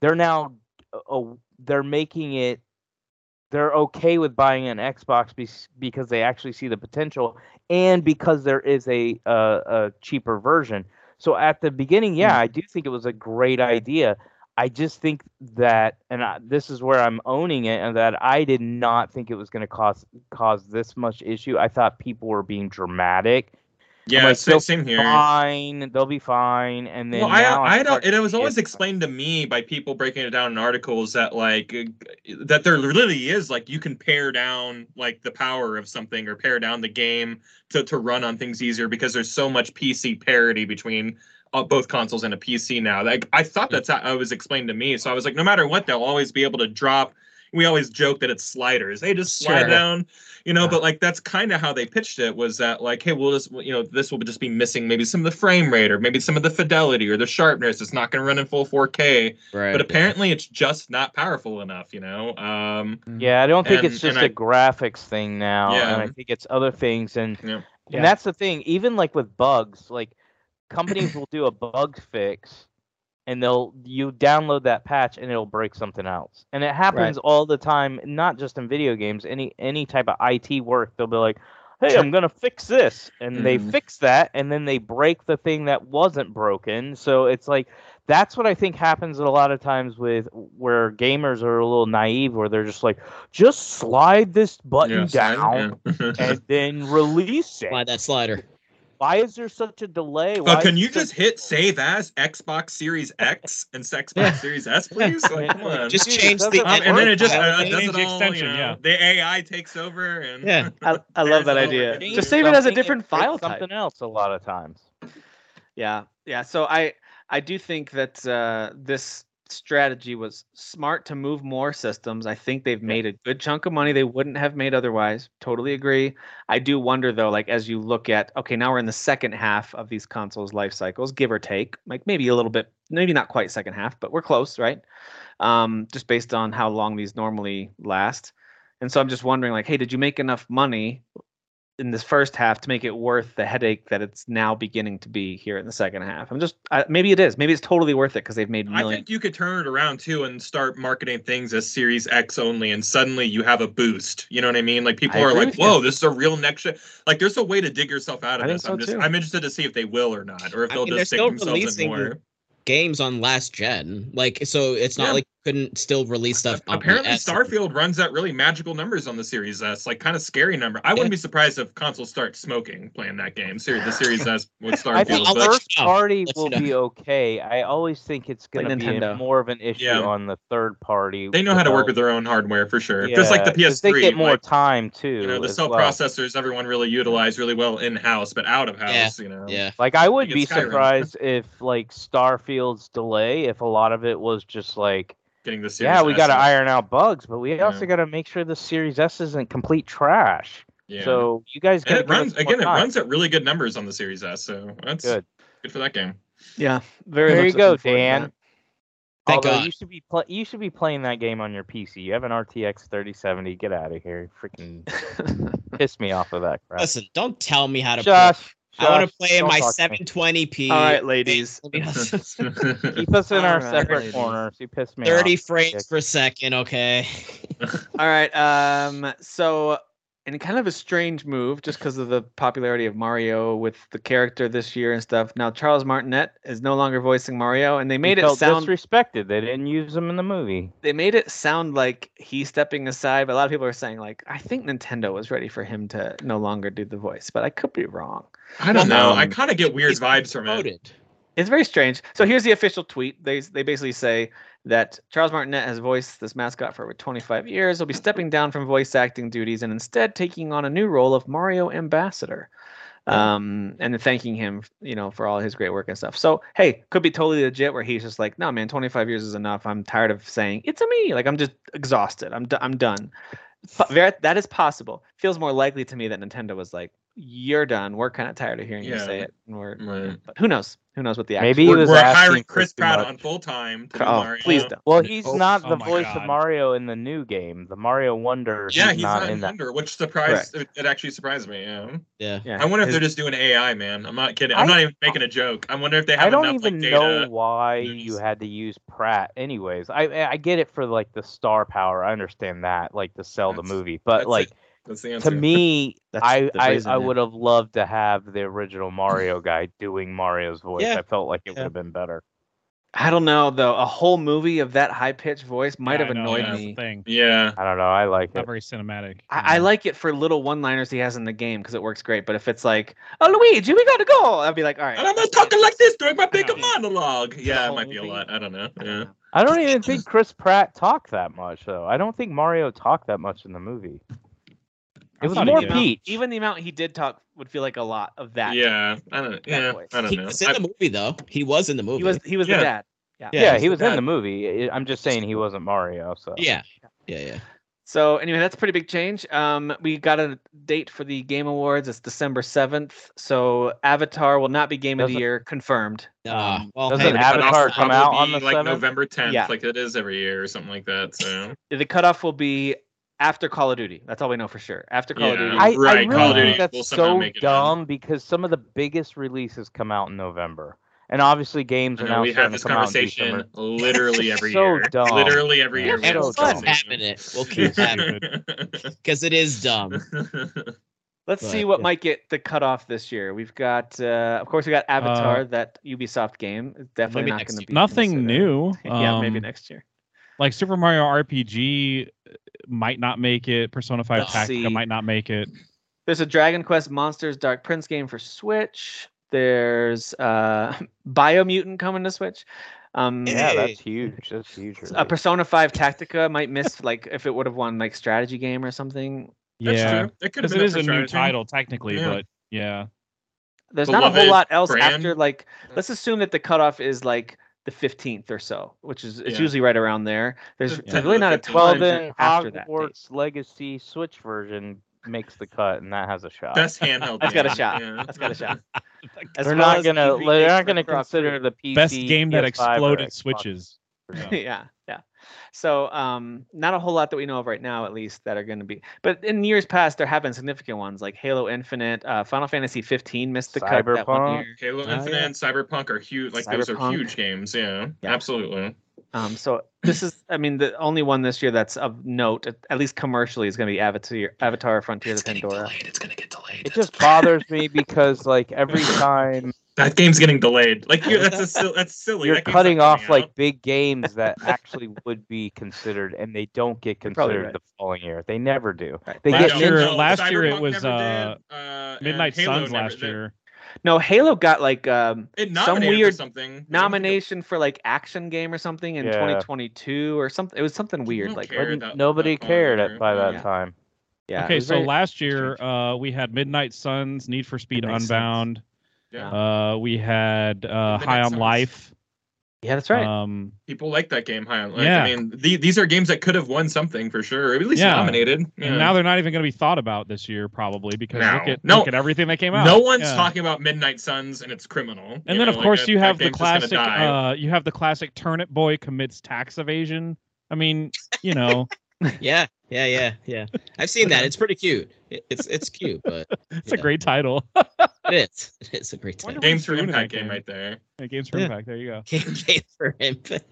They're now, uh, they're making it, they're okay with buying an Xbox be- because they actually see the potential and because there is a, uh, a cheaper version. So at the beginning, yeah, I do think it was a great idea. I just think that, and I, this is where I'm owning it, and that I did not think it was going to cause cause this much issue. I thought people were being dramatic. Yeah, like, same, same here. Fine, they'll be fine, and then well, now I, I don't. It was always explained to me by people breaking it down in articles that like that there really is like you can pare down like the power of something or pare down the game to to run on things easier because there's so much P C parity between uh, both consoles and a P C now. Like I thought that's how it was explained to me, so I was like, no matter what, they'll always be able to drop. We always joke that it's sliders. They just slide sure. down, you know, yeah. but like that's kind of how they pitched it was that like, hey, we'll just, you know, this will just be missing maybe some of the frame rate or maybe some of the fidelity or the sharpness. It's not going to run in full four K, right, but apparently yeah. it's just not powerful enough, you know? Um, yeah, I don't think and, it's just a I, graphics thing now. Yeah. And I think it's other things. And, yeah. and yeah. that's the thing, even like with bugs, like companies will do a bug fix. And they'll you download that patch and it'll break something else. And it happens right. all the time, not just in video games, any any type of I T work. They'll be like, hey, I'm gonna fix this. And mm. they fix that, and then they break the thing that wasn't broken. So it's like that's what I think happens a lot of times with where gamers are a little naive, where they're just like, just slide this button yeah, down slide, yeah. and then release it. Slide that slider. Why is there such a delay? Why but can you just hit save as Xbox Series X and Xbox Series S, please? Like, come on. Just change the um, and then it just uh, does it all, extension. You know, yeah, the A I takes over and yeah. I, I love that idea. Just save it as a different file type. Something else a lot of times. Yeah, yeah. So I I do think that uh, this strategy was smart to move more systems. I think they've made a good chunk of money they wouldn't have made otherwise. Totally agree. I do wonder though, like as you look at, okay, now we're in the second half of these consoles' life cycles, give or take, like maybe a little bit, maybe not quite second half, but we're close, right? Um, just based on how long these normally last. And so I'm just wondering like, hey, did you make enough money in this first half to make it worth the headache that it's now beginning to be here in the second half? I'm just, I, maybe it is, maybe it's totally worth it because they've made millions. I think you could turn it around too and start marketing things as Series X only. And suddenly you have a boost, you know what I mean? Like people I are like, whoa, you. this is a real next gen. Like there's a way to dig yourself out of I this. So I'm just, too. I'm interested to see if they will or not, or if I they'll mean, just stick themselves in more. Games on last gen, like so it's not yeah. like you couldn't still release stuff on apparently the S. Starfield runs at really magical numbers on the Series S, like kind of scary number. I yeah. wouldn't be surprised if consoles start smoking playing that game. Seriously, the Series S with Starfield. I think first party will be okay. I always think it's going like to be a, more of an issue yeah. on the third party. They know how to work with their own hardware for sure, yeah, just like the P S three. They get more like, time too, you know, the cell well. processors everyone really utilized really well in house, but out of house, yeah. you know, yeah. Like I would like be Skyrim. surprised if like Starfield Field's delay if a lot of it was just like getting the Series S. Yeah, we got to iron out bugs, but we also yeah. got to make sure the Series S isn't complete trash. Yeah. So you guys got to runs again. It time. runs at really good numbers on the Series S, so that's good. Good for that game. Yeah. Very. There you go, Dan. Thank Although God. You should be pl- you should be playing that game on your P C. You have an R T X thirty seventy. Get out of here! Freaking piss me off with that crap. Listen, don't tell me how to Josh, play. Josh, I want to play in my seven twenty p. All right, ladies. Keep us in All our right, separate ladies. corners. You pissed me thirty off. Frames per second. Okay. All right. Um. So, in kind of a strange move, just because of the popularity of Mario with the character this year and stuff. Now, Charles Martinet is no longer voicing Mario, and they made he it sound disrespected. They didn't use him in the movie. They made it sound like he's stepping aside. But a lot of people are saying, like, I think Nintendo was ready for him to no longer do the voice, but I could be wrong. I don't well, know. Um, I kind of get weird vibes from it. It's very strange. So here's the official tweet. They they basically say that Charles Martinet has voiced this mascot for over twenty-five years. He'll be stepping down from voice acting duties and instead taking on a new role of Mario Ambassador. Um, and thanking him, you know, for all his great work and stuff. So, hey, could be totally legit where he's just like, no, man, twenty-five years is enough. I'm tired of saying, it's a me. Like, I'm just exhausted. I'm, d- I'm done. That is possible. Feels more likely to me that Nintendo was like, you're done. We're kind of tired of hearing yeah. you say it. And we're, right. But who knows? Who knows what the actual... Maybe he was we're hiring Chris Pratt on full time. To oh, Mario. Please don't. Well, he's oh, not the oh voice God. of Mario in the new game, the Mario Wonder. Yeah, he's, he's not, not in Wonder, that. Which surprised it, it actually surprised me. Yeah. Yeah. yeah. I wonder if His, they're just doing A I, man. I'm not kidding. I'm I, not even making a joke. I wonder if they have enough data. I don't enough, even like, know why news. you had to use Pratt. Anyways, I I get it for like the star power. I understand that, like to sell that's, the movie, but like. It. That's the answer. To me, That's I I, I would have loved to have the original Mario guy doing Mario's voice. Yeah. I felt like it yeah. would have been better. I don't know, though. A whole movie of that high-pitched voice might yeah, have annoyed know, me. Thing. Yeah. I don't know. I like Not it. Not very cinematic. I, I like it for little one-liners he has in the game because it works great. But if it's like, oh, Luigi, we got to go. I'd be like, all right. And I'm not talking like this during my big monologue. Yeah, it might be a lot. I don't know. Yeah. I don't even think Chris Pratt talked that much, though. I don't think Mario talked that much in the movie. It was more Pete. Even the amount he did talk would feel like a lot of that. Yeah, I don't. Yeah, I don't know. He was in the movie though. He was in the movie. He was. He was yeah. the dad. Yeah, yeah, yeah he was the in the movie. I'm just saying he wasn't Mario. So yeah, yeah, yeah. So anyway, that's a pretty big change. Um, we got a date for the Game Awards. It's December seventh. So Avatar will not be Game doesn't, of the Year confirmed. Uh, um, well, doesn't hey, Avatar come out on the like seventh? November tenth, yeah. like it is every year or something like that. So the cutoff will be. After Call of Duty. That's all we know for sure. After Call yeah, of Duty. I, right, I really Call think Duty. that's we'll so dumb in. because some of the biggest releases come out in November. And obviously games are now we have this conversation literally every so year. Dumb. Literally every year. We'll keep having it. We'll keep having it. Because it is dumb. Let's but, see what yeah. might get the cutoff this year. We've got, uh, of course, we got Avatar, uh, that Ubisoft game. It's definitely not going to be nothing new. yeah, um, maybe next year. Like Super Mario R P G might not make it. Persona five Tactica might not make it. There's a Dragon Quest Monsters Dark Prince game for Switch. There's uh, Biomutant coming to Switch. Um, yeah, hey. that's huge. That's huge. Really. A Persona five Tactica might miss, like if it would have won like strategy game or something. Yeah, because it, it is a strategy. new title technically, yeah. but yeah. There's Beloved not a whole lot else brand. after. Like, let's assume that the cutoff is like. The fifteenth or so, which is it's yeah. usually right around there. There's yeah. really not a twelve in after that. Hogwarts Legacy Switch version makes the cut, and that has a shot. Best handheld. That's got a shot. Yeah. That's got a shot. As they're not gonna. They're not gonna consider the P C best game that exploded Switches. No. yeah, yeah. So, um, not a whole lot that we know of right now, at least, that are going to be. But in years past, there have been significant ones like Halo Infinite, uh, Final Fantasy fifteen missed the cut that one year. Halo oh, Infinite yeah. and Cyberpunk are huge. Like Cyberpunk. Those are huge games. Yeah, yeah. Absolutely. Um, so this is, I mean, the only one this year that's of note, at, at least commercially, is going to be Avatar, Avatar Frontier of Pandora. Delayed. It's going to get delayed. It just bothers me because, like, every time. That game's getting delayed. Like you, that's a, that's silly. You're that cutting off out. like big games that actually would be considered, and they don't get considered right. the following year. They never do. Right. They last get year, no, last Cyberpunk year it was uh, uh, Midnight Suns last did. year. No, Halo got like um, some weird something. nomination for like action game or something in yeah. twenty twenty-two or something. It was something weird. Like care that, nobody that cared at, by that yeah. time. Yeah. Okay, so very, last year uh, we had Midnight Suns, Need for Speed Unbound. Yeah. Uh, we had uh, High on Life. Yeah, that's right. Um, People like that game high on life. Yeah. I mean, the, these are games that could have won something for sure, or at least yeah. nominated. Yeah. And now they're not even going to be thought about this year, probably, because no. look, at, no. look at everything that came out. No one's yeah. talking about Midnight Suns, and it's criminal. And then, know, of course, like, you have the classic. Uh, you have the classic Turnip Boy commits tax evasion. I mean, you know. yeah, yeah, yeah, yeah. I've seen that. It's pretty cute. It, it's it's cute, but it's a know. great title. It is. It's a great title. Games for Impact game right there. Yeah, Games for yeah. Impact. There you go. Games for Impact.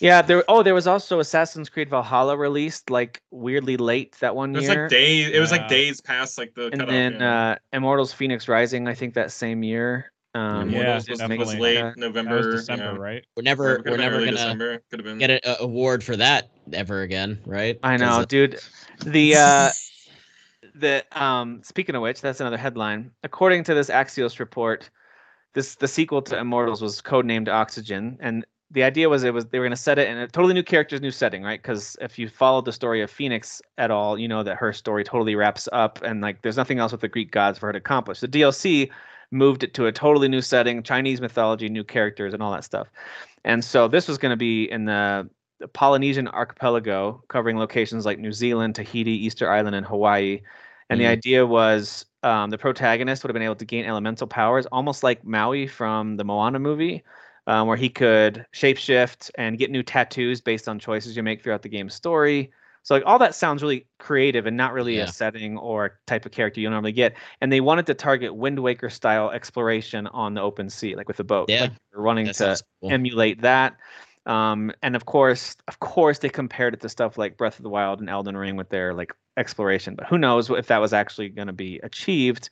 Yeah. There. Oh, there was also Assassin's Creed Valhalla released like weirdly late that one year. It was year. like days. It yeah. was like days past like the. And cutoff, then yeah. uh, Immortals: Phoenix Rising, I think that same year. Um, yeah, it was late like November. That was December, yeah. right? We're never, we're never gonna been. get an award for that ever again, right? I know, it... dude. The uh, the um, speaking of which, that's another headline. According to this Axios report, this the sequel to Immortals was codenamed Oxygen, and the idea was it was they were gonna set it in a totally new characters, new setting, right? Because if you followed the story of Phoenix at all, you know that her story totally wraps up, and like there's nothing else with the Greek gods for her to accomplish. The D L C moved it to a totally new setting, Chinese mythology, new characters, and all that stuff. And so this was going to be in the, the Polynesian archipelago, covering locations like New Zealand, Tahiti, Easter Island, and Hawaii. And mm-hmm. the idea was um, the protagonist would have been able to gain elemental powers, almost like Maui from the Moana movie, um, where he could shapeshift and get new tattoos based on choices you make throughout the game's story. So like all that sounds really creative and not really yeah. a setting or type of character you normally get. And they wanted to target Wind Waker style exploration on the open sea, like with the boat. Yeah. Like you're running that to cool. emulate that. Um, and of course, of course, they compared it to stuff like Breath of the Wild and Elden Ring with their like exploration. But who knows if that was actually going to be achieved.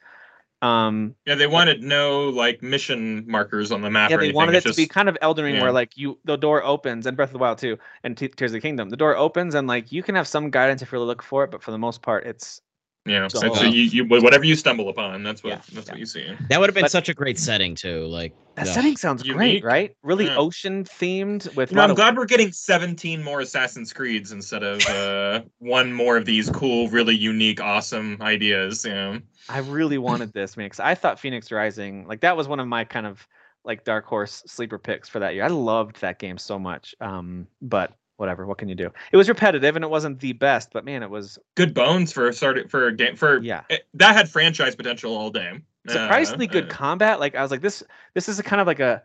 Um, yeah, they wanted no like mission markers on the map. Yeah, or they anything. wanted it's it just, to be kind of Elden Ring, yeah. where like you the door opens, and Breath of the Wild too, and T- Tears of the Kingdom. The door opens, and like you can have some guidance if you really look for it, but for the most part, it's yeah. So it's a, you, you whatever you stumble upon, that's what yeah, that's yeah. what you see. That would have been but, such a great setting too. Like that yeah. setting sounds unique. great, right? Really yeah. ocean themed. With you know, I'm glad of... we're getting seventeen more Assassin's Creeds instead of uh, one more of these cool, really unique, awesome ideas. You know. I really wanted this, man, because I thought Phoenix Rising, like that was one of my kind of like dark horse sleeper picks for that year. I loved that game so much, um, but whatever, what can you do? It was repetitive and it wasn't the best, but man, it was good bones for started for a game for yeah it, that had franchise potential all day. Surprisingly uh, good uh, combat. Like I was like this, this is a kind of like a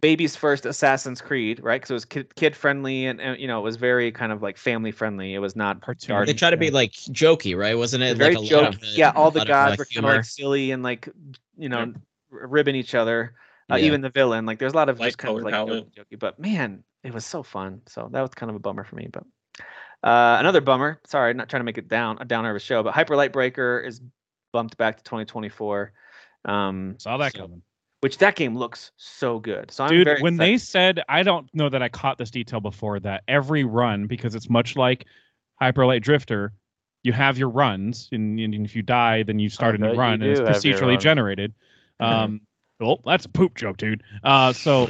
baby's first Assassin's Creed, right? Because it was kid, kid friendly and, and you know it was very kind of like family friendly. It was not cartoon. They try to be like jokey, right? Wasn't it, it was like very a jokey? Of, yeah, all the gods were kind of like silly and like you know yeah. ribbing each other. Uh, yeah. Even the villain, like there's a lot of Light just kind of like jokey, jokey. But man, it was so fun. So that was kind of a bummer for me. But uh, another bummer. Sorry, not trying to make it down a downer of a show. But Hyper Light Breaker is bumped back to twenty twenty-four. Um, Saw that so, coming. Which that game looks so good. So I'm Dude, very when excited. They said, I don't know that I caught this detail before, that every run, because it's much like Hyper Light Drifter, you have your runs, and, and if you die, then you start oh, a new run, and it's procedurally generated. Um, well, that's a poop joke, dude. Uh, so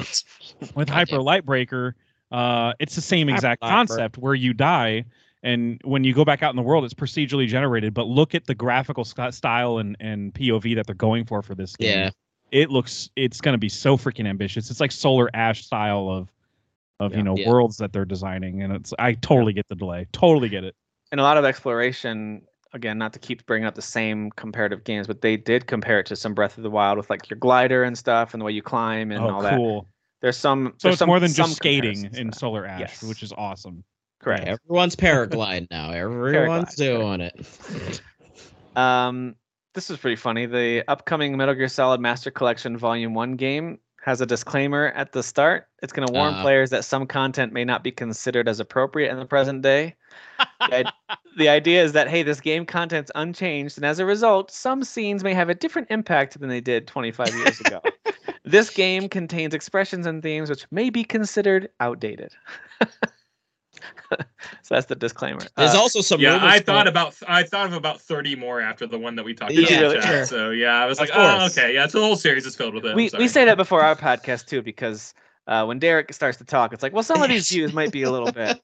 with Hyper Light Breaker, uh, it's the same exact concept where you die, and when you go back out in the world, it's procedurally generated. But look at the graphical style and, and P O V that they're going for for this game. Yeah. It looks, it's going to be so freaking ambitious. It's like Solar Ash style of, of yeah, you know, yeah. worlds that they're designing. And it's, I totally get the delay. Totally get it. And a lot of exploration, again, not to keep bringing up the same comparative games, but they did compare it to some Breath of the Wild with like your glider and stuff and the way you climb and oh, all cool. that. There's some, so there's it's some, more than just skating in Solar Ash, yes. which is awesome. Correct. Yeah, everyone's paraglide now. Everyone's paraglide, doing right. it. um, This is pretty funny. The upcoming Metal Gear Solid Master Collection Volume one game has a disclaimer at the start. It's going to warn uh, players that some content may not be considered as appropriate in the present day. the, the idea is that, hey, this game content's unchanged, and as a result, some scenes may have a different impact than they did twenty-five years ago. This game contains expressions and themes which may be considered outdated. So that's the disclaimer. There's uh, also some. Yeah, I thought going. about I thought of about thirty more after the one that we talked yeah, about. Sure. So yeah, I was of like, course. oh, okay, yeah, it's a whole series is filled with it. We we say that before our podcast too because Uh, when Derek starts to talk, it's like, well, some of these views might be a little bit.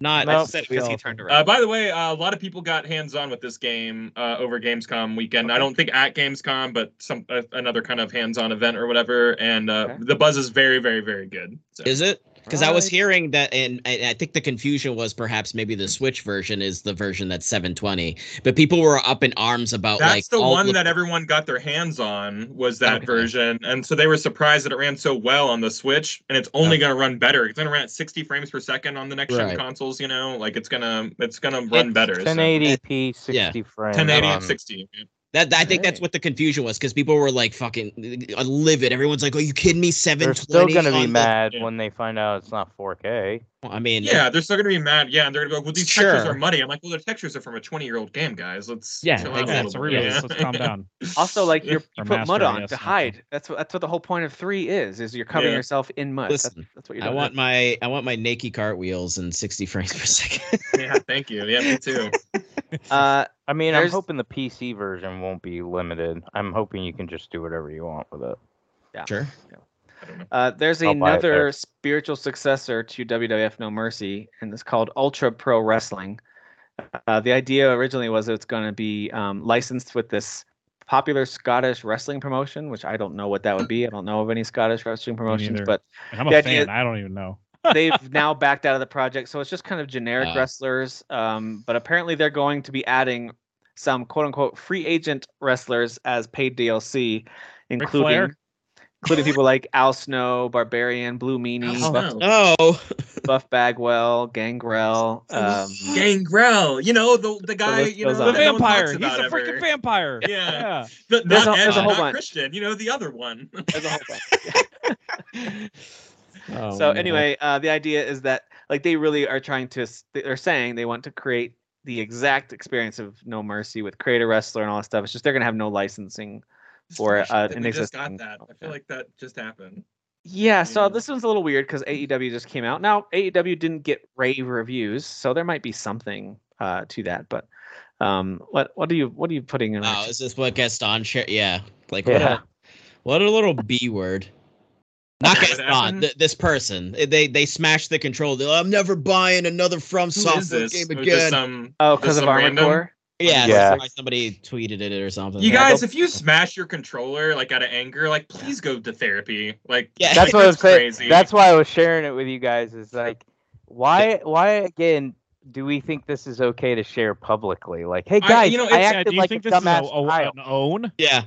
Not nope. said because he turned around. Uh, by the way, uh, a lot of people got hands-on with this game uh, over Gamescom weekend. Okay. I don't think at Gamescom, but some uh, another kind of hands-on event or whatever. And uh, okay. the buzz is very, very, very good. So. Is it? Because right. I was hearing that, and I think the confusion was perhaps maybe the Switch version is the version that's seven twenty. But people were up in arms about that's like the all one the... that everyone got their hands on was that okay. version, and so they were surprised that it ran so well on the Switch, and it's only okay. going to run better. It's going to run at sixty frames per second on the next right. gen consoles. You know, like it's gonna it's gonna run it's better. ten eighty p, so. sixty yeah. frames. ten eighty um, and sixty. Yeah. That I think right. that's what the confusion was, because people were like fucking livid. Everyone's like, "Are you kidding me?" seven twenty. They're still gonna be mad when they find out it's not four K. Well, I mean, yeah, they're still gonna be mad. Yeah, and they're gonna go, "Well, these sure. textures are muddy." I'm like, "Well, their textures are from a twenty-year-old game, guys. Let's yeah, chill exactly. out a little bit. Yeah. Let's calm down." Also, like you're, you put mud on to hide. That's what that's what the whole point of three is. Is you're covering yeah. yourself in mud. Listen, that's, that's what you're doing. I want my I want my naked cartwheels in sixty frames per second. Yeah, thank you. Yeah, me too. uh. I mean, There's... I'm hoping the P C version won't be limited. I'm hoping you can just do whatever you want with it. Yeah. Sure. Yeah. Uh, there's I'll another there. spiritual successor to W W F No Mercy, and it's called Ultra Pro Wrestling. Uh, the idea originally was it's going to be um, licensed with this popular Scottish wrestling promotion, which I don't know what that would be. I don't know of any Scottish wrestling promotions, but I'm a fan. I don't even know. They've now backed out of the project, so it's just kind of generic uh, wrestlers. Um, but apparently, they're going to be adding some quote-unquote free agent wrestlers as paid D L C, including including people like Al Snow, Barbarian, Blue Meanie, oh, Buff, no. Buff Bagwell, Gangrel. Um, Gangrel, you know, the the guy, you know, the vampire. He's a freaking vampire. Yeah. yeah. The, there's not a, there's Ed, a whole not bunch. Christian, you know, the other one. There's a whole bunch. Yeah. Oh, so man. anyway, uh, the idea is that like they really are trying to, they're saying they want to create the exact experience of No Mercy with creator wrestler and all that stuff. It's just they're gonna have no licensing for it. Uh, and they just got that. I feel like that just happened. Yeah, yeah. So this one's a little weird because A E W just came out. Now A E W didn't get rave reviews, so there might be something uh, to that. But um, what what do you what are you putting in? Oh, is this what Gaston shared? Yeah, like yeah. What, a, what a little B word. Not Gaston, th- this person. They they smashed the control. They're like, I'm never buying another FromSoft game again. Some, oh, because of Armored Core? Yeah, yeah. That's why somebody tweeted it or something. You guys, yeah, if you smash your controller like out of anger, like please go to therapy. Like yeah. that's, what that's crazy. That's why I was sharing it with you guys. Is like, why why again do we think this is okay to share publicly? Like, hey guys, I, you know, I acted uh, do you like think a this dumbass. Is a, a, an own? Yeah.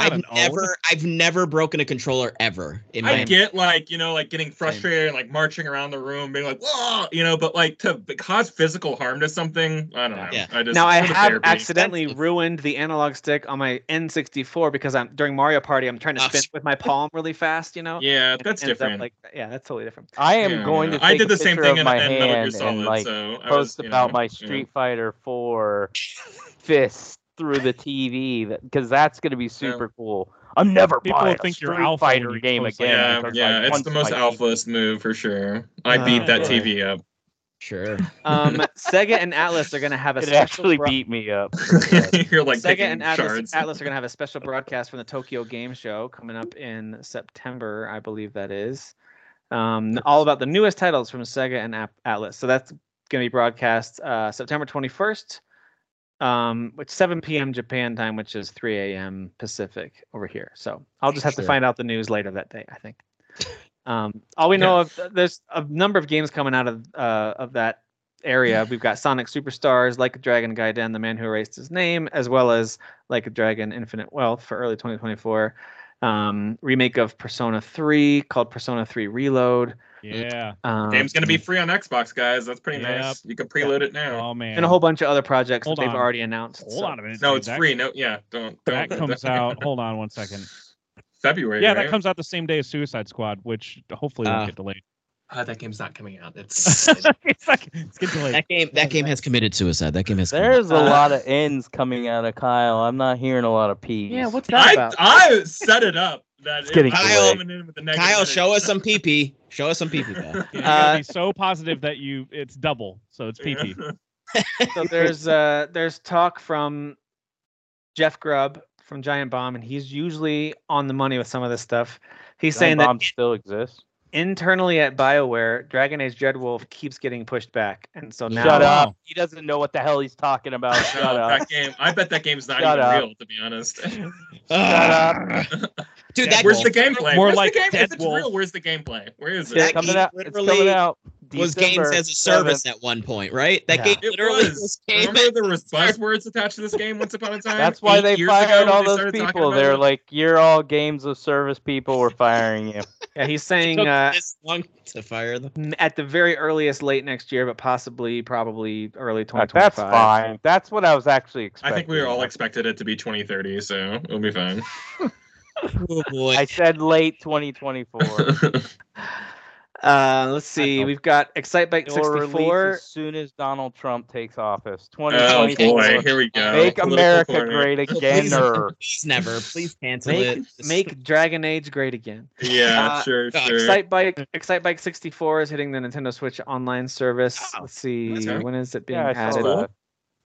I've never, I've never broken a controller ever. In my I get like, you know, like getting frustrated and like marching around the room, being like, whoa, you know, but like to cause physical harm to something, I don't know. Yeah. I just, now I have therapy. accidentally ruined the analog stick on my N sixty-four because I'm during Mario Party, I'm trying to spin with my palm really fast, you know. Yeah, that's different. Like, yeah, that's totally different. I am yeah, going yeah. to. Take I did the same thing in my hand Metal Gear Solid, and like so I post was, about know, my Street yeah. Fighter four fist. Through the T V, because that, that's going to be super yeah. cool. I'm never People buying think a Street Fighter game again. Yeah, yeah, like, it's the most alphaist move for sure. I uh, beat that yeah. T V up. Sure. Um, Sega and Atlas are going to have a. It special actually bro- beat me up. You're like Sega and Atlas, Atlas are going to have a special broadcast from the Tokyo Game Show coming up in September, I believe that is. Um, all about the newest titles from Sega and Ap- Atlas. So that's going to be broadcast uh, September twenty-first. Um, which seven p.m. Japan time, which is three a.m. Pacific over here. So I'll just have sure. to find out the news later that day, I think. Um, all we know yeah. of there's a number of games coming out of uh, of that area. We've got Sonic Superstars, Like a Dragon Gaiden, The Man Who Erased His Name, as well as Like a Dragon Infinite Wealth for early twenty twenty-four. Um, remake of Persona three called Persona three Reload. Yeah, um, game's gonna be free on Xbox, guys. That's pretty yep. nice. You can preload yeah. it now. Oh man, and a whole bunch of other projects hold that they've on. already announced. Hold so. on a minute. No, it's that, free. No, yeah, don't. don't that comes out. Hold on one second. February. Yeah, right? That comes out the same day as Suicide Squad, which hopefully uh, won't get delayed. Uh, that game's not coming out. It's, it's, like, it's getting delayed. That game. That game has committed suicide. That game has. There's committed. a lot of N's coming out of Kyle. I'm not hearing a lot of P's. Yeah, what's that I, about? I set it up. That it's Kyle, Kyle show us some pee-pee. Show us some pee-pee. Kyle. Yeah, uh, be so positive that you it's double, so it's pee-pee. So there's uh, there's talk from Jeff Grubb from Giant Bomb, and he's usually on the money with some of this stuff. He's saying that still exists internally at BioWare. Dragon Age Dreadwolf keeps getting pushed back, and so now shut up. He doesn't know what the hell he's talking about. Shut up. That game, I bet that game's not shut even up. real, to be honest. Shut up, dude. That where's the gameplay? More where's like the game? If it's real, where's the gameplay? Where is it? It's coming out. It's coming out. Was December games as a service seventh. At one point, right? That yeah. game literally was. was game Remember there were buzzwords attached to this game once upon a time? That's why they fired all they those people. They're like, you're all games of service people, we're firing you. Yeah, he's saying uh, this long to fire them. At the very earliest late next year, but possibly, probably early twenty twenty-five. That's fine. That's what I was actually expecting. I think we were all expected it to be twenty thirty, so it'll be fine. Oh, boy. I said late twenty twenty-four. Uh, let's see. We've got Excitebike sixty-four. As soon as Donald Trump takes office, twenty twenty. Oh boy, here we go. Make America great again. Or please never. Please cancel make, it. Make Dragon Age great again. Yeah, uh, sure, sure. Excitebike, Excitebike sixty-four is hitting the Nintendo Switch online service. Oh, let's see. Right. When is it being yeah, added? Cool.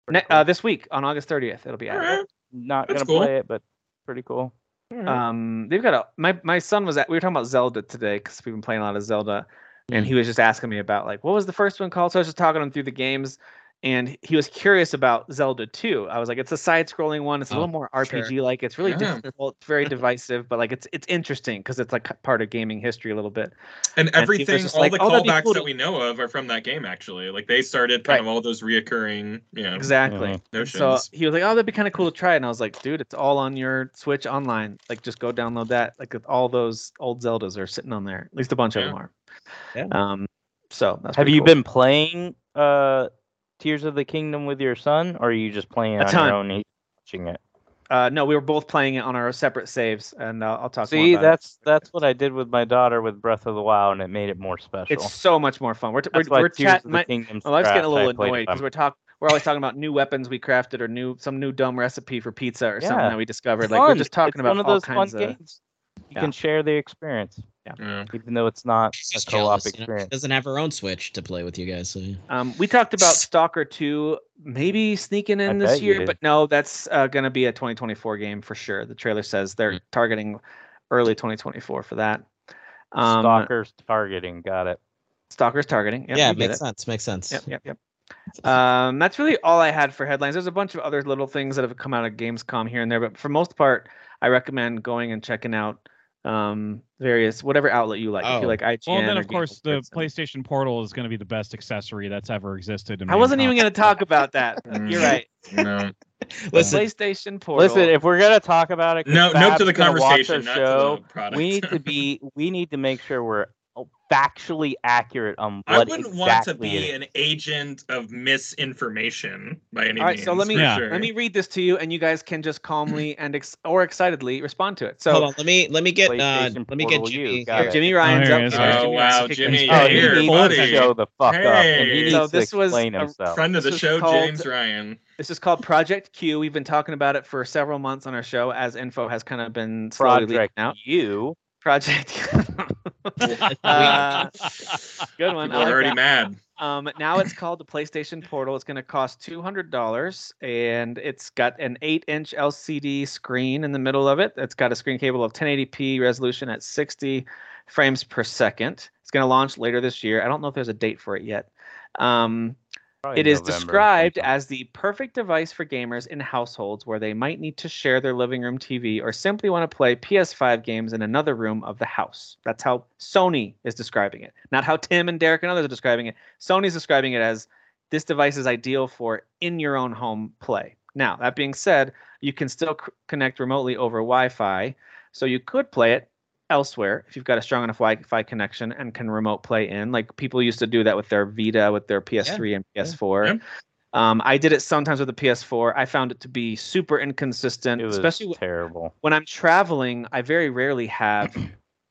Ne- uh, this week on August thirtieth, it'll be added. Right. Not that's gonna cool. play it, but pretty cool. Mm-hmm. Um, they've got a my my son was at we were talking about Zelda today because we've been playing a lot of Zelda, and he was just asking me about like what was the first one called. So I was just talking him through the games, and he was curious about Zelda two. I was like, it's a side-scrolling one. It's a oh, little more R P G like. Sure. It's really yeah. difficult. It's very divisive, but like it's it's interesting because it's like part of gaming history a little bit. And, and everything, all like, the oh, callbacks cool that we know of are from that game actually. Like they started kind right. of all those reoccurring, you know, exactly. Uh, notions. So he was like, oh, that'd be kind of cool to try. And I was like, dude, it's all on your Switch online. Like just go download that. Like all those old Zeldas are sitting on there. At least a bunch yeah. of them are. Yeah. Um. So that's have you cool. been playing? Uh. Tears of the Kingdom with your son, or are you just playing it a on ton. your own? He's watching it. Uh, no, we were both playing it on our separate saves, and uh, I'll talk. See, more about that's it. that's what I did with my daughter with Breath of the Wild, and it made it more special. It's so much more fun. We're t- we're, we're chatting. My, my wife's getting a little annoyed because we're talking. We're always talking about new weapons we crafted, or new some new dumb recipe for pizza, or yeah. something that we discovered. It's like fun. We're just talking it's about one of all those kinds fun of games. You yeah. can share the experience. Yeah. yeah. Even though it's not she's a co-op jealous, experience. You know? She doesn't have her own Switch to play with you guys. So. Um, we talked about Stalker two maybe sneaking in I this year, but no, that's uh, going to be a twenty twenty-four game for sure. The trailer says they're mm. targeting early twenty twenty-four for that. Um, Stalker's targeting. Got it. Stalker's targeting. Yep, yeah, makes it. sense. Makes sense. Yep, yep, yep. Um, that's really all I had for headlines. There's a bunch of other little things that have come out of Gamescom here and there, but for most part, I recommend going and checking out um various whatever outlet you like. Oh. If you like I G N, well, then of course the PlayStation Portal is going to be the best accessory that's ever existed. In I wasn't even going to talk about that. You're right. No. Listen, PlayStation Portal. Listen, if we're going to talk about it, no, no to the conversation. Not show, to the product. We need to be. We need to make sure we're factually accurate on what I wouldn't exactly want to be an agent of misinformation by any means. All right, means, so let me yeah. sure. let me read this to you, and you guys can just calmly and ex- or excitedly respond to it. So hold on, let me let me get uh, let me get Jimmy. Jimmy Ryan's oh, up. Oh, oh wow, Jimmy, you're oh, here, buddy. He needs to show the fuck hey. up. And he needs so this to explain was himself. Friend of the this show, called, James Ryan. This is called Project Q. We've been talking about it for several months on our show, as info has kind of been slowly leaking out. You. Project. uh, good one. People are already mad. Um, now it's called the PlayStation Portal. It's going to cost two hundred dollars, and it's got an eight-inch L C D screen in the middle of it. It's got a screen cable of ten eighty p resolution at sixty frames per second. It's going to launch later this year. I don't know if there's a date for it yet. Um, Probably it is November. Described as the perfect device for gamers in households where they might need to share their living room T V or simply want to play P S five games in another room of the house. That's how Sony is describing it. Not how Tim and Derek and others are describing it. Sony's describing it as this device is ideal for in your own home play. Now, that being said, you can still c- connect remotely over Wi-Fi, so you could play it elsewhere if you've got a strong enough Wi-Fi connection and can remote play in. Like people used to do that with their Vita, with their P S three yeah, and P S four. Yeah, yeah. Um, I did it sometimes with the P S four. I found it to be super inconsistent. It was especially terrible. When I'm traveling, I very rarely have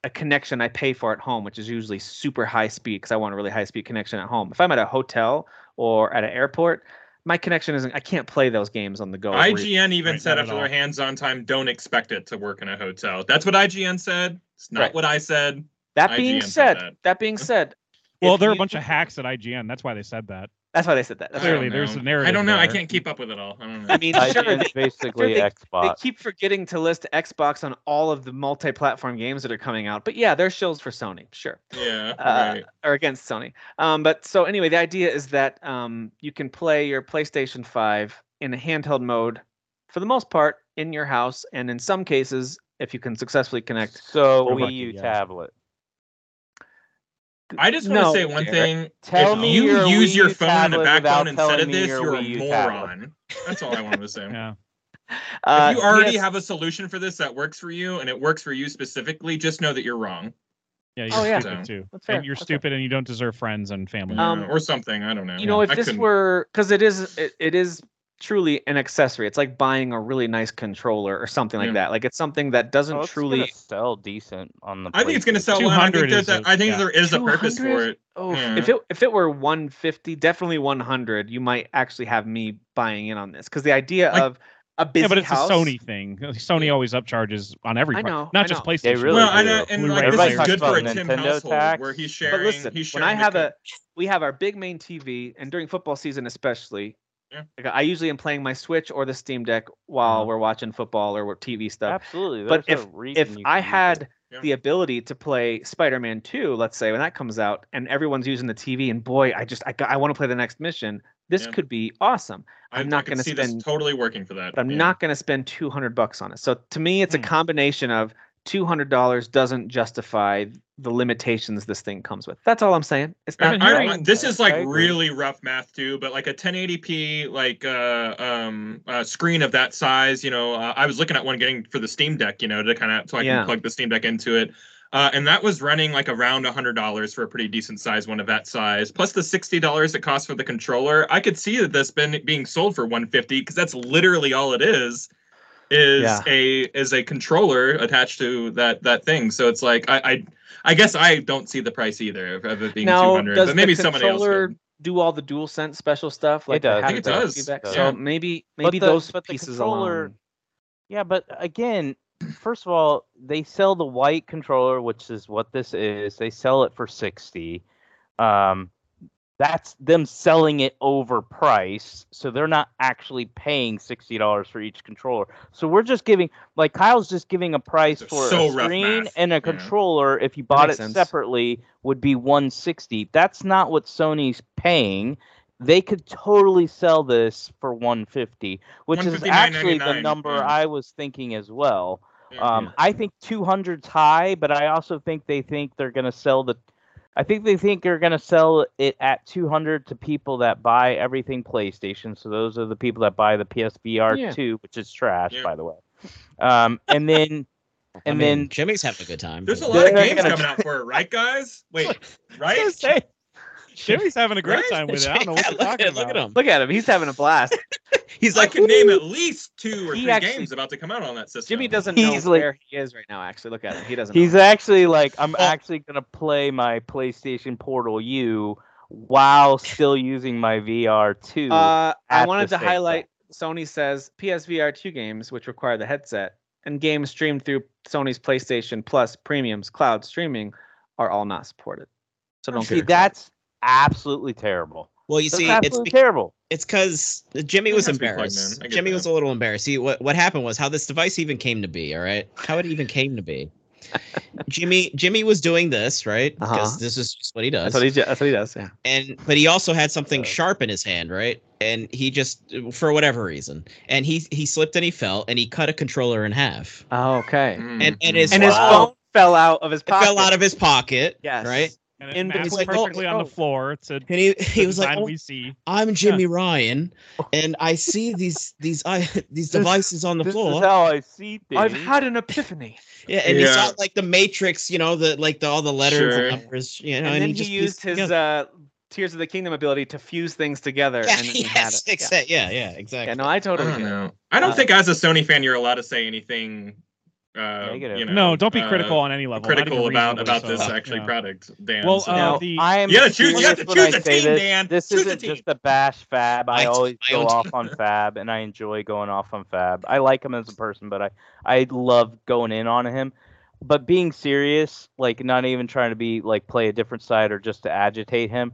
a connection I pay for at home, which is usually super high speed because I want a really high speed connection at home. If I'm at a hotel or at an airport, my connection isn't. I can't play those games on the go. I G N even right, said after their hands-on time, don't expect it to work in a hotel. That's what I G N said. It's not right. what I said. That being I G N said, said that. that being said, well, there are a bunch of hacks at I G N. That's why they said that. That's why they said that. That's Clearly, there's a narrative. I don't know. There. I can't keep up with it all. I don't know. I mean, I sure, they, basically sure they, Xbox. They keep forgetting to list Xbox on all of the multi-platform games that are coming out. But yeah, they're shills for Sony, sure. Yeah. Uh, right. Or against Sony. Um, but so anyway, the idea is that um, you can play your PlayStation five in a handheld mode, for the most part, in your house, and in some cases, if you can successfully connect, so Wii U yeah. tablet. I just want no, to say one thing. Tell if me you your use Wii your phone in the background instead of this, you're a moron. That's all I wanted to say. Yeah. Uh, if you already yes. have a solution for this that works for you, and it works for you specifically, just know that you're wrong. Yeah, you're oh, yeah. stupid so. too. And you're That's stupid fair. and you don't deserve friends and family. Um, or something, I don't know. You know, if I this couldn't... were... Because it is, it, it is truly an accessory. It's like buying a really nice controller or something like yeah. that. Like it's something that doesn't oh, it's truly gonna sell decent on the. I think it's going to sell well. I think, there's a, I think yeah. there is a purpose for it. Oh, yeah. if it if it were one fifty, definitely one hundred, you might actually have me buying in on this because the idea like, of a busy yeah, but it's house, a Sony thing. Sony always upcharges on every. I know, part. not I just know. PlayStation. They really well, I know, and like, this is good for a Tim household tax. where he's sharing. But listen, he's sharing when I have a, we have our big main T V, and during football season especially. Yeah. Like I usually am playing my Switch or the Steam Deck while mm-hmm. we're watching football or we're T V stuff. Absolutely. There's but if if I had yeah. the ability to play Spider-Man two, let's say when that comes out, and everyone's using the T V, and boy, I just I, I want to play the next mission. This yeah. could be awesome. I'm I, not going to spend totally working for that. But I'm yeah. not going to spend two hundred bucks on it. So to me, it's hmm. a combination of two hundred dollars doesn't justify the limitations this thing comes with. That's all I'm saying. It's not. I, I, this is like really rough math too, but like a ten eighty p like uh, um, uh, screen of that size, you know, uh, I was looking at one getting for the Steam Deck, you know, to kind of so I yeah. can plug the Steam Deck into it, uh, and that was running like around one hundred dollars for a pretty decent size one of that size, plus the sixty dollars it costs for the controller. I could see that this been being sold for one hundred fifty dollars because that's literally all it is. is yeah. a is a controller attached to that that thing. So it's like I I, I guess I don't see the price either of, of it being now, two hundred. Does but maybe the somebody else do all the DualSense special stuff? Like it does. I think it does. So yeah. maybe maybe but the, those but pieces the controller, alone. Yeah, but again, first of all, they sell the white controller, which is what this is. They sell it for sixty. Um That's them selling it over price, so they're not actually paying sixty dollars for each controller. So we're just giving, like Kyle's just giving a price they're for so a screen and a yeah. controller. If you bought it sense. separately, would be one hundred sixty dollars. That's not what Sony's paying. They could totally sell this for one hundred fifty dollars, which is actually the number yeah. I was thinking as well. Yeah, um, yeah. I think two hundred's high, but I also think they think they're going to sell the. I think they think they're going to sell it at two hundred to people that buy everything PlayStation. So those are the people that buy the P S V R yeah. two, which is trash, yeah. by the way. Um, and then, and I mean, then Jimmy's having a good time. There's a lot of games gonna... coming out for it, right, guys? Wait, right? Jimmy's having a great right? time with it. I don't know what you're talking about. Look at him. Look at him. He's having a blast. He's like, I can name at least two or he three actually, games about to come out on that system. Jimmy doesn't know he's where like, he is right now, actually. Look at him. He doesn't know. He's actually like, I'm oh. actually going to play my PlayStation Portal U while still using my V R two. Uh, I wanted to highlight, time. Sony says, P S V R two games, which require the headset, and games streamed through Sony's PlayStation Plus Premium's cloud streaming are all not supported. So don't See, that's... absolutely terrible. Well, you That's see, it's be- terrible. It's because Jimmy was embarrassed. Jimmy that. was a little embarrassed. See, what, what happened was how this device even came to be. All right, how it even came to be. Jimmy Jimmy was doing this, right? Because uh-huh. this is just what he does. That's what he, that's what he does, yeah. And but he also had something sharp in his hand, right? And he just, for whatever reason, and he he slipped and he fell and he cut a controller in half. Oh, okay. Mm-hmm. And and his, and his wow. phone fell out of his pocket. It fell out of his pocket. Yes. Right. And it in maps like, perfectly oh, on the floor. It's a, and he, he was like, oh, we see. I'm Jimmy yeah. Ryan, and I see these these I, these devices this, on the this floor. This is how I see things. I've had an epiphany. Yeah, and yeah. he saw like the Matrix, you know, the like the, all the letters sure. and numbers. You know, and, and then he, he used his uh, Tears of the Kingdom ability to fuse things together. Yeah, and then he yes, had it. Exactly. Yeah. yeah, yeah, exactly. Yeah, no, I totally I don't know. I don't uh, think as a Sony fan you're allowed to say anything. Uh, you know, no, don't be critical uh, on any level. Critical about about so. this actually yeah. product, Dan. Well, so. uh, the, I am. You gotta choose. You have to choose a team, this. Dan. This choose isn't a just a bash Fab. I, I always I go off team. on Fab, and I enjoy going off on Fab. I like him as a person, but I I love going in on him. But being serious, like not even trying to be like play a different side or just to agitate him.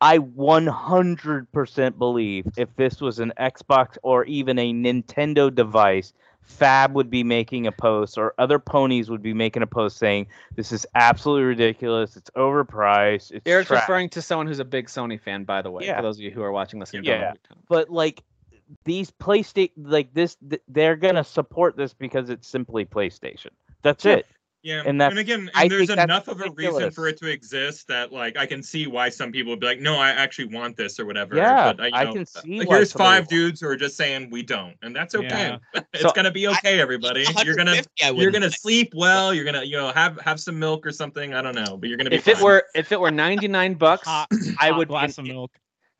I one hundred percent believe if this was an Xbox or even a Nintendo device, Fab would be making a post, or other ponies would be making a post saying, this is absolutely ridiculous, it's overpriced, it's Eric's trash. Referring to someone who's a big Sony fan, by the way, yeah. for those of you who are watching this. Yeah, but like, these PlayStation, like this, th- they're going to support this because it's simply PlayStation. That's yeah. it. Yeah, and, and again, and there's enough of a reason for it to exist that, like, I can see why some people would be like, no, I actually want this or whatever. Yeah, but, you know, I can see like, why here's five dudes who are just saying we don't, and that's okay. Yeah. It's so, going to be okay, I, everybody. You're going to you're going to sleep well. You're going to, you know, have, have some milk or something. I don't know, but you're going to be if fine. It were if it were ninety-nine bucks, hot, I would glass be, of milk.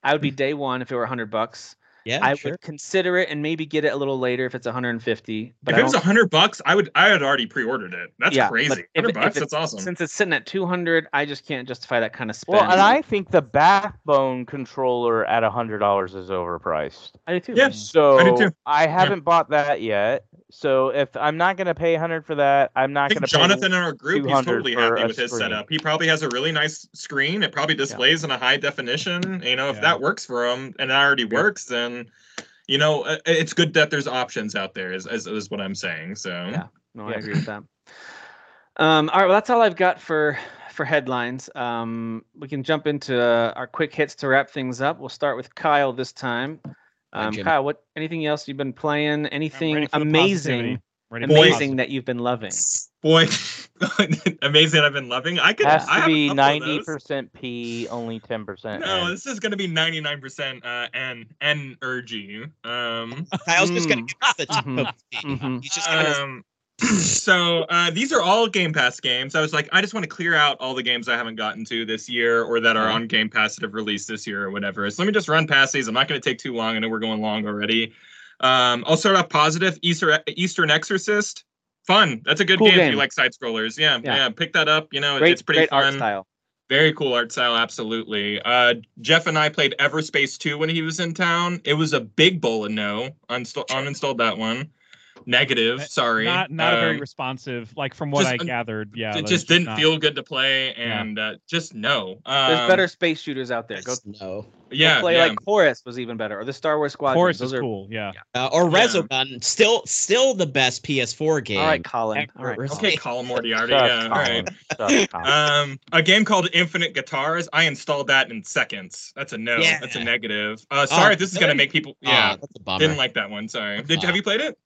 I would be day one. If it were one hundred bucks. Yeah, I sure. would consider it and maybe get it a little later if it's one hundred fifty. But if it was one hundred bucks, I would I had already pre-ordered it. That's yeah, crazy. one hundred bucks, that's awesome. Since it's sitting at two hundred, I just can't justify that kind of spend. Well, and I think the Backbone controller at one hundred dollars is overpriced. I do too. Yeah, so I, do too. I haven't yeah. bought that yet. So if I'm not going to pay one hundred for that, I'm not going to pay Jonathan in our group, he's totally happy with his screen. setup. He probably has a really nice screen. It probably displays yeah. in a high definition. You know, if yeah. that works for him and it already yeah. works, then, you know, it's good that there's options out there is, is, is what I'm saying. So, yeah, no, I agree with that. Um, all right, well, that's all I've got for, for headlines. Um, we can jump into uh, our quick hits to wrap things up. We'll start with Kyle this time. Um, Kyle, what anything else you've been playing? Anything amazing, amazing that you've been loving? Boy, amazing I've been loving. I could has to I be ninety percent P, only ten percent. No, N. This is gonna be ninety nine percent N N urgy. Um, Kyle's mm, just gonna get the top mm-hmm, of P. Mm-hmm. He's just gonna. Um, so uh, these are all Game Pass games. I was like, I just want to clear out all the games I haven't gotten to this year or that are on Game Pass that have released this year or whatever. So let me just run past these. I'm not going to take too long. I know we're going long already. Um, I'll start off positive. Easter, Eastern Exorcist. Fun. That's a good cool game, game if you like side-scrollers. Yeah, yeah, yeah. Pick that up. You know, great, it's pretty great fun. Art style. Very cool art style, absolutely. Uh, Jeff and I played Everspace two when he was in town. It was a big bowl of no. Unsta- uninstalled that one. Negative, sorry. Not not um, a very responsive, like from what just, I gathered. Yeah, it just didn't not... feel good to play, and yeah. uh, just no. Um, There's better space shooters out there. Go no. Yeah, Go play yeah. like Chorus was even better, or the Star Wars Squadron. Chorus Those is are, cool. Yeah. Uh, or Resogun, yeah. still still the best P S four game. All right, Colin. All right, okay, Colin Moriarty. Yeah, all right. Um, a game called Infinite Guitars. I installed that in seconds. That's a no. Yeah. That's a negative. Uh, sorry, oh, this is really? gonna make people. Yeah, oh, that's a bummer. Didn't like that one. Sorry. Did oh. have you played it?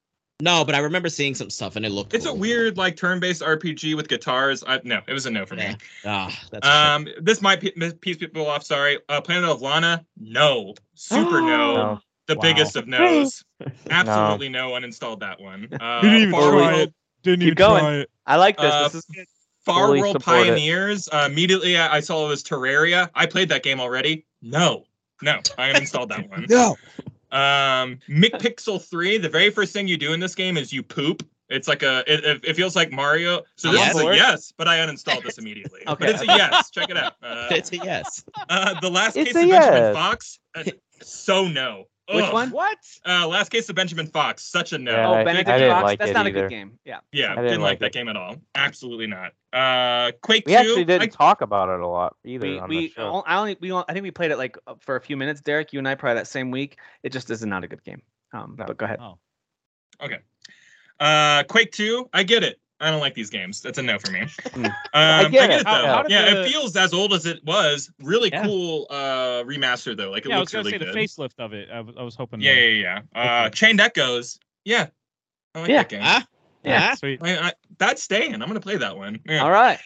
No, but I remember seeing some stuff and it looked It's cool. a weird like turn-based R P G with guitars. I, no, it was a no for yeah. me. Ah, that's um, this might piece people off, sorry. Uh, Planet of Lana, no. Super no. no. The wow. biggest of no's. Absolutely no. no. Uninstalled that one. Uh, didn't even try it. Didn't even try it. I like this. Uh, this is good. Far Fully World Pioneers. Uh, immediately I, I saw it was Terraria. I played that game already. No. No, I uninstalled that one. No. Um, McPixel three, the very first thing you do in this game is you poop. It's like a, it, it feels like Mario. So this yes. is a yes, but I uninstalled this immediately. Okay. But it's a yes. Check it out. Uh, it's a yes. Uh, the Last it's Case of yes. Benjamin Fox, uh, so no. Ugh. Which one? What? Uh, Last Case of Benjamin Fox, such a no. Yeah, oh, Benedict Fox, like that's not either. a good game. Yeah. Yeah, didn't, didn't like that it. game at all. Absolutely not. Uh, Quake we two. We actually didn't I, talk about it a lot either. We, on we, the show. I only, we, I think we played it like for a few minutes. Derek, you and I probably that same week. It just is not a good game. Um, no. But go ahead. Oh. Okay. Uh, Quake two. I get it. I don't like these games. That's a no for me. um, I get it, I get it though. How, how yeah, the... it feels as old as it was. Really yeah. cool uh, remaster though. Like it yeah, looks really good. I was gonna say good. The facelift of it. I, w- I was hoping. Yeah, that... yeah, yeah. Uh, Chained Echoes. Yeah, I like yeah. that game. Uh, yeah, yeah, sweet. I, I, that's staying. I'm gonna play that one. Yeah. All right.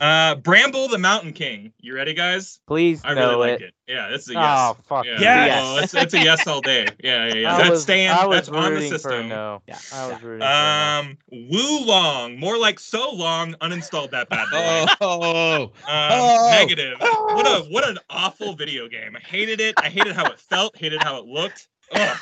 Uh, Bramble the Mountain King. You ready, guys? Please. I really know like it. it. Yeah, it's a yes. Oh fuck. Yeah, yes. Oh, it's, it's a yes all day. Yeah, yeah, yeah. That's was, staying. That's on the system. No. Yeah, I was rooting um, for no. Wulong, more like so long. Uninstalled that bad boy. oh, um, oh, negative. Oh. What a what an awful video game. I hated it. I hated how it felt. Hated how it looked. Ugh.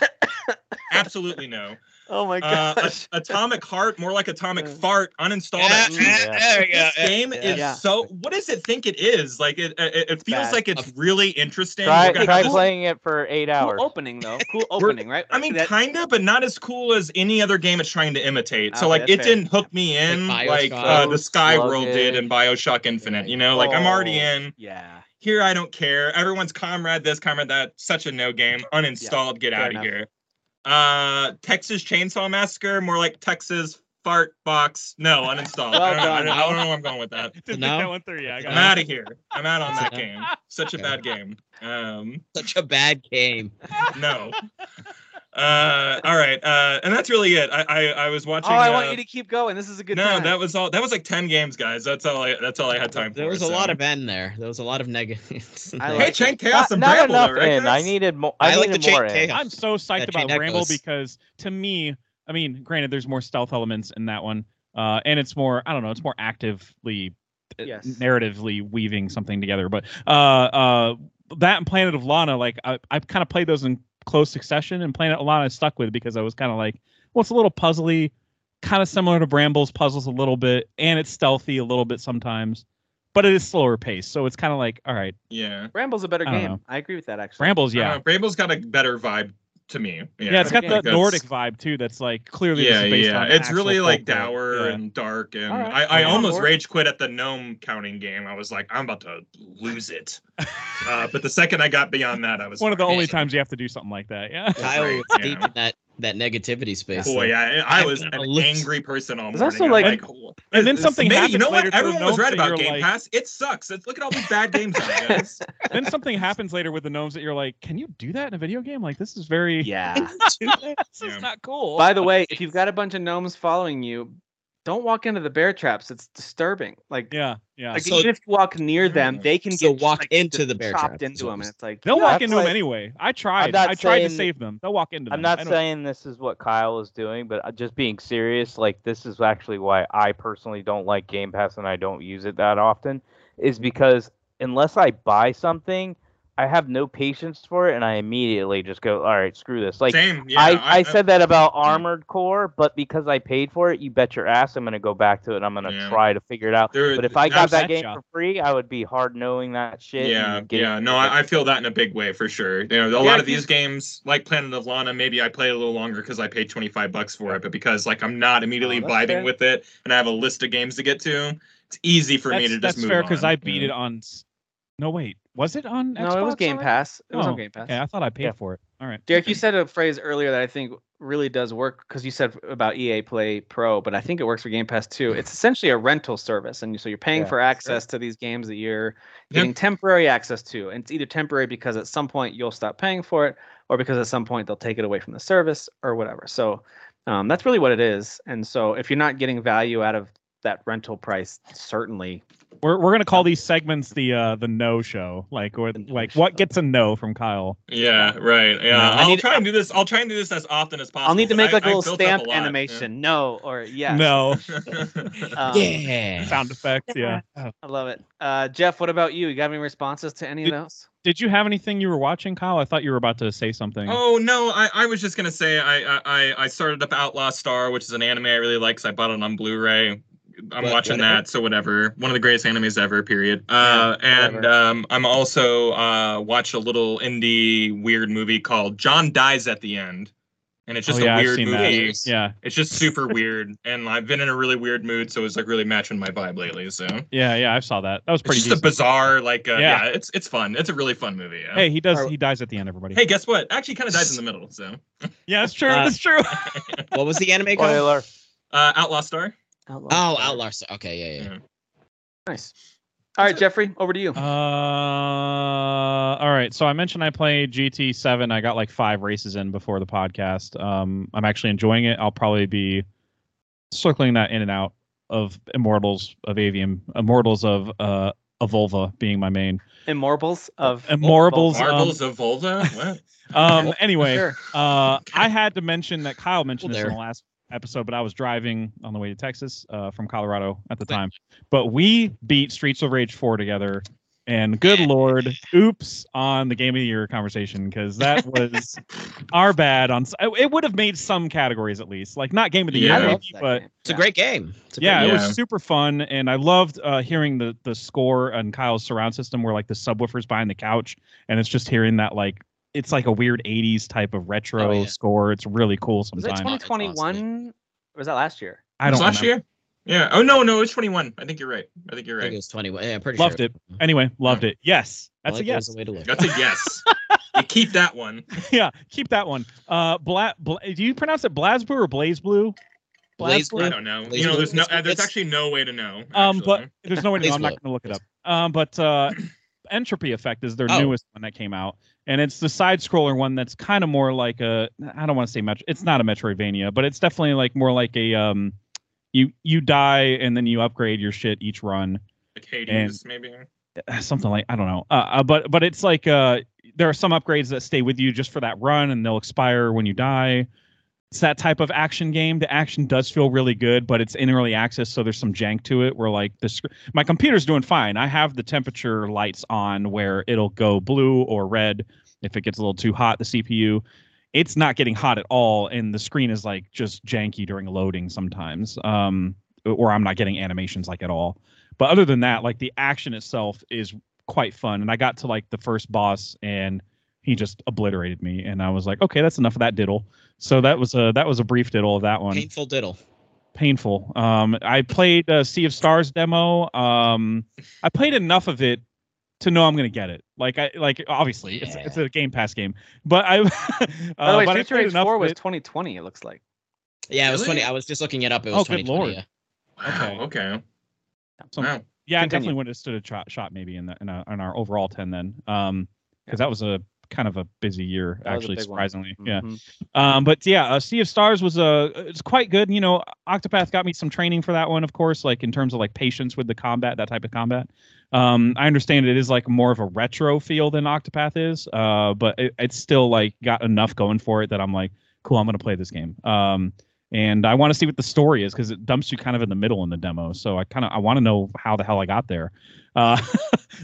Absolutely no. Oh my gosh. Uh, Atomic Heart, more like Atomic Fart, uninstalled. Yeah, yeah, there we go. This game yeah, is yeah. so. What does it think it is? Like it, it, it feels bad. Like it's really interesting. Try, try cool, playing it for eight hours. Cool opening though, cool opening, right? I mean, that, kinda, but not as cool as any other game it's trying to imitate. So oh, like, it fair. didn't hook me in like, like uh, the Skyworld did in BioShock Infinite. Yeah. You know, like oh, I'm already in. Yeah. here I don't care. Everyone's comrade this, comrade that. Such a no game. Uninstalled. Yeah, get out of here. Uh, Texas Chainsaw Massacre. More like Texas Fart Box. No, uninstalled. well I, don't, I, don't, I don't know where I'm going with that. Didn't no? that one through. Yeah, I got I'm out of here. I'm out on that game. Such a bad game. Um, Such a bad game. No. Uh, all right. Uh, and that's really it. I, I, I was watching. Oh, I uh, want you to keep going. This is a good no, time. No, that was all. That was like ten games, guys. That's all I, that's all I had time there for. There was a so. lot of N there. There was a lot of negatives. I like hey, Chain Chaos and not Bramble. Not enough right? I needed, mo- I I needed like more. I like the I'm so psyched that about Bramble because to me, I mean, granted, there's more stealth elements in that one. Uh, and it's more, I don't know, it's more actively, yes. narratively weaving something together. But uh, uh, that and Planet of Lana, like, I, I've kind of played those in close succession, and Planet Alana I stuck with because I was kind of like, well, it's a little puzzly, kind of similar to Bramble's puzzles a little bit, and it's stealthy a little bit sometimes, but it is slower paced, so it's kind of like, all right. Yeah. Bramble's a better I game. Know. I agree with that, actually. Bramble's, yeah. Uh, Bramble's got a better vibe to me. Yeah, yeah it's got the Nordic vibe, too, that's like clearly yeah, based yeah. on it's really like dour yeah. and dark, and right. I, I yeah, almost rage quit at the gnome counting game. I was like, I'm about to lose it. Uh, but the second I got beyond that, I was one of the only times you have to do something like that. Yeah, Kyle was deep in that that negativity space. Boy, yeah, I, I was an angry person all morning. Also like, like, oh, and then something happens. You know what? Everyone was right about Game like, Pass. It sucks. It's, look at all these bad games. I guess. Then something happens later with the gnomes that you're like, can you do that in a video game? Like, this is very yeah. this yeah. is not cool. By the way, if you've got a bunch of gnomes following you, don't walk into the bear traps. It's disturbing. Like yeah, yeah. Like so, even if you walk near them, they can so get walk like, into the bear traps. Into them, and it's like they'll walk into like, them anyway. I tried. I tried saying, to save them. They'll walk into them. I'm not saying this is what Kyle is doing, but just being serious, like this is actually why I personally don't like Game Pass and I don't use it that often, is because unless I buy something, I have no patience for it, and I immediately just go, all right, screw this. Like Same, yeah, I, I, I said that about Armored Core, but because I paid for it, you bet your ass I'm going to go back to it, and I'm going to yeah. try to figure it out. There, but if I got that game job. for free, I would be hard-knowing that shit. Yeah, and yeah. No, I, I feel that in a big way, for sure. You know, A yeah, lot of these games, like Planet of Lana, maybe I play a little longer because I paid twenty-five bucks for it, but because like I'm not immediately oh, vibing fair. with it, and I have a list of games to get to, it's easy for that's, me to just move on. That's fair, because I beat yeah. it on... No, wait. Was it on Xbox? No, it was Game Pass. It oh. was on Game Pass. Yeah, I thought I paid yeah. for it. All right. Derek, you said a phrase earlier that I think really does work because you said about E A Play Pro, but I think it works for Game Pass too. It's essentially a rental service, and so you're paying yeah, for access sure. to these games that you're getting yep. temporary access to. And it's either temporary because at some point you'll stop paying for it, or because at some point they'll take it away from the service or whatever. So um, that's really what it is. And so if you're not getting value out of that rental price, certainly. We're we're gonna call these segments the uh, the no show, like or like what gets a no from Kyle. Yeah, right. Yeah, no, I'll try to, and do this. I'll try and do this as often as possible. I'll need to make like I, a little stamp a animation. Yeah. No or yes. No. um, yeah. Sound effects. Yeah. yeah. I love it. Uh, Jeff, what about you? You got any responses to any did, of those? Did you have anything you were watching, Kyle? I thought you were about to say something. Oh no, I, I was just gonna say I I I started up Outlaw Star, which is an anime I really like because I bought it on Blu-ray. I'm but watching whatever. that, so whatever. One of the greatest animes ever, period. Uh, yeah, and um, I'm also uh, watch a little indie weird movie called John Dies at the End. And it's just oh, yeah, a weird movie. That. Yeah, it's just super weird. And I've been in a really weird mood, so it's like really matching my vibe lately. So yeah, yeah, I saw that. That was pretty. It's just decent. a bizarre, like, uh, yeah. yeah, it's it's fun. It's a really fun movie. Yeah. Hey, he does. Right. He dies at the end, everybody. Hey, guess what? Actually, kind of dies in the middle. So yeah, that's true. Uh, that's true. What was the anime called? Spoiler. Uh, Outlaw Star. Outlaw oh, Star. Outlaw Star. Okay, yeah, yeah. yeah. Nice. All That's right, it. Jeffrey, over to you. Uh, all right. So I mentioned I played G T seven. I got like five races in before the podcast. Um, I'm actually enjoying it. I'll probably be circling that in and out of Immortals of Aveum, Immortals of uh, Avulva being my main. Immortals of Immortals Marbles um, of Vulva. What? um. Anyway, sure. uh, I had to mention that Kyle mentioned well, this there. in the last. episode, but I was driving on the way to Texas uh, from Colorado at the time. But we beat Streets of Rage four together, and good lord, oops on the Game of the Year conversation, because that was our bad. On it would have made some categories at least, like not Game of the yeah, Year, maybe, but game. it's yeah. a great game. A yeah, great game. It was super fun, and I loved uh, hearing the the score and Kyle's surround system, where like the subwoofer's behind the couch, and it's just hearing that like. It's like a weird eighties type of retro oh, yeah. score. It's really cool sometimes. Was it twenty twenty-one? Or was that last year? I don't know. Last year? Yeah. Oh no, no, it's twenty-one. I think you're right. I think you're right. I think it was twenty-one. Yeah, I'm pretty loved sure. Loved it. Anyway, loved it. Yes, that's like a yes. That was a way to live. That's a yes. You keep that one. Yeah, keep that one. Uh, Bla- Bla- do you pronounce it Blazblue or Blaze Blue? Blaze Blue. I don't know. Blaze you know, there's no. Uh, there's actually no way to know. Actually. Um, but there's no way to know. I'm not going to look it up. Um, but uh, Entropy Effect is their oh. newest one that came out, and it's the side scroller one that's kind of more like a. I don't want to say Metro. It's not a Metroidvania, but it's definitely like more like a um. You you die and then you upgrade your shit each run. Like Hades, maybe something like I don't know. Uh, but but it's like uh, there are some upgrades that stay with you just for that run and they'll expire when you die. It's that type of action game. The action does feel really good, but it's in early access, so there's some jank to it. Where like the sc- my computer's doing fine. I have the temperature lights on where it'll go blue or red if it gets a little too hot. The C P U. It's not getting hot at all, and the screen is like just janky during loading sometimes, um, or I'm not getting animations like at all. But other than that, like the action itself is quite fun. And I got to like the first boss, and he just obliterated me, and I was like, okay, that's enough of that diddle. So that was a that was a brief diddle of that one. Painful diddle. Painful. Um, I played a Sea of Stars demo. Um, I played enough of it to know I'm gonna get it. Like I like obviously yeah. it's, it's a Game Pass game. But I By the way, uh, Future Age four was twenty twenty, it looks like. Yeah, it was really? twenty I was just looking it up. It was oh, twenty twenty. Good Lord. Yeah. Wow, okay. okay. So, wow. Yeah, Continue. I definitely would have stood a tra- shot maybe in the in, a, in our overall ten then. Um because yeah. that was a kind of a busy year, that actually, surprisingly. Mm-hmm. Yeah. Um but yeah, uh, Sea of Stars was a uh, it's quite good. You know, Octopath got me some training for that one, of course, like in terms of like patience with the combat, that type of combat. Um, I understand it is like more of a retro feel than Octopath is, uh, but it, it's still like got enough going for it that I'm like, cool, I'm going to play this game. Um, and I want to see what the story is because it dumps you kind of in the middle in the demo. So I kind of I want to know how the hell I got there. Uh,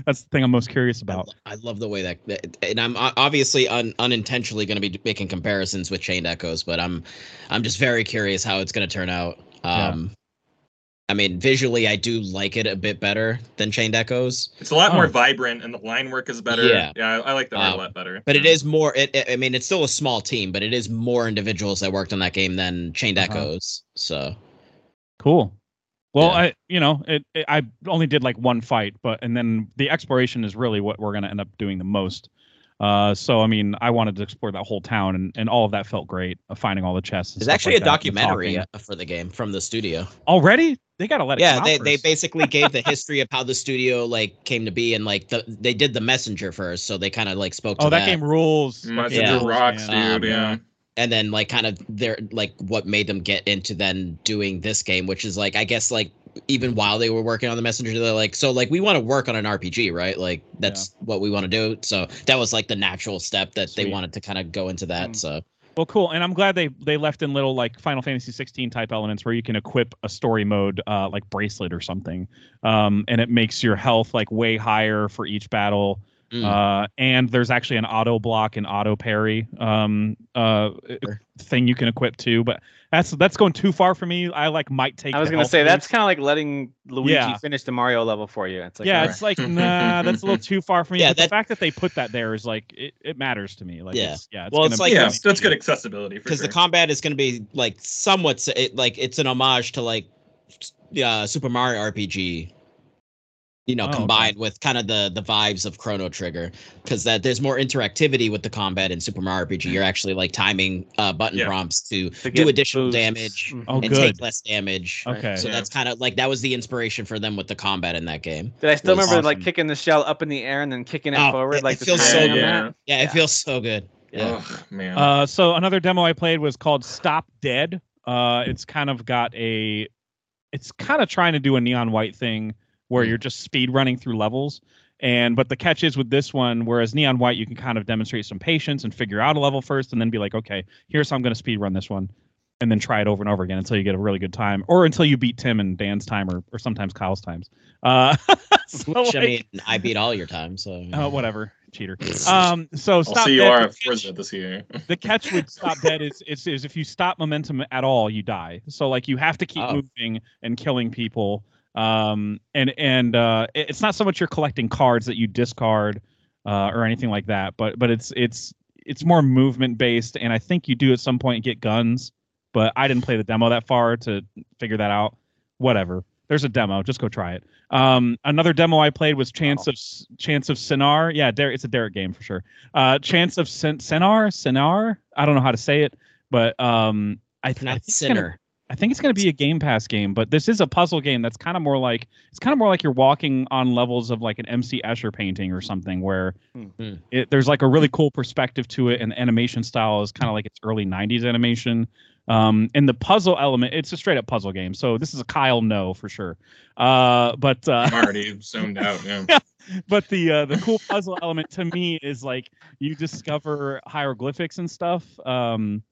that's the thing I'm most curious about. I, I love the way that, that and I'm obviously un, unintentionally going to be making comparisons with Chained Echoes, but I'm I'm just very curious how it's going to turn out. Um, yeah. I mean, visually, I do like it a bit better than Chained Echoes. It's a lot oh. more vibrant, and the line work is better. Yeah, yeah I, I like that um, a lot better. But yeah. it is more, it, it, I mean, it's still a small team, but it is more individuals that worked on that game than Chained uh-huh. Echoes. So, cool. Well, yeah. I, you know, it, it, I only did like one fight, but, and then the exploration is really what we're going to end up doing the most. Uh, so, I mean, I wanted to explore that whole town, and, and all of that felt great, uh, finding all the chests. There's actually like a documentary for the game from the studio. Already? They got to let it yeah, they, they basically gave the history of how the studio, like, came to be, and, like, the, they did the Messenger first, so they kind of, like, spoke to oh, that. Oh, that game rules. Messenger yeah. rocks, dude, yeah. Um, and then, like, kind of, their like, what made them get into then doing this game, which is, like, I guess, like, even while they were working on the Messenger, they're like, so like, we want to work on an R P G, right? Like that's yeah. what we want to do. So that was like the natural step that Sweet. They wanted to kind of go into that. Mm. So, well, cool. And I'm glad they, they left in little like Final Fantasy sixteen type elements where you can equip a story mode, uh, like bracelet or something. Um, and it makes your health like way higher for each battle. Mm. Uh, and there's actually an auto block and auto parry um, uh, sure. thing you can equip too, but that's that's going too far for me. I like might take. I was gonna say that's kind of like letting Luigi yeah. finish the Mario level for you. It's like yeah, right. it's like nah, that's a little too far for me. Yeah, but that, the fact that they put that there is like it, it matters to me. Like yeah, it's, yeah. It's well, it's like yeah, that's good accessibility because sure. the combat is gonna be like somewhat it, like it's an homage to like uh, Super Mario R P G. You know, oh, combined okay. with kind of the the vibes of Chrono Trigger, because that there's more interactivity with the combat in Super Mario R P G. You're actually like timing uh, button yeah. prompts to, to do additional boosts. damage oh, and good. take less damage. Okay, so yeah. that's kind of like that was the inspiration for them with the combat in that game. Did I still remember awesome. like kicking the shell up in the air and then kicking it oh, forward? It, like it the feels so good. Yeah. Yeah, it yeah. feels so good. Yeah. Oh, man. Uh, so another demo I played was called Stop Dead. Uh, it's kind of got a, it's kind of trying to do a Neon White thing, where you're just speed running through levels. And but the catch is with this one, whereas Neon White, you can kind of demonstrate some patience and figure out a level first and then be like, okay, here's how I'm going to speed run this one. And then try it over and over again until you get a really good time or until you beat Tim and Dan's time or, or sometimes Kyle's times. Uh, so Which, like, I mean, I beat all your time. So oh, whatever. Cheater. Um, so stop. I'll see you are a prison this year. The catch with Stop Dead is, is, is if you stop momentum at all, you die. So like you have to keep oh. moving and killing people. Um, and, and, uh, it's not so much you're collecting cards that you discard, uh, or anything like that, but, but it's, it's, it's more movement based. And I think you do at some point get guns, but I didn't play the demo that far to figure that out. whatever. There's a demo. Just go try it. Um, another demo I played was Chance wow. of Chance of Sinar. Yeah, Der- it's a Derek game for sure. Uh, Chance of Sin- Sinar? Sinar? I don't know how to say it, but um, I, th- I think Sinner. It's gonna, I think it's going to be a Game Pass game, but this is a puzzle game that's kind of more like it's kind of more like you're walking on levels of like an M C Escher painting or something, where mm-hmm. it, there's like a really cool perspective to it, and the animation style is kind of like its early nineties animation. Um, and the puzzle element, it's a straight up puzzle game. So this is a Kyle no for sure. Uh, but uh, I'm already zoned out. Yeah. yeah. But the uh, the cool puzzle element to me is like you discover hieroglyphics and stuff, um,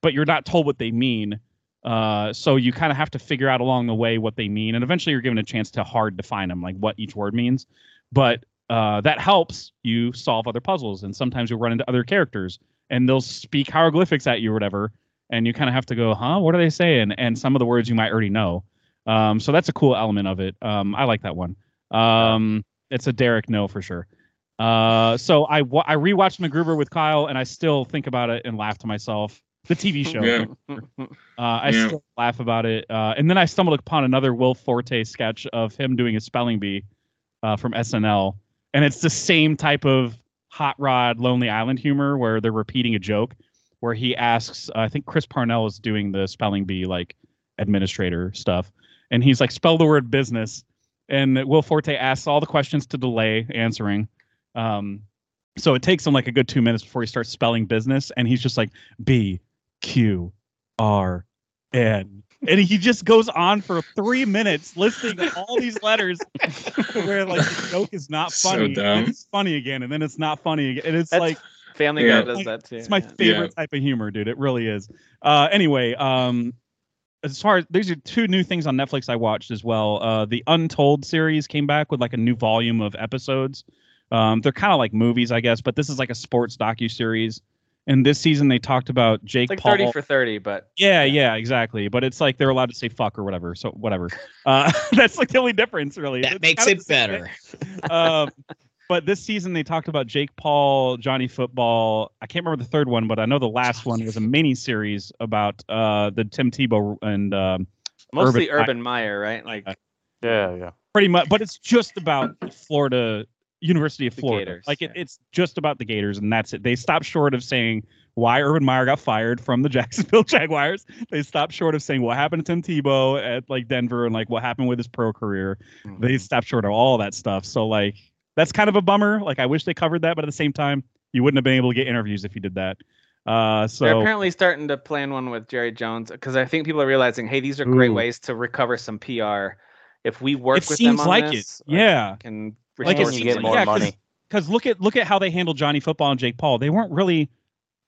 but you're not told what they mean. Uh, so you kind of have to figure out along the way what they mean. And eventually you're given a chance to hard define them, like what each word means. But uh, that helps you solve other puzzles. And sometimes you'll run into other characters and they'll speak hieroglyphics at you or whatever. And you kind of have to go, huh, what are they saying? And some of the words you might already know. Um, so that's a cool element of it. Um, I like that one. Um, it's a Derek no for sure. Uh, so I, w- I rewatched MacGruber with Kyle and I still think about it and laugh to myself. The T V show. Yeah. Uh, I yeah. still laugh about it. Uh, and then I stumbled upon another Will Forte sketch of him doing a spelling bee uh, from S N L. And it's the same type of hot rod Lonely Island humor where they're repeating a joke where he asks, uh, I think Chris Parnell is doing the spelling bee like administrator stuff. And he's like, spell the word business. And Will Forte asks all the questions to delay answering. Um, so it takes him like a good two minutes before he starts spelling business. And he's just like, B. Q R N, and he just goes on for three minutes listing all these letters where like the joke is not funny, so and it's funny again, and then it's not funny again, and it's That's, like Family Guy does like, that too. It's my yeah. favorite yeah. type of humor, dude. It really is. Uh, anyway, um, as far as these are two new things on Netflix I watched as well. Uh, the Untold series came back with like a new volume of episodes. Um, they're kind of like movies, I guess, but this is like a sports docu-series. And this season they talked about Jake Paul. It's like thirty for thirty, but... Yeah, yeah, exactly. But it's like they're allowed to say fuck or whatever, so whatever. Uh, that's like the only difference, really. That makes it better. um, but this season they talked about Jake Paul, Johnny Football. I can't remember the third one, but I know the last one was a mini-series about uh, the Tim Tebow and... Um, Mostly Urban, Urban Meyer, right? Like, yeah, yeah. Pretty much, but it's just about Florida... University of Florida. Gators, like, it, yeah. it's just about the Gators, and that's it. They stopped short of saying why Urban Meyer got fired from the Jacksonville Jaguars. They stopped short of saying what happened to Tim Tebow at, like, Denver and, like, what happened with his pro career. Mm-hmm. They stopped short of all that stuff. So, like, that's kind of a bummer. Like, I wish they covered that, but at the same time, you wouldn't have been able to get interviews if you did that. Uh, so they're apparently starting to plan one with Jerry Jones, because I think people are realizing, hey, these are great Ooh. ways to recover some P R. If we work it with them on like this, it seems like it. Yeah. Can Like it's, you get more yeah, money. Because look at look at how they handled Johnny Football and Jake Paul. They weren't really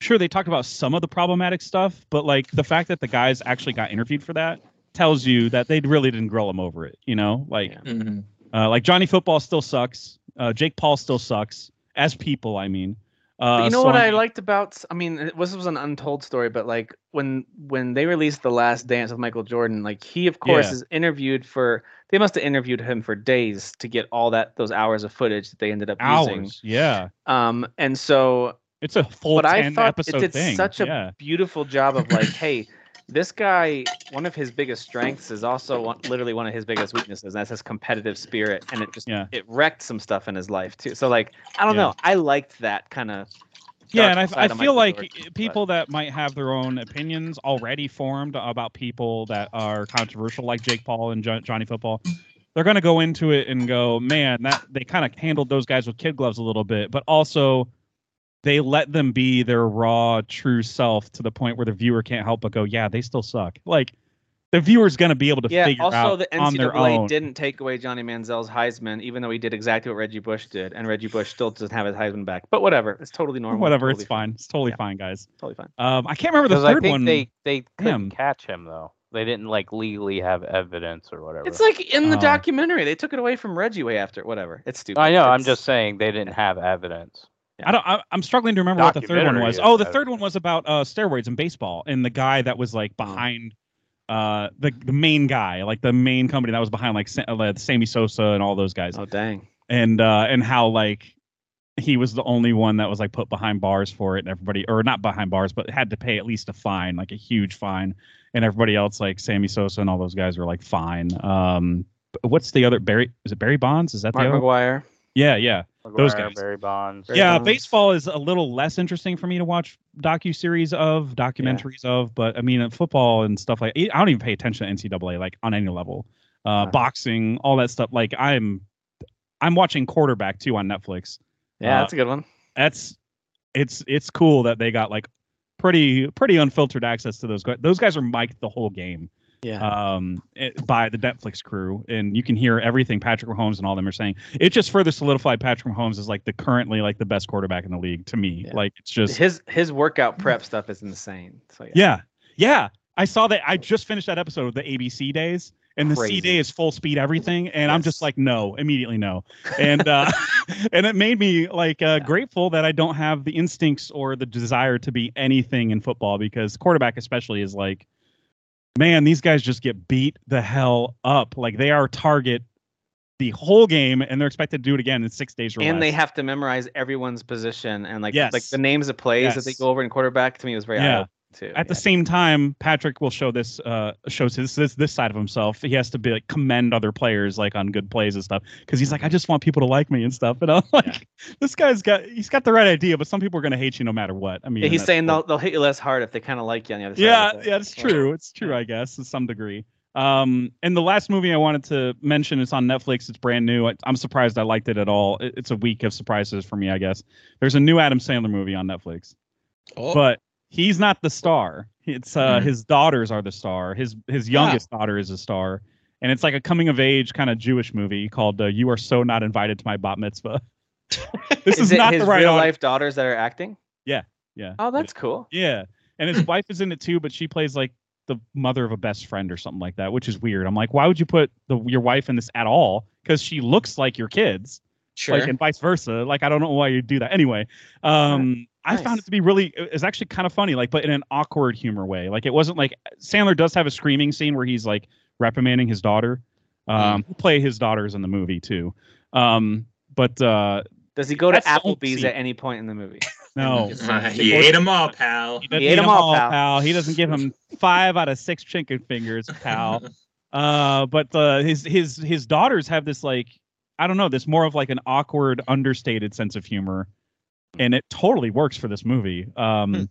sure. They talked about some of the problematic stuff, but like the fact that the guys actually got interviewed for that tells you that they really didn't grill them over it. You know, like yeah. mm-hmm. uh, like Johnny Football still sucks. Uh, Jake Paul still sucks as people. I mean, uh, but you know so what I'm, I liked about. I mean, it was, it was an untold story, but like when when they released The Last Dance with Michael Jordan, like he of course yeah. is interviewed for. They must have interviewed him for days to get all that those hours of footage that they ended up hours, using. Yeah. Um, and so it's a full but ten I thought episode it did thing. Such a yeah. beautiful job of like, hey, this guy, one of his biggest strengths is also one, literally one of his biggest weaknesses, and that's his competitive spirit. And it just yeah. it wrecked some stuff in his life too. So like, I don't yeah. know. I liked that kind of. Yeah, and I, I feel like work, people but. that might have their own opinions already formed about people that are controversial, like Jake Paul and jo- Johnny Football, they're going to go into it and go, man, that they kind of handled those guys with kid gloves a little bit, but also they let them be their raw, true self to the point where the viewer can't help but go, yeah, they still suck. Like, the viewer's going to be able to yeah, figure also out the N C double A on their own. Didn't take away Johnny Manziel's Heisman, even though he did exactly what Reggie Bush did, and Reggie Bush still doesn't have his Heisman back. But whatever, it's totally normal. Whatever, totally it's fine. fine. It's totally yeah. fine, guys. Totally fine. Um, I can't remember the third I think one. They they couldn't him. catch him though. They didn't like legally have evidence or whatever. It's like in the uh, documentary, they took it away from Reggie way after. Whatever, it's stupid. I know. It's, I'm just saying they didn't have evidence. Yeah. I don't. I, I'm struggling to remember what the third one was. Oh, the third one was about uh, steroids in baseball and the guy that was like behind. Uh, the the main guy, like the main company that was behind, like, uh, like Sammy Sosa and all those guys. Oh dang! And uh, and how like he was the only one that was like put behind bars for it, and everybody, or not behind bars, but had to pay at least a fine, like a huge fine. And everybody else, like Sammy Sosa and all those guys, were like fine. Um, what's the other Barry? Is it Barry Bonds? Is that Mark the other? McGuire? Yeah, yeah. McGuire, those guys. Barry Bonds. Barry yeah, Bonds. Baseball is a little less interesting for me to watch docu-series of, documentaries yeah. of, but I mean, football and stuff like, I don't even pay attention to N C double A like on any level. Uh, wow. Boxing, all that stuff. Like I'm, I'm watching Quarterback too on Netflix. Yeah, that's a good one. Uh, that's it's it's cool that they got like pretty pretty unfiltered access to those guys. Those guys are mic'd the whole game. Yeah. Um, it, by the Netflix crew, and you can hear everything Patrick Mahomes and all them are saying. It just further solidified Patrick Mahomes is like the currently like the best quarterback in the league to me. Yeah. Like it's just his his workout prep stuff is insane. So yeah. Yeah. Yeah. I saw that. I just finished that episode of the A B C days. And the Crazy. C day is full speed everything, and yes. I'm just like, no, immediately no, and uh, and it made me like uh, yeah. grateful that I don't have the instincts or the desire to be anything in football, because quarterback especially is like, man, these guys just get beat the hell up. Like they are target the whole game, and they're expected to do it again in six days or and less. And they have to memorize everyone's position and like yes. like the names of plays yes. that they go over in quarterback. To me, was very yeah. eye-opening. Too. At yeah. the same time, Patrick will show this uh, shows his this this side of himself. He has to be like commend other players like on good plays and stuff, because he's like, I just want people to like me and stuff. And I'm like, yeah. this guy's got he's got the right idea, but some people are gonna hate you no matter what. I mean, yeah, he's saying cool. they'll they'll hit you less hard if they kind of like you on the other yeah, side. Yeah, yeah, it's true. It's true, I guess, to some degree. Um, and the last movie I wanted to mention, it's on Netflix. It's brand new. I, I'm surprised I liked it at all. It, it's a week of surprises for me, I guess. There's a new Adam Sandler movie on Netflix, oh. but. He's not the star. It's uh, mm-hmm. his daughters are the star. His his youngest yeah. daughter is a star, and it's like a coming of age kind of Jewish movie called uh, "You Are So Not Invited to My Bat Mitzvah." This is, is it not his the right real life daughters that are acting. Yeah, yeah. Oh, that's cool. Yeah, and his wife is in it too, but she plays like the mother of a best friend or something like that, which is weird. I'm like, why would you put the your wife in this at all? Because she looks like your kids, sure, like, and vice versa. Like I don't know why you do that. Anyway, um. Yeah. I nice. found it to be really, it's actually kind of funny, like, but in an awkward humor way. Like, it wasn't like, Sandler does have a screaming scene where he's, like, reprimanding his daughter. Um, mm. Play his daughters in the movie, too. Um, but, uh... Does he go to Applebee's at any point in the movie? No. He ate them all, pal. He, he ate them all, pal. pal. He doesn't give him five out of six chicken fingers, pal. uh, but uh, his his his daughters have this, like, I don't know, this more of, like, an awkward, understated sense of humor. And it totally works for this movie. Um, hmm.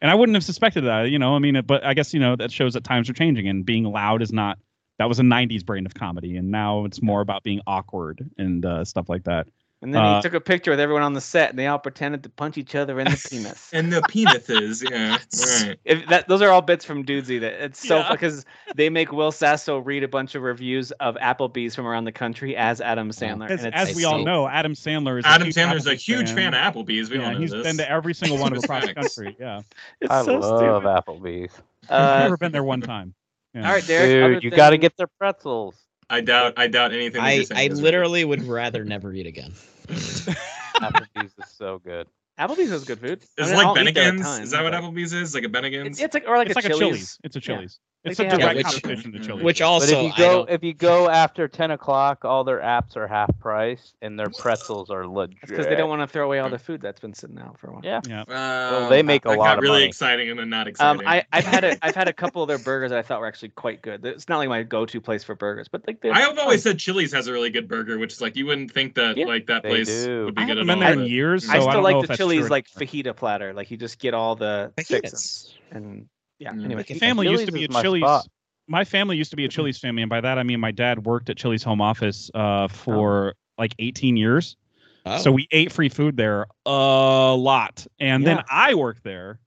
And I wouldn't have suspected that, you know, I mean, but I guess, you know, that shows that times are changing and being loud is not, that was a nineties brand of comedy. And now it's more about being awkward and uh, stuff like that. And then uh, he took a picture with everyone on the set and they all pretended to punch each other in the penis. And the penises, yeah. Right. If that, those are all bits from Dudesy. That it's so yeah. because they make Will Sasso read a bunch of reviews of Applebee's from around the country as Adam Sandler. As, and it's, as we all know, Adam Sandler is Adam Sandler's a huge fan, fan of Applebee's. We yeah, all know he's this. He's been to every single one across the country. Yeah, it's I so love stupid. Applebee's. Uh, I've never been there one time. Yeah. All right, Derek, dude, you got to get their pretzels. I doubt. I doubt anything. I, I literally would rather never eat again. Applebee's is so good. Applebee's is good food. It's I mean, like Bennigan's. Is that what Applebee's is? Like a Bennigan's? It's, it's like or like it's a like Chili's. Chili's. It's a Chili's. Yeah. It's like a direct yeah, competition to Chili's. Which also, but if you go if you go after ten o'clock, all their apps are half price and their pretzels are legit. Because they don't want to throw away all the food that's been sitting out for a while. Yeah. yeah. Uh, so they make a lot got of really money. Exciting and then not exciting. Um, I, I've had a I've had a couple of their burgers that I thought were actually quite good. It's not like my go-to place for burgers, but like I have always said Chili's has a really good burger, which is like you wouldn't think that yeah, like that place do. Would be I good at all. Been there in years, so I still like the Chili's like fajita platter. Like you just get all the fixings and yeah. Mm-hmm. Anyway, my family Chili's used to be a Chili's. My, my family used to be a Chili's family, and by that I mean my dad worked at Chili's home office uh, for oh. like eighteen years. Oh. So we ate free food there a lot, and yeah. then I worked there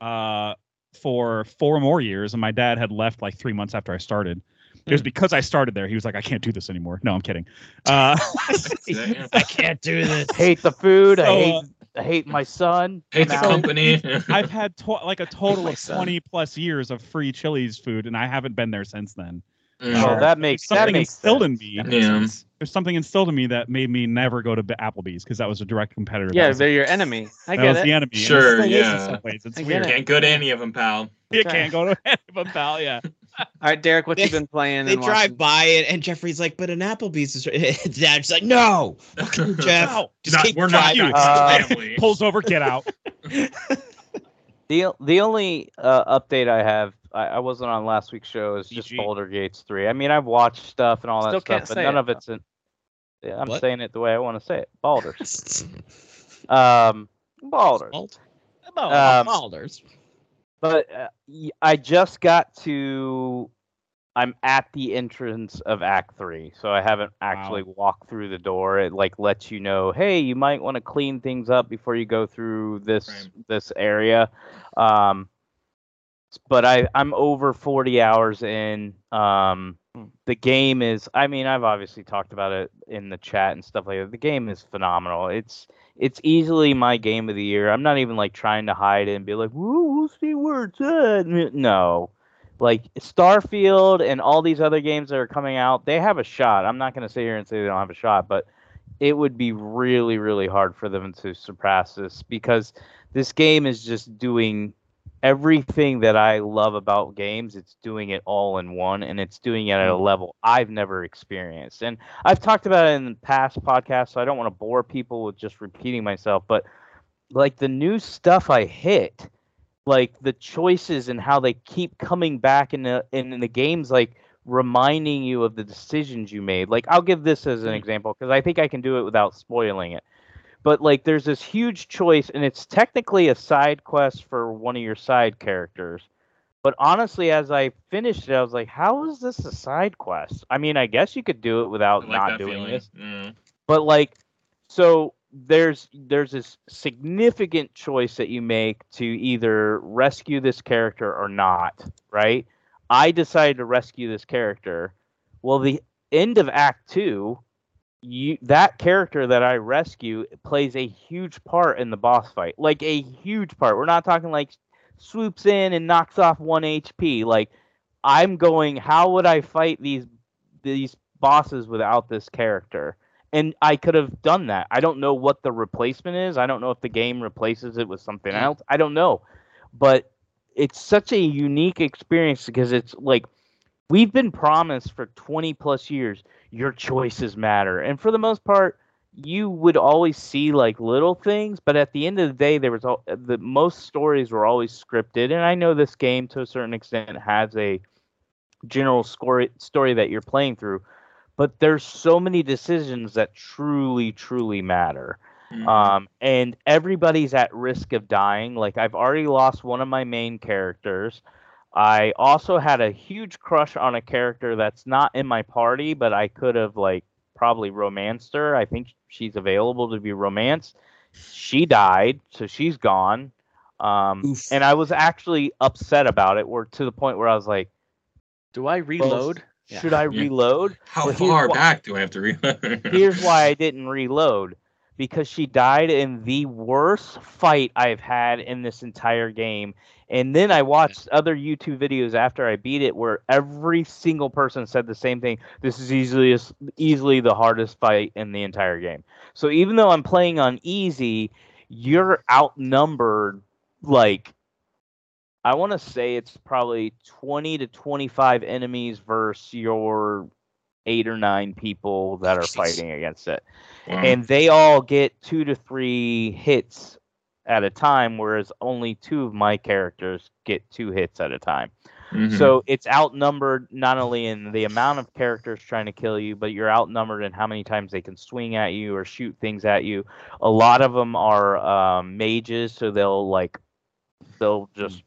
uh, for four more years. And my dad had left like three months after I started. It was because I started there. He was like, I can't do this anymore. No, I'm kidding. Uh, I can't do this. Hate the food. So, I hate. Uh, I hate my son. Hate the company. I've had to- like a total of twenty plus years of free Chili's food, and I haven't been there since then. Mm. Uh, oh, that makes something that makes instilled sense. In me. Yeah. There's something instilled in me that made me never go to Applebee's because that was a direct competitor. Yeah, they're your enemy. I that get was it. The enemy. Sure, yeah. It's weird. It. Can't go to any of them, pal. You can't go to any of them, pal. Yeah. All right, Derek, what they, you been playing? They drive by it, and Jeffrey's like, "But an Applebee's is right." Dad's like, "No, Jeff, no, just not, keep we're driving. Not you, uh, family." Pulls over, get out. the The only uh, update I have, I, I wasn't on last week's show, is just Baldur's Gate three. I mean, I've watched stuff and all that Still stuff, but none it, of it's in. Yeah, I'm what? saying it the way I want to say it. Baldur's. um, Baldur's. Baldur's. Um, Baldur's. But uh, I just got to, I'm at the entrance of Act three, so I haven't actually wow. walked through the door. It like lets you know, hey, you might want to clean things up before you go through this right. this area. Um, but I, I'm over forty hours in. Um, the game is, I mean, I've obviously talked about it in the chat and stuff like that. The game is phenomenal. It's It's easily my game of the year. I'm not even like trying to hide it and be like, "Woo, we'll see where it's at." No, like Starfield and all these other games that are coming out, they have a shot. I'm not going to sit here and say they don't have a shot, but it would be really, really hard for them to surpass this because this game is just doing everything that I love about games. It's doing it all in one, and it's doing it at a level I've never experienced. And I've talked about it in the past podcasts, so I don't want to bore people with just repeating myself, but like the new stuff I hit, like the choices and how they keep coming back in the, in the games, like reminding you of the decisions you made. Like I'll give this as an example because I think I can do it without spoiling it. But, like, there's this huge choice, and it's technically a side quest for one of your side characters. But honestly, as I finished it, I was like, how is this a side quest? I mean, I guess you could do it without not doing this. Mm. But, like, so there's there's this significant choice that you make to either rescue this character or not, right? I decided to rescue this character. Well, the end of Act two... You, that character that I rescue plays a huge part in the boss fight. Like, a huge part. We're not talking, like, swoops in and knocks off one H P. Like, I'm going, how would I fight these these bosses without this character? And I could have done that. I don't know what the replacement is. I don't know if the game replaces it with something else. I don't know. But it's such a unique experience because it's, like, we've been promised for twenty plus years your choices matter. And for the most part, you would always see like little things, but at the end of the day, there was all, the most stories were always scripted. And I know this game to a certain extent has a general score, story that you're playing through, but there's so many decisions that truly, truly matter. Mm-hmm. Um, and everybody's at risk of dying. Like I've already lost one of my main characters. I also had a huge crush on a character that's not in my party, but I could have, like, probably romanced her. I think she's available to be romanced. She died, so she's gone. Um, and I was actually upset about it, or to the point where I was like, do I reload? Well, should yeah. I reload? How well, far back why, do I have to reload? Here's why I didn't reload. Because she died in the worst fight I've had in this entire game. And then I watched other YouTube videos after I beat it where every single person said the same thing. This is easily easily the hardest fight in the entire game. So even though I'm playing on easy, you're outnumbered. Like, I want to say it's probably twenty to twenty-five enemies versus your eight or nine people that are fighting against it. Wow. And they all get two to three hits at a time, whereas only two of my characters get two hits at a time. Mm-hmm. So it's outnumbered not only in the amount of characters trying to kill you, but you're outnumbered in how many times they can swing at you or shoot things at you. A lot of them are um, mages, so they'll like they'll just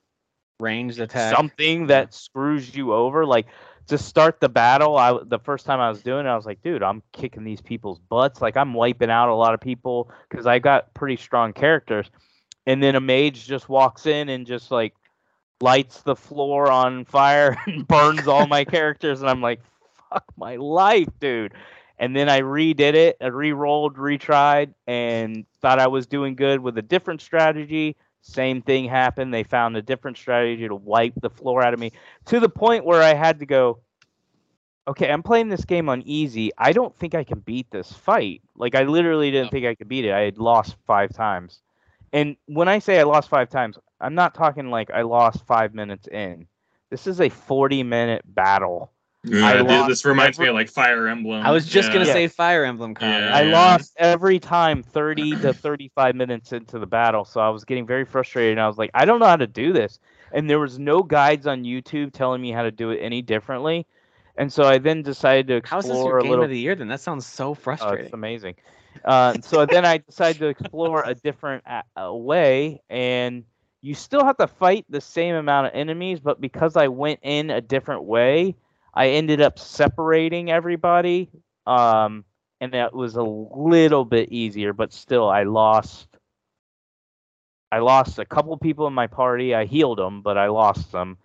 range attack something that screws you over. Like, to start the battle, I, the first time I was doing it, I was like, dude, I'm kicking these people's butts. Like, I'm wiping out a lot of people because I got pretty strong characters. And then a mage just walks in and just, like, lights the floor on fire and burns all my characters. And I'm like, fuck my life, dude. And then I redid it. I re-rolled, retried, and thought I was doing good with a different strategy. Same thing happened. They found a different strategy to wipe the floor out of me to the point where I had to go, okay, I'm playing this game on easy. I don't think I can beat this fight. Like, I literally didn't think I could beat it. I had lost five times. And when I say I lost five times, I'm not talking like I lost five minutes in. This is a forty minute battle. Yeah, I dude, this reminds every... me of like Fire Emblem. I was just yeah. gonna yeah. say Fire Emblem. Yeah. I lost every time thirty to thirty-five minutes into the battle, so I was getting very frustrated. And I was like, I don't know how to do this, and there was no guides on YouTube telling me how to do it any differently. And so I then decided to explore. How is this your game a little... of the year? Then that sounds so frustrating. Uh, it's amazing. Uh, so then I decided to explore a different a- a way, and you still have to fight the same amount of enemies, but because I went in a different way, I ended up separating everybody, um, and that was a little bit easier. But still, I lost. I lost a couple people in my party. I healed them, but I lost them.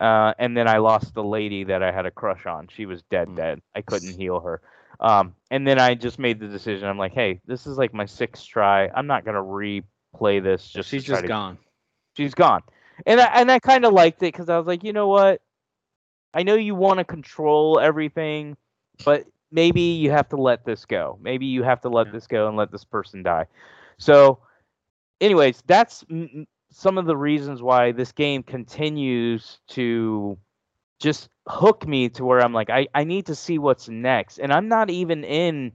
Uh, and then I lost the lady that I had a crush on. She was dead, dead. I couldn't heal her. Um, and then I just made the decision. I'm like, hey, this is like my sixth try. I'm not gonna replay this. Just she's just to... gone. She's gone. And I and I kind of liked it because I was like, you know what? I know you want to control everything, but maybe you have to let this go. Maybe you have to let yeah. this go and let this person die. So, anyways, that's m- some of the reasons why this game continues to just hook me to where I'm like, I, I need to see what's next. And I'm not even in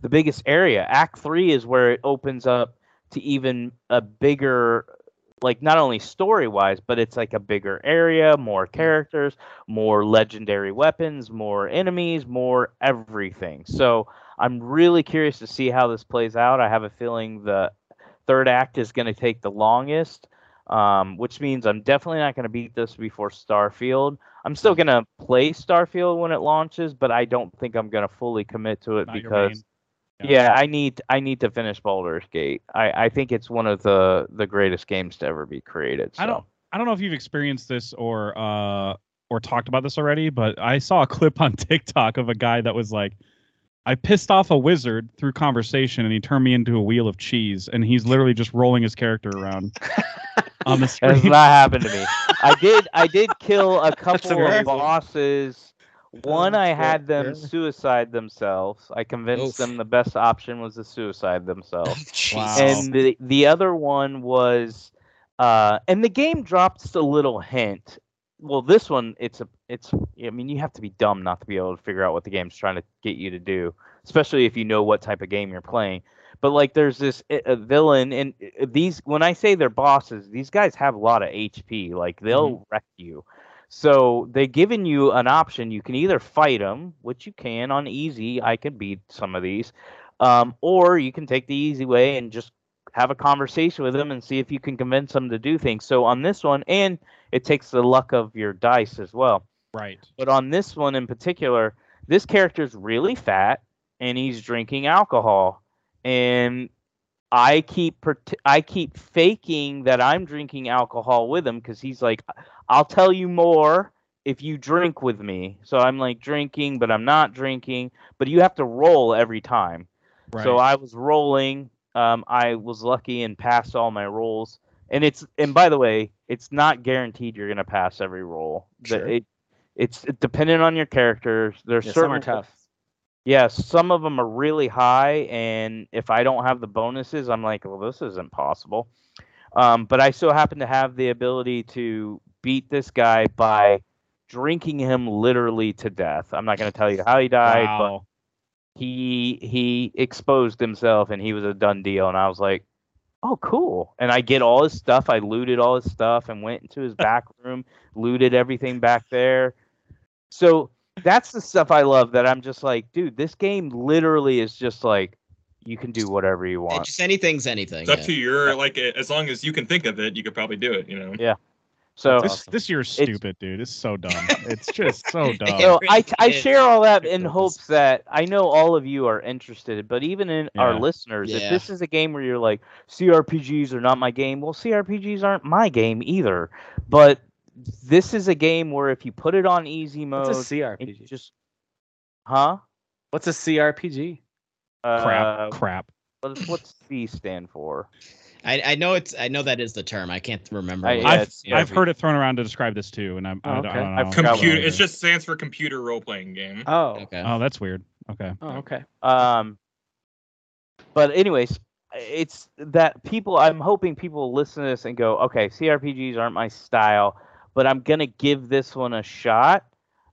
the biggest area. Act three is where it opens up to even a bigger... Like, not only story-wise, but it's like a bigger area, more characters, more legendary weapons, more enemies, more everything. So I'm really curious to see how this plays out. I have a feeling the third act is going to take the longest, um, which means I'm definitely not going to beat this before Starfield. I'm still going to play Starfield when it launches, but I don't think I'm going to fully commit to it not because... Yeah, I need I need to finish Baldur's Gate. I, I think it's one of the, the greatest games to ever be created. So. I don't I don't know if you've experienced this or uh or talked about this already, but I saw a clip on TikTok of a guy that was like, I pissed off a wizard through conversation and he turned me into a wheel of cheese, and he's literally just rolling his character around on the screen. That's not happened to me. I did I did kill a couple a of bosses. One, I had them suicide themselves. I convinced Oof. them the best option was to suicide themselves. Wow. And the, the other one was... Uh, and the game drops a little hint. Well, this one, it's... a it's. I mean, you have to be dumb not to be able to figure out what the game's trying to get you to do, especially if you know what type of game you're playing. But, like, there's this a villain, and these... When I say they're bosses, these guys have a lot of H P. Like, they'll mm-hmm. wreck you. So they've given you an option. You can either fight them, which you can on easy. I can beat some of these. Um, or you can take the easy way and just have a conversation with them and see if you can convince them to do things. So on this one, and it takes the luck of your dice as well. Right. But on this one in particular, this character's really fat and he's drinking alcohol. And I keep I keep faking that I'm drinking alcohol with him because he's like, I'll tell you more if you drink with me. So I'm like drinking, but I'm not drinking. But you have to roll every time. Right. So I was rolling. Um, I was lucky and passed all my rolls. And it's and by the way, it's not guaranteed you're gonna pass every roll. Sure. It, it's it's dependent on your characters. There's yeah, certain some are tough. Yeah, some of them are really high, and if I don't have the bonuses, I'm like, well, this isn't possible. Um, but I so happen to have the ability to beat this guy by drinking him literally to death. I'm not going to tell you how he died, wow. but he he exposed himself, and he was a done deal. And I was like, oh, cool. And I get all his stuff. I looted all his stuff and went into his back room, looted everything back there. So... That's the stuff I love that I'm just like, dude, this game literally is just like, you can do whatever you want. Just anything's anything. It's up yeah. to your, like, as long as you can think of it, you could probably do it, you know? Yeah. So This, awesome. this year's stupid, it's, dude. It's so dumb. It's just so dumb. So I, I share all that in hopes that I know all of you are interested, but even in yeah. our listeners, yeah. if this is a game where you're like, C R P Gs are not my game, well, C R P Gs aren't my game either, but... This is a game where if you put it on easy mode... What's a C R P G? Just, huh? What's a C R P G? Uh, crap. Crap. What's, what's C stand for? I, I know it's. I know that is the term. I can't remember. I, I've, I've heard it thrown around to describe this too, and I'm. Oh, okay. I don't, I don't know. Computer. It just stands for computer role playing game. Oh. Okay. Oh, that's weird. Okay. Oh, okay. Um. But anyways. It's that people, I'm hoping people listen to this and go, okay, C R P Gs aren't my style, but I'm going to give this one a shot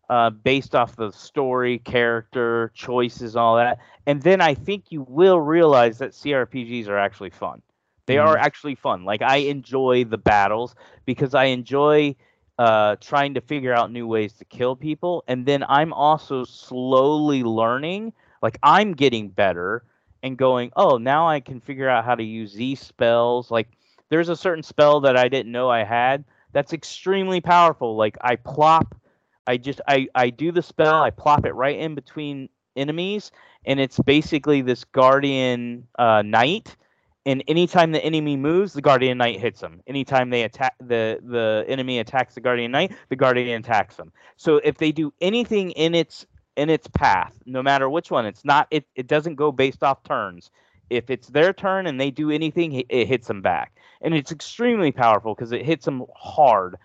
uh, based off the story, character, choices, all that. And then I think you will realize that C R P Gs are actually fun. They mm. are actually fun. Like, I enjoy the battles because I enjoy uh, trying to figure out new ways to kill people. And then I'm also slowly learning. Like, I'm getting better and going, oh, now I can figure out how to use these spells. Like, there's a certain spell that I didn't know I had that's extremely powerful. Like, I plop, I just, I, I do the spell, I plop it right in between enemies, and it's basically this Guardian uh, Knight, and anytime the enemy moves, the Guardian Knight hits them. Anytime they attack, the, the enemy attacks the Guardian Knight, the Guardian attacks them. So if they do anything in its in its path, no matter which one, it's not, it, it doesn't go based off turns. If it's their turn and they do anything, it hits them back. And it's extremely powerful because it hits them hard.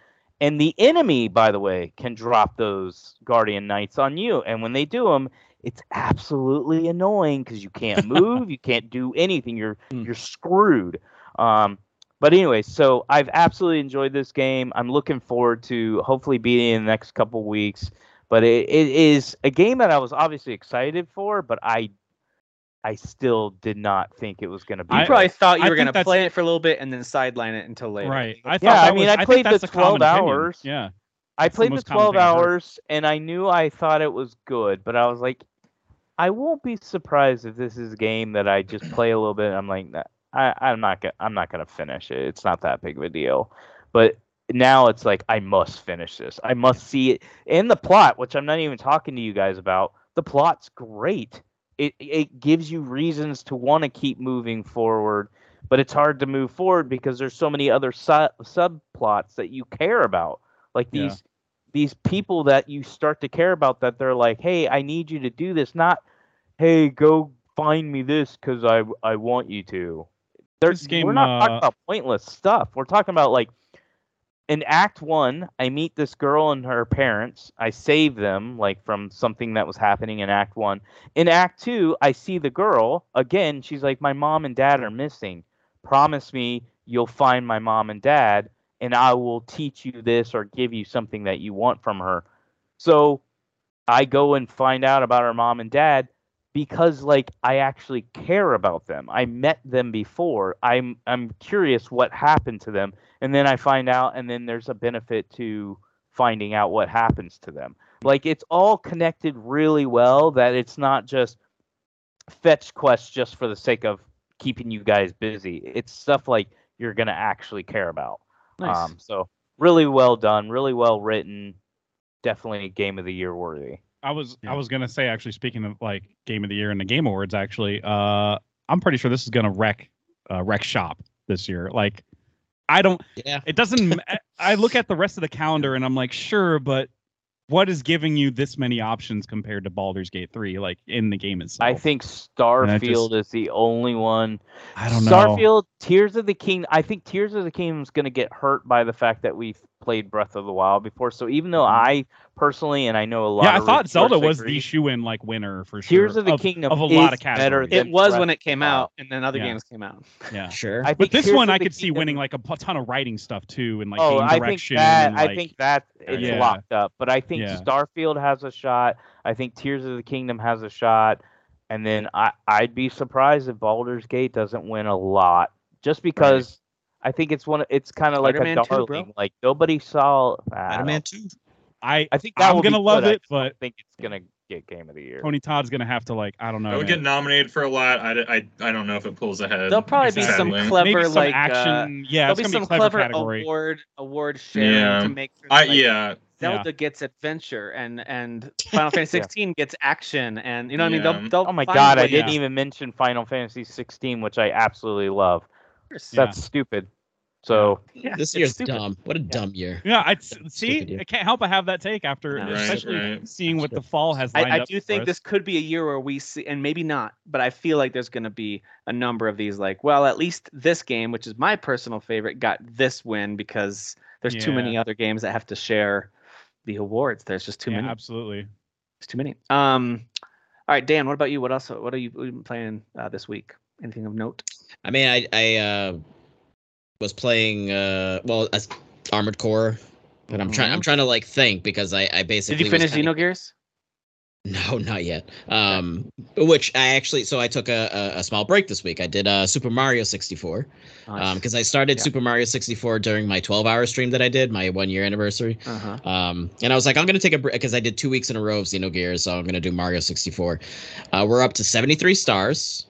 And the enemy, by the way, can drop those Guardian Knights on you. And when they do them, it's absolutely annoying because you can't move, you can't do anything. You're you're screwed. Um, but anyway, so I've absolutely enjoyed this game. I'm looking forward to hopefully beating it in the next couple weeks. But it, it is a game that I was obviously excited for, but I I still did not think it was going to be. You I, probably thought you I were going to play it for a little bit and then sideline it until later. Right. I yeah, I mean, was, I played the twelve hours. Opinion. Yeah. I played the, the twelve hours, and I knew I thought it was good, but I was like, I won't be surprised if this is a game that I just play a little bit. And I'm like, I, I'm not gonna, I'm not going to finish it. It's not that big of a deal. But now it's like, I must finish this. I must see it. And the plot, which I'm not even talking to you guys about, the plot's great. It it gives you reasons to want to keep moving forward, but it's hard to move forward because there's so many other su- subplots that you care about. Like these yeah. these people that you start to care about, that they're like, hey, I need you to do this. Not, hey, go find me this because I, I want you to. This game, we're not uh... talking about pointless stuff. We're talking about, like, in Act One, I meet this girl and her parents. I save them, like, from something that was happening in Act One. In Act Two, I see the girl again. She's like, "My mom and dad are missing. Promise me you'll find my mom and dad, and I will teach you this or give you something that you want from her." So I go and find out about her mom and dad because, like, I actually care about them. I met them before. I'm I'm curious what happened to them. And then I find out, and then there's a benefit to finding out what happens to them. Like, it's all connected really well, that it's not just fetch quests just for the sake of keeping you guys busy. It's stuff, like, you're going to actually care about. Nice. Um, so really well done, really well written, definitely Game of the Year worthy. I was yeah. I was going to say, actually, speaking of, like, Game of the Year and the Game Awards, actually, uh, I'm pretty sure this is going to wreck uh, wreck shop this year. Like, I don't, yeah. it doesn't, I look at the rest of the calendar and I'm like, sure, but what is giving you this many options compared to Baldur's Gate three, like, in the game itself? I think Starfield I just, is the only one. I don't know. Starfield, Tears of the Kingdom, I think Tears of the Kingdom is going to get hurt by the fact that we've played Breath of the Wild before. So even though I personally, and I know a lot yeah, of... Yeah, I thought Zelda was agree, the shoe-in, like, winner for sure. Tears of the of, Kingdom of a lot of categories. It was Breath when it came out, and then other yeah. games came out. Yeah, sure. I but this Tears one I could see Kingdom, winning, like, a ton of writing stuff, too, and, like, oh, game direction. I think that, and, like, I think that it's yeah. locked up. But I think yeah. Starfield has a shot. I think Tears of the Kingdom has a shot. And then I, I'd be surprised if Baldur's Gate doesn't win a lot. Just because... Right. I think it's one. It's kind of like a darling. two, like nobody saw. Spider-Man two. I I think that I'm gonna love it, I but I think it's gonna get Game of the Year. Tony Todd's gonna have to, like, I don't know. It would get nominated for a lot. I, I, I don't know if it pulls ahead. There'll probably exactly. be some clever Maybe some like action. Uh, yeah, there'll be some be clever, clever award award sharing yeah. to make sure. That, like, I yeah. Zelda yeah. gets adventure, and and Final Fantasy sixteen yeah. gets action, and you know what yeah. I mean. They'll, they'll oh my God! Ways. I didn't yeah. even mention Final Fantasy sixteen, which I absolutely love. That's yeah. stupid. So yeah, this year's stupid. dumb. What a yeah. dumb year. Yeah, I see. I can't help but have that take after, yeah, especially right. seeing what the fall has. Lined I, I do up think this could be a year where we see, and maybe not, but I feel like there's going to be a number of these. Like, well, at least this game, which is my personal favorite, got this win because there's yeah. too many other games that have to share the awards. There's just too yeah, many. Absolutely, it's too many. Um, all right, Dan. What about you? What else? What are you playing uh, this week? Anything of note? I mean, I I. Uh... was playing uh well as Armored Core But I'm trying. I'm trying to like think because I, I basically did you finish Xenogears? No, not yet. Um, which I actually, so I took a, a, a small break this week. I did uh, Super Mario sixty-four because nice. um, I started yeah. Super Mario sixty-four during my twelve-hour stream that I did, my one-year anniversary. Uh-huh. Um, and I was like, I'm going to take a break because I did two weeks in a row of Xenogears, so I'm going to do Mario sixty-four. Uh, we're up to seventy-three stars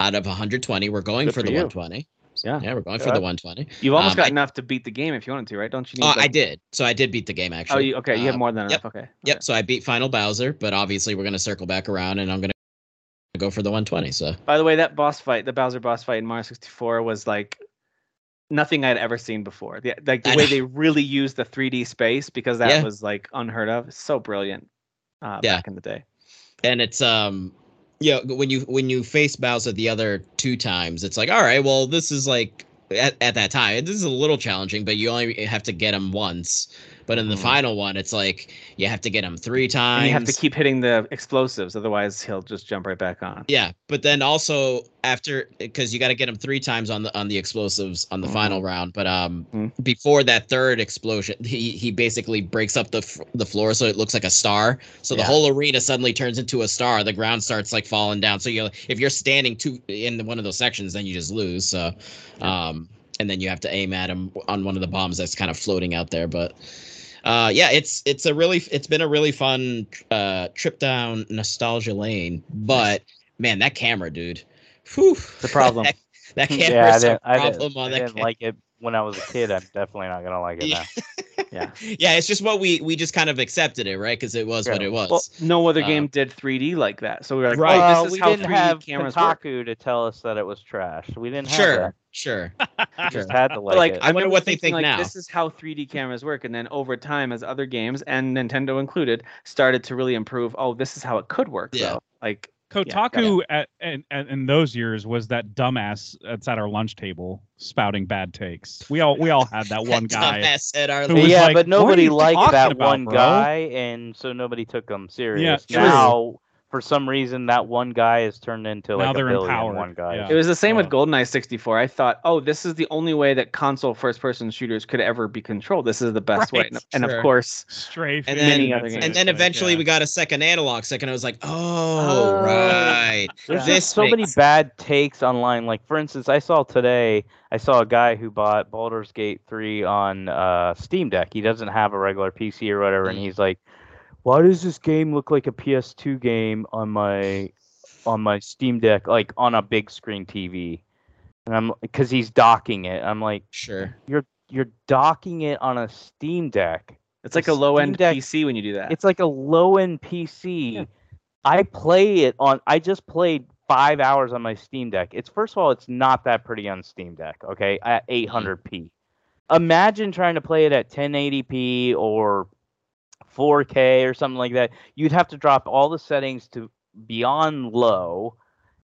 out of one hundred twenty. We're going Good for the you. one hundred twenty. Yeah, yeah, we're going for the one hundred twenty. You've almost um, got I, enough to beat the game if you wanted to, right? Don't you need? Oh, like... I did. So I did beat the game actually. Oh, you, okay. You have more than um, enough. Yep. Okay. okay. Yep. So I beat Final Bowser, but obviously we're going to circle back around, and I'm going to go for the one hundred twenty. So. By the way, that boss fight, the Bowser boss fight in Mario sixty-four, was like nothing I'd ever seen before. The, like the I way know. they really used the three D space because that yeah. was like unheard of. So brilliant. Uh, yeah. Back in the day. And it's um. Yeah, when you when you face Bowser the other two times, it's like, all right, well, this is like at, at that time, this is a little challenging, but you only have to get him once. But in the mm. final one, it's like you have to get him three times. And you have to keep hitting the explosives, otherwise he'll just jump right back on. Yeah, but then also after, because you got to get him three times on the on the explosives on the mm. final round. But um, mm. before that third explosion, he he basically breaks up the f- the floor so it looks like a star. So yeah. the whole arena suddenly turns into a star. The ground starts like falling down. So you if you're standing two in one of those sections, then you just lose. So, um, and then you have to aim at him on one of the bombs that's kind of floating out there, but. Uh, yeah, it's it's a really it's been a really fun uh, trip down nostalgia lane. But man, that camera, dude, whew, the problem. that, that camera's yeah, I didn't, a problem I didn't, on that I didn't cam- like it when I was a kid. I'm definitely not gonna like it now. yeah, yeah, it's just what we we just kind of accepted it, right? Because it was yeah. what it was. Well, no other um, game did three D like that, so we were like, right. oh, this is we how didn't three D have cameras Kotaku work. To tell us that it was trash. We didn't have sure. that. Sure. Just had to like, like it. I wonder what they think like, now. This is how three D cameras work. And then over time, as other games, and Nintendo included, started to really improve. Oh, this is how it could work. Yeah. Though. Like Kotaku yeah, at, and, and in those years was that dumbass that's at our lunch table spouting bad takes. We all we all had that one guy. Dumbass at our lunch. Yeah, like, but nobody liked that about, one bro? guy. And so nobody took him serious. Yeah, now... For some reason, that one guy is turned into like now they're a billion empowered. One guy. Yeah. It was the same yeah. with GoldenEye sixty-four. I thought, oh, this is the only way that console first-person shooters could ever be controlled. This is the best right. way. And, and sure. of course, Strafe. And then, other games. And then eventually yeah. we got a second analog stick, and I was like, oh, oh right. There's this just so makes... many bad takes online. Like, for instance, I saw today, I saw a guy who bought Baldur's Gate three on uh, Steam Deck. He doesn't have a regular P C or whatever, mm. and he's like, why does this game look like a P S two game on my on my Steam Deck, like on a big screen T V? And I'm because he's docking it. I'm like, sure, you're you're docking it on a Steam Deck. It's like a low end P C when you do that. It's like a low end P C. Yeah. I play it on. I just played five hours on my Steam Deck. It's first of all, it's not that pretty on Steam Deck. Okay, at eight hundred p. Imagine trying to play it at ten eighty p or four K or something like that. You'd have to drop all the settings to beyond low,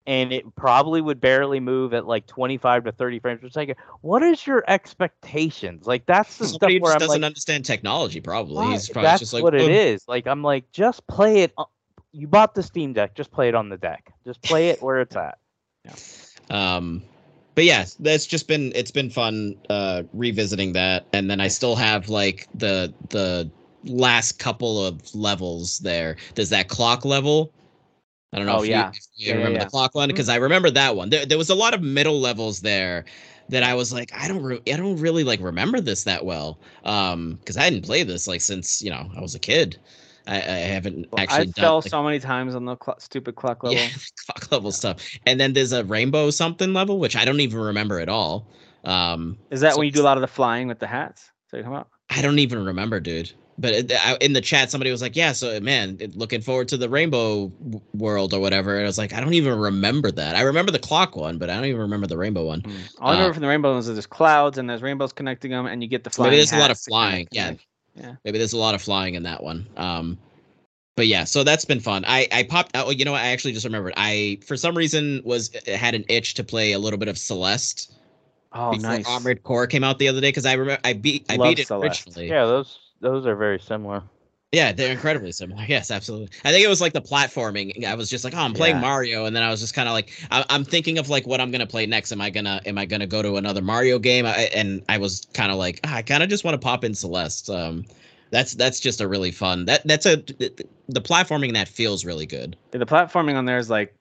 and it probably would barely move at like twenty-five to thirty frames per second. What is your expectations? Like that's the Somebody stuff where I'm doesn't like, understand technology. Probably what? He's probably that's just like, what Boom. It is. Like I'm like, just play it. On, you bought the Steam Deck, just play it on the deck. Just play it where it's at. Yeah. Um. But yeah, that's just been it's been fun uh, revisiting that, and then I still have like the the. last couple of levels there. There's that clock level. I don't know oh, if, yeah. you, if you yeah, remember yeah. the clock one, because I remember that one. There, there was a lot of middle levels there that I was like, I don't, re- I don't really like remember this that well, um, because I hadn't played this like since you know I was a kid. I, I haven't well, actually. I done, fell like, so many times on the cl- stupid clock level. Yeah, clock level yeah. stuff. And then there's a rainbow something level, which I don't even remember at all. Um, Is that so when you do a lot of the flying with the hats? So you come out. I don't even remember, dude. But in the chat, somebody was like, yeah, so, man, looking forward to the rainbow world or whatever. And I was like, I don't even remember that. I remember the clock one, but I don't even remember the rainbow one. Mm. All I remember uh, from the rainbow ones is there's clouds and there's rainbows connecting them and you get the flying. Maybe there's a lot of flying. Yeah. yeah. Maybe there's a lot of flying in that one. Um, but yeah, so that's been fun. I, I popped out. Oh, you know what? I actually just remembered. I, for some reason, was had an itch to play a little bit of Celeste. Oh, before nice. Armored Core came out the other day because I remember I beat I Love beat it Celeste. originally. Yeah, those. Those are very similar. Yeah, they're incredibly similar. Yes, absolutely. I think it was like the platforming. I was just like, oh, I'm playing yeah. Mario, and then I was just kind of like, I, I'm thinking of like what I'm gonna play next. Am I gonna Am I gonna go to another Mario game? I, and I was kind of like, oh, I kind of just want to pop in Celeste. Um, that's that's just a really fun. That that's a the platforming that feels really good. Yeah, the platforming on there is like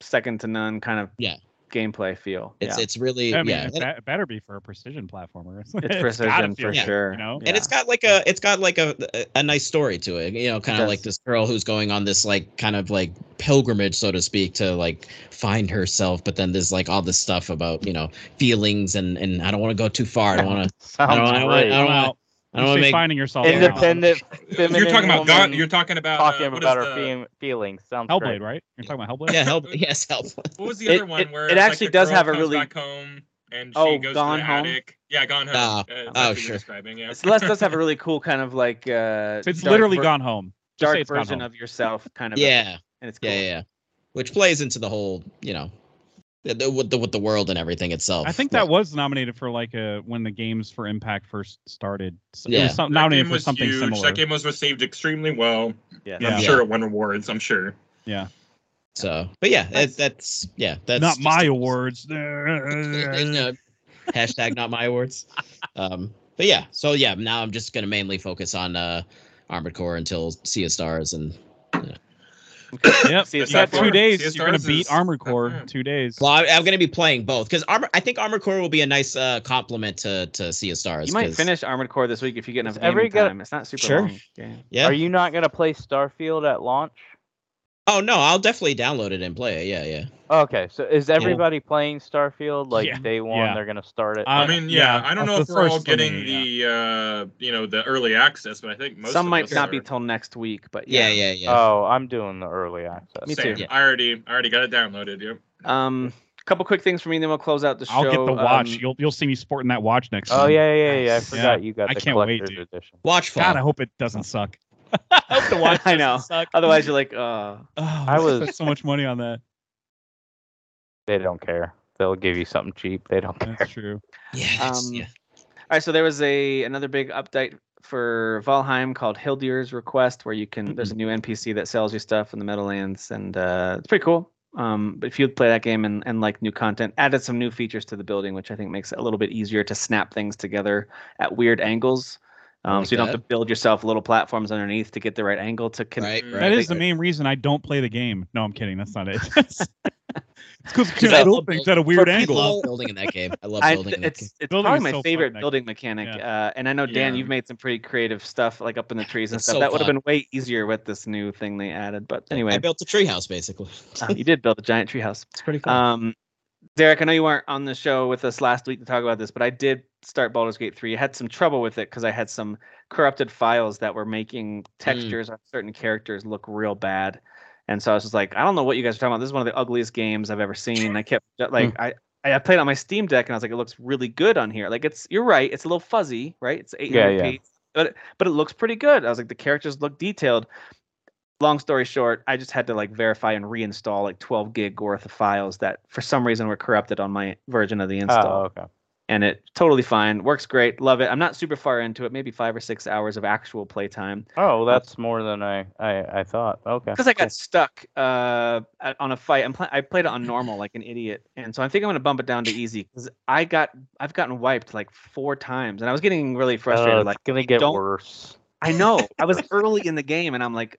second to none, kind of. Yeah. Gameplay feel. It's yeah. it's really I mean, yeah. It, it better be for a precision platformer. It's, it's precision for yeah. sure. You know? yeah. And it's got like a it's got like a a nice story to it. You know, kind of like this girl who's going on this like kind of like pilgrimage, so to speak, to like find herself. But then there's like all this stuff about you know feelings and and I don't want to go too far. I don't want to. I don't want to. I don't want to make finding yourself independent. You're talking about God. You're talking about talking uh, about our the... feelings. Sounds Hellblade, great. Right? You're talking about Hellblade. Yeah, Hellblade. Yes, Hellblade. What was the other it, one it, where it, it actually like does have a really back home and she oh, goes gone to the home. Attic. Yeah, Gone Home. Uh, uh, oh, sure. Yeah. Celeste does have a really cool kind of like. Uh, it's literally ver- Gone Home. Just dark version of yourself, kind of. Yeah. A, and it's cool. Yeah, yeah, which plays into the whole, you know. The, with the with the world and everything itself. I think that like, was nominated for like a when the Games for Impact first started. So yeah, it was so, nominated for something huge. Similar. That game was received extremely well. Yeah, yeah. I'm yeah. sure it won awards. I'm sure. Yeah. So, but yeah, that's, that's yeah, that's not my a, awards. No, hashtag not my awards. Um, but yeah, so yeah, now I'm just gonna mainly focus on uh, Armored Core until Sea of Stars and. Yeah. Okay. Yep, so you got two days. You're gonna beat Armored Core. Yeah. Two days. Well, I, I'm gonna be playing both because Armor. I think Armored Core will be a nice uh, complement to to Sea of Stars. You might finish Armored Core this week if you get enough gaming time. It's not super sure. long. Yeah. yeah. Are you not gonna play Starfield at launch? Oh no, I'll definitely download it and play it. Yeah, yeah. Okay, so is everybody yeah. playing Starfield like yeah. day one? Yeah. They're gonna start it. I mean, yeah, yeah I don't know if we're all getting thing, the yeah. uh, you know the early access, but I think most some of might us not are... be till next week. But yeah. yeah, yeah, yeah. Oh, I'm doing the early access. Me Same. too. Yeah. I already, I already got it downloaded. Yep. Um, couple quick things for me, then we'll close out the show. I'll get the watch. Um, you'll you'll see me sporting that watch next. Oh time. yeah, yeah, yeah. I forgot yeah. you got. I the can't wait, dude. Edition. Watch. God, I hope it doesn't suck. I hope the watch. I know. Suck. Otherwise, you're like, uh, oh, I was spent so much money on that. They don't care. They'll give you something cheap. They don't care. That's true. Yeah, that's, um, yeah. All right. So there was a another big update for Valheim called Hildir's Request, where you can. Mm-hmm. There's a new N P C that sells you stuff in the Meadowlands, and uh, it's pretty cool. Um, but if you play that game and, and like new content, added some new features to the building, which I think makes it a little bit easier to snap things together at weird angles. Um, like so you don't that. have to build yourself little platforms underneath to get the right angle to connect. Right, right. That is the main reason I don't play the game. No, I'm kidding. That's not it. It's because I build things at a weird angle. I love building in that game. I love building I, in that it's, game. It's building probably my so favorite building mechanic. Yeah. Uh, and I know, Dan, yeah. you've made some pretty creative stuff, like up in the trees and it's stuff. So that would have been way easier with this new thing they added. But anyway. I built a treehouse, basically. um, you did build a giant treehouse. It's pretty cool. Um, Derek, I know you weren't on the show with us last week to talk about this, but I did start Baldur's Gate three. I had some trouble with it because I had some corrupted files that were making textures mm. on certain characters look real bad. And so I was just like, I don't know what you guys are talking about. This is one of the ugliest games I've ever seen. I kept like, mm. I, I played on my Steam Deck and I was like, it looks really good on here. Like it's, you're right. It's a little fuzzy, right? It's eight hundred p, yeah, yeah. but, but it looks pretty good. I was like, the characters look detailed. Long story short, I just had to like verify and reinstall like twelve gig worth of files that for some reason were corrupted on my version of the install. Oh, okay. And it totally fine. Works great. Love it. I'm not super far into it. Maybe five or six hours of actual playtime. Oh, that's more than I, I, I thought. Okay. Because I got cool. stuck uh, on a fight. I'm pl- I played it on normal like an idiot. And so I think I'm going to bump it down to easy. Because I got, I've gotten wiped like four times. And I was getting really frustrated. Uh, it's like, going to get worse. I know. I was early in the game. And I'm like...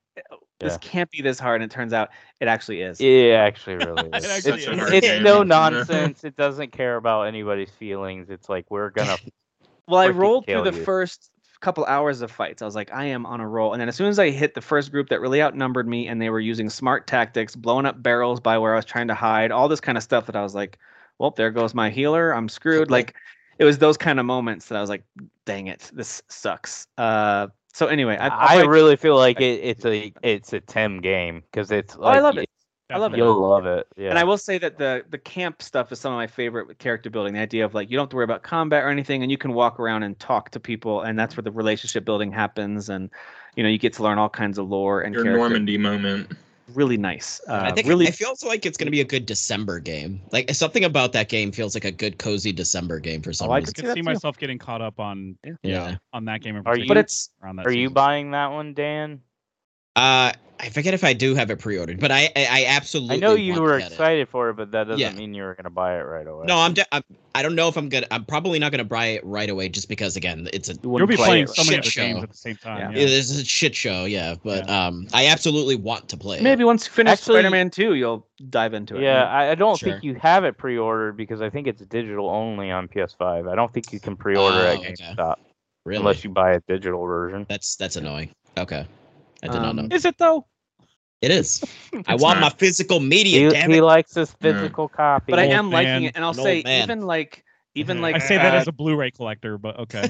This yeah. can't be this hard, and it turns out it actually is. It actually really is. it actually it's is. it's no nonsense. It doesn't care about anybody's feelings. It's like, we're going to Well, I rolled through the you. first couple hours of fights. I was like, I am on a roll. And then as soon as I hit the first group that really outnumbered me, and they were using smart tactics, blowing up barrels by where I was trying to hide, all this kind of stuff that I was like, well, there goes my healer. I'm screwed. Like, it was those kind of moments that I was like, dang it, this sucks. Uh So anyway, I, I, I really feel like it, it's a it's a Tim game because it's. Like, oh, I love it. I love it. You'll love it. Yeah. And I will say that the the camp stuff is some of my favorite character building. The idea of like you don't have to worry about combat or anything, and you can walk around and talk to people, and that's where the relationship building happens, and you know you get to learn all kinds of lore and your character. Normandy moment. really nice. Uh, I think really, I feel like it's going to be a good December game. Like something about that game feels like a good cozy December game for some oh, reason. I could see myself too. getting caught up on yeah, yeah. on that game. In particular, are you, but it's, around that are season. you buying that one, Dan? Uh, I forget if I do have it pre-ordered, but I, I, I absolutely. I know you were excited it. for it, but that doesn't yeah. mean you were going to buy it right away. No, I'm, de- I'm. I don't know if I'm gonna. I'm probably not going to buy it right away, just because again, it's a. You'll be play playing so many other games at the same time. Yeah. Yeah. It's a shit show, yeah. But yeah. um, I absolutely want to play. Maybe it. once you finish Actually, Spider-Man two, you'll dive into it. Yeah, right? I don't sure. think you have it pre-ordered because I think it's digital only on P S five. I don't think you can pre-order oh, at GameStop okay. really? unless you buy a digital version. That's that's annoying. Okay. I did um, not know. Is it though? It is. I want not. my physical media. He, damn it. he likes his physical mm. copy. But I am man. liking it, and I'll An say even like even mm-hmm. like I say that uh, as a Blu-ray collector, but okay.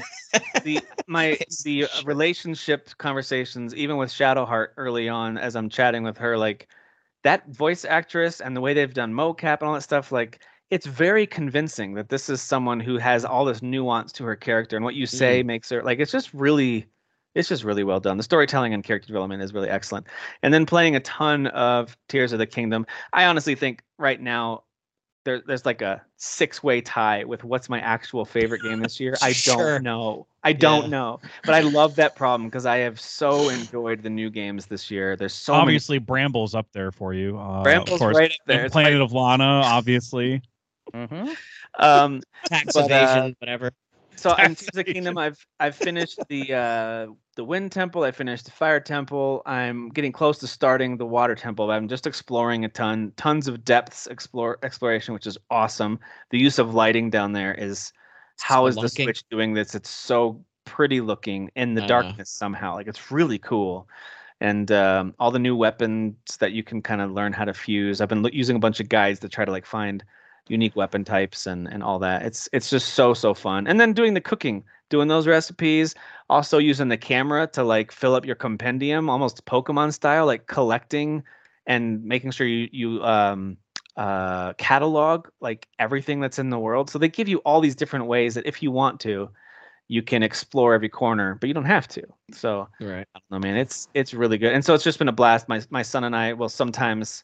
the my the relationship conversations, even with Shadowheart early on, as I'm chatting with her, like that voice actress and the way they've done mocap and all that stuff, like it's very convincing that this is someone who has all this nuance to her character, and what you say mm. makes her like it's just really. It's just really well done. The storytelling and character development is really excellent. And then playing a ton of Tears of the Kingdom. I honestly think right now there, there's like a six-way tie with what's my actual favorite game this year. I don't sure. know. I don't yeah. know. But I love that problem because I have so enjoyed the new games this year. There's so Obviously, many... Bramble's up there for you. Uh, Bramble's right up there. And Planet like... of Lana, obviously. mm-hmm. um, Tax but, evasion, uh, whatever. So in Tears of the Kingdom, I've I've finished the uh, the Wind Temple. I finished the Fire Temple. I'm getting close to starting the Water Temple. But I'm just exploring a ton, tons of depths explore exploration, which is awesome. The use of lighting down there is how is the Switch doing this? It's so pretty looking in the uh, darkness somehow. Like it's really cool, and um, all the new weapons that you can kind of learn how to fuse. I've been lo- using a bunch of guides to try to like find unique weapon types and, and all that. It's it's just so, so fun. And then doing the cooking, doing those recipes, also using the camera to like fill up your compendium, almost Pokemon style, like collecting and making sure you, you um, uh, catalog like everything that's in the world. So they give you all these different ways that if you want to, you can explore every corner, but you don't have to. So right. I don't know, man, it's, it's really good. And so it's just been a blast. My, my son and I will sometimes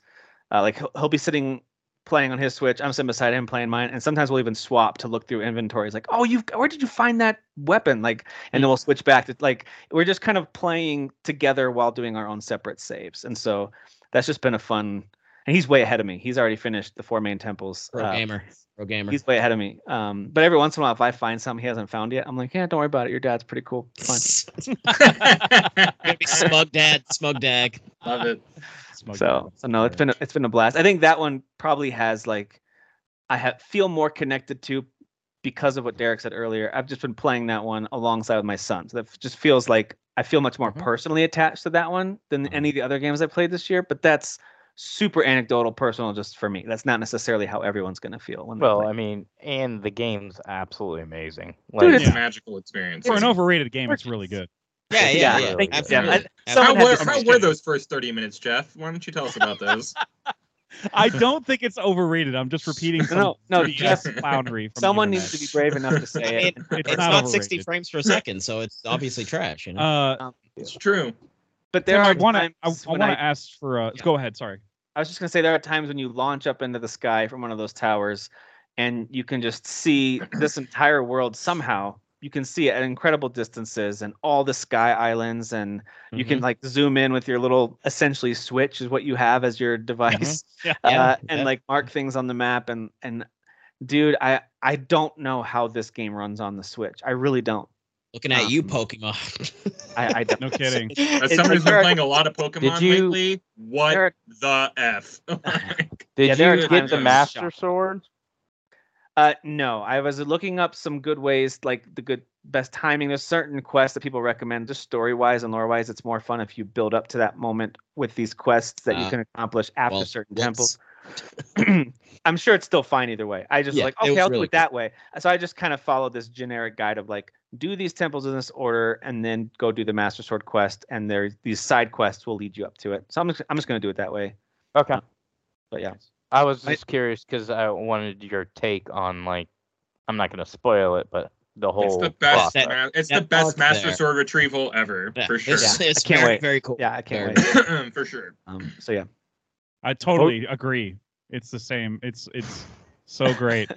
uh, like he'll, he'll be sitting playing on his Switch, I'm sitting beside him playing mine, and sometimes we'll even swap to look through inventories. Like, oh, you've where did you find that weapon? Like, and then we'll switch back to like we're just kind of playing together while doing our own separate saves, and so that's just been a fun. And he's way ahead of me. He's already finished the four main temples. Pro uh, gamer, pro gamer. He's way ahead of me. Um, but every once in a while, if I find something he hasn't found yet, I'm like, yeah, don't worry about it. Your dad's pretty cool. Fun. smug dad, smug dag. Love it. So, so no, it's been a, it's been a blast. I think that one probably has like I have feel more connected to because of what Derek said earlier. I've just been playing that one alongside with my son. So that just feels like I feel much more personally attached to that one than any of the other games I played this year. But that's super anecdotal, personal, just for me. That's not necessarily how everyone's going to feel. When well, I mean, and the game's absolutely amazing. Like, Dude, it's yeah. a magical experience. For an overrated game, it's really good. Yeah, yeah, yeah. yeah. Absolutely. How, were, how were those first thirty minutes, Jeff? Why don't you tell us about those? I don't think it's overrated. I'm just repeating. Some no, no, Jeff Foundry. Someone needs to be brave enough to say it. it it's, it's not, not sixty frames per second, so it's obviously trash. You know? uh, it's true. But there so are. I want to. I, I want to ask for. Uh, yeah. Go ahead. Sorry. I was just gonna say there are times when you launch up into the sky from one of those towers, and you can just see this entire world somehow. You can see it at incredible distances and all the sky islands, and you mm-hmm. can like zoom in with your little essentially Switch is what you have as your device, mm-hmm. yeah. uh, and yeah. like mark things on the map. And and dude, I I don't know how this game runs on the Switch. I really don't. Looking at um, you, Pokemon. I, I don't. No kidding. As somebody who's been playing a lot of Pokemon you, lately, what are, the f? Did yeah, you get the Master Sword? Uh, no, I was looking up some good ways, like the good best timing. There's certain quests that people recommend, just story-wise and lore-wise. It's more fun if you build up to that moment with these quests that uh, you can accomplish after well, certain temples. I'm sure it's still fine either way. I just yeah, like, okay, I'll really do it that cool. way. So I just kind of followed this generic guide of like, do these temples in this order, and then go do the Master Sword quest, and there these side quests will lead you up to it. So I'm just, I'm just going to do it that way. Okay. But yeah. I was just curious because I wanted your take on, like, I'm not going to spoil it, but the whole It's the best, that, it's that the best Master there. Sword retrieval ever, yeah. for sure. It's, yeah, it's I can't very, wait. very cool. Yeah, I can't wait. For sure. Um, so, yeah. I totally oh. agree. It's the same. It's it's so great.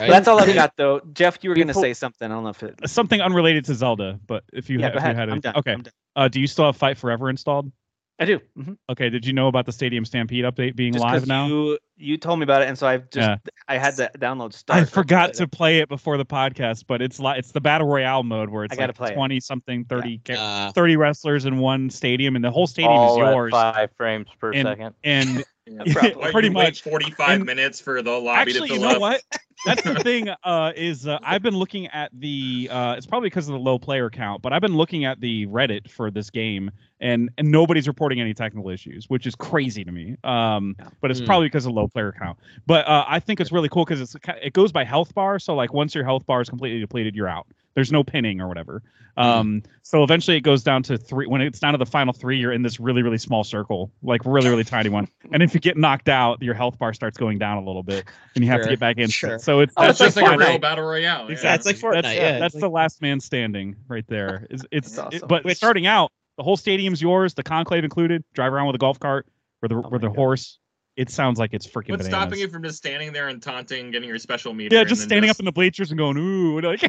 Right? That's all I've got, though. Jeff, you were going to say something. I don't know if it... Something unrelated to Zelda, but if you, yeah, ha- if you had it. I'm done. Okay. I'm done. Uh, do you still have Fight Forever installed? I do. Mm-hmm. Okay. Did you know about the Stadium Stampede update being just live now? You, you told me about it, and so I've just yeah. I had to download stuff. I forgot to play it before the podcast, but it's li- it's the Battle Royale mode where it's like twenty it. something, thirty, yeah. uh, thirty wrestlers in one stadium, and the whole stadium all is yours. At five frames per and, second, and yeah, pretty much forty-five and, minutes for the lobby actually, to fill up. Actually, you know up. What? That's the thing. Uh, is uh, I've been looking at the. Uh, it's probably because of the low player count, but I've been looking at the Reddit for this game. And and nobody's reporting any technical issues, which is crazy to me. Um, but it's mm. probably because of low player count. But uh, I think it's really cool because it's it goes by health bar. So like once your health bar is completely depleted, you're out. There's no pinning or whatever. Um, mm. So eventually it goes down to three. When it's down to the final three, you're in this really really small circle, like really really tiny one. And if you get knocked out, your health bar starts going down a little bit, and you have sure. to get back in. Sure. So it's oh, that's just like, like a real battle royale. Exactly. Yeah, it's like Fortnite. That's, yeah, that's like... the last man standing right there. It's, it's that's awesome. It, but which... starting out. The whole stadium's yours, the conclave included. Drive around with a golf cart or the oh or the God. horse. It sounds like it's freaking. What's bananas. Stopping you from just standing there and taunting, getting your special meter? Yeah, just standing just... up in the bleachers and going ooh, like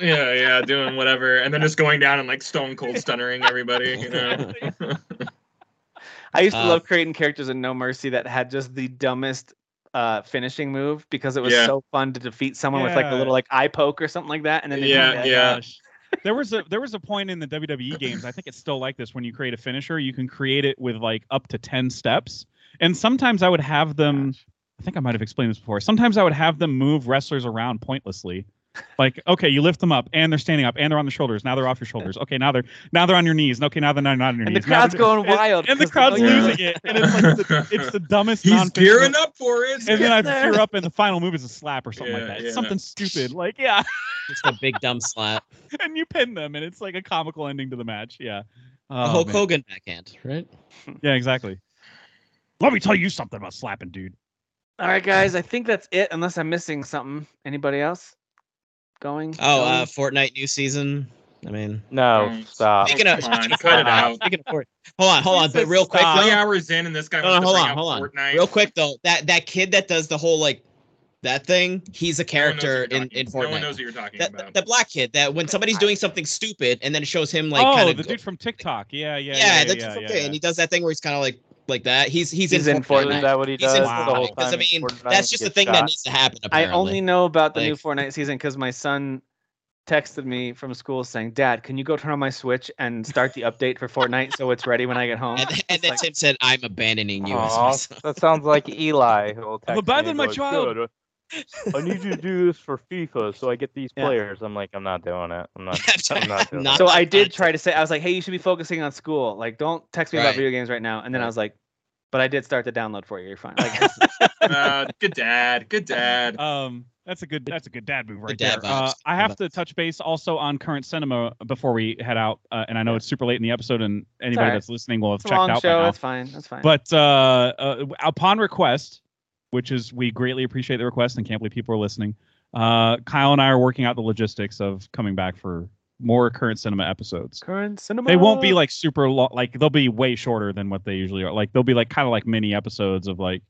yeah, yeah, doing whatever, and then just going down and like stone cold stunnering everybody. You know. I used to uh, love creating characters in No Mercy that had just the dumbest uh, finishing move because it was yeah. so fun to defeat someone yeah. with like a little like eye poke or something like that, and then yeah, yeah. Gosh. There was a there was a point in the W W E games, I think it's still like this, when you create a finisher, you can create it with like up to ten steps. And sometimes I would have them, Gosh. I think I might have explained this before, sometimes I would have them move wrestlers around pointlessly. Like, okay, you lift them up, and they're standing up, and they're on their shoulders. Now they're off your shoulders. Okay, now they're now they're on your knees. Okay, now they're not on your and knees. And the crowd's going wild. And, and the crowd's losing it. And it's like the, it's the dumbest. He's gearing up for it. And then I gear up, and the final move is a slap or something yeah, like that. It's yeah. something stupid. Like, yeah. Just a big dumb slap. And you pin them, and it's like a comical ending to the match. Yeah. Oh, a Hulk man. Hogan backhand, right? Yeah, exactly. Let me tell you something about slapping, dude. All right, guys. I think that's it, unless I'm missing something. Anybody else? Going? Oh, going? Uh, Fortnite new season. I mean, no, mm. stop. Speaking of, Come on, cut it out. Speaking of Fortnite, hold on, hold on. But real quick, though, three hours in, and this guy. No, no, hold on, hold on. Fortnite. Real quick though, that that kid that does the whole like that thing, he's a character no in, in Fortnite. No one knows what you're talking that, about. The, the black kid that when somebody's doing something stupid, and then it shows him like. Oh, kind of the go- dude from TikTok. Yeah, yeah, yeah. Yeah, the yeah, dude yeah, from yeah, TikTok, yeah. and he does that thing where he's kind of like. Like that, he's he's, he's in Fortnite. Is that what he he's does? In wow. the whole time I mean, that's just the thing shot. That needs to happen. Apparently. I only know about the like, new Fortnite season because my son texted me from school saying, "Dad, can you go turn on my Switch and start the update for Fortnite so it's ready when I get home?" And, and then like, Tim said, "I'm abandoning you." As that sounds like Eli. Who will text I'm abandoning my goes, child. I need you to do this for FIFA so I get these yeah. players. I'm like, I'm not doing it. I'm not, I'm not doing not, it. So I did try to say, I was like, hey, you should be focusing on school. Like, don't text me right. about video games right now. And then right. I was like, but I did start the download for you. You're fine. Like, uh, good dad. Good dad. Um, that's a good that's a good dad move right dad there. Uh, I have to touch base also on current cinema before we head out. Uh, and I know it's super late in the episode and anybody right. that's listening will have it's checked a long out show. By now. That's fine. That's fine. But uh, uh, upon request, which is we greatly appreciate the request and can't believe people are listening. Uh, Kyle and I are working out the logistics of coming back for more current cinema episodes. Current cinema. They won't be like super long. Like they'll be way shorter than what they usually are. Like they'll be like kind of like mini episodes of like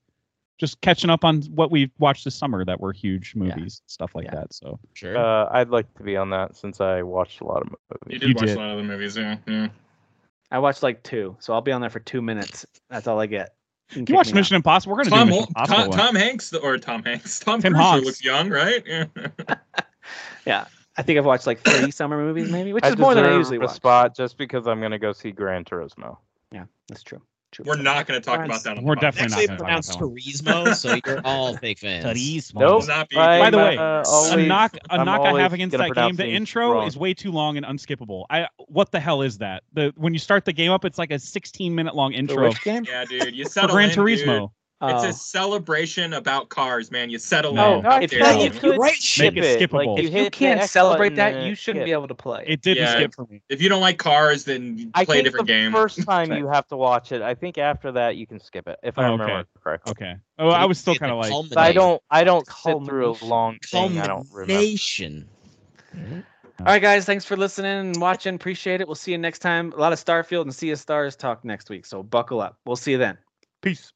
just catching up on what we've watched this summer that were huge movies, yeah. stuff like yeah. that. So sure. Uh, I'd like to be on that since I watched a lot of movies. You did you watch did. a lot of the movies, yeah. yeah. I watched like two, so I'll be on there for two minutes. That's all I get. You, you watch Mission out. Impossible. We're gonna Tom, do Mission Impossible. Tom, Tom Hanks or Tom Hanks. Tom Hanks looks young, right? Yeah. yeah, I think I've watched like three summer movies, maybe, which I is more than I usually watch. Spot just because I'm gonna go see Gran Turismo. Yeah, that's true. true. We're not gonna talk about that. On We're the definitely not gonna talk about Turismo, so you're all big fans. Turismo. Nope. Not by, by the way, uh, always, a knock a I'm knock I have against that game. The intro wrong. is way too long and unskippable. I what the hell is that? The when you start the game up, it's like a sixteen minute long intro. Which game? Yeah, dude, you settle Gran in, Turismo. Dude. It's a celebration about cars, man. You settle no. no, it. No, if you right skip it, it skippable. Like, if you, you can't celebrate that, you shouldn't skip. Be able to play. It didn't yeah, skip for me. If you don't like cars, then you play a different the game. The first time you have to watch it. I think after that you can skip it, if oh, I remember okay. correctly. Okay. Oh, I was still kind of like. So I don't. I don't sit through a long thing. I don't remember. All right, guys. Thanks for listening and watching. Appreciate it. We'll see you next time. A lot of Starfield and Sea of Stars talk next week. So buckle up. We'll see you then. Peace.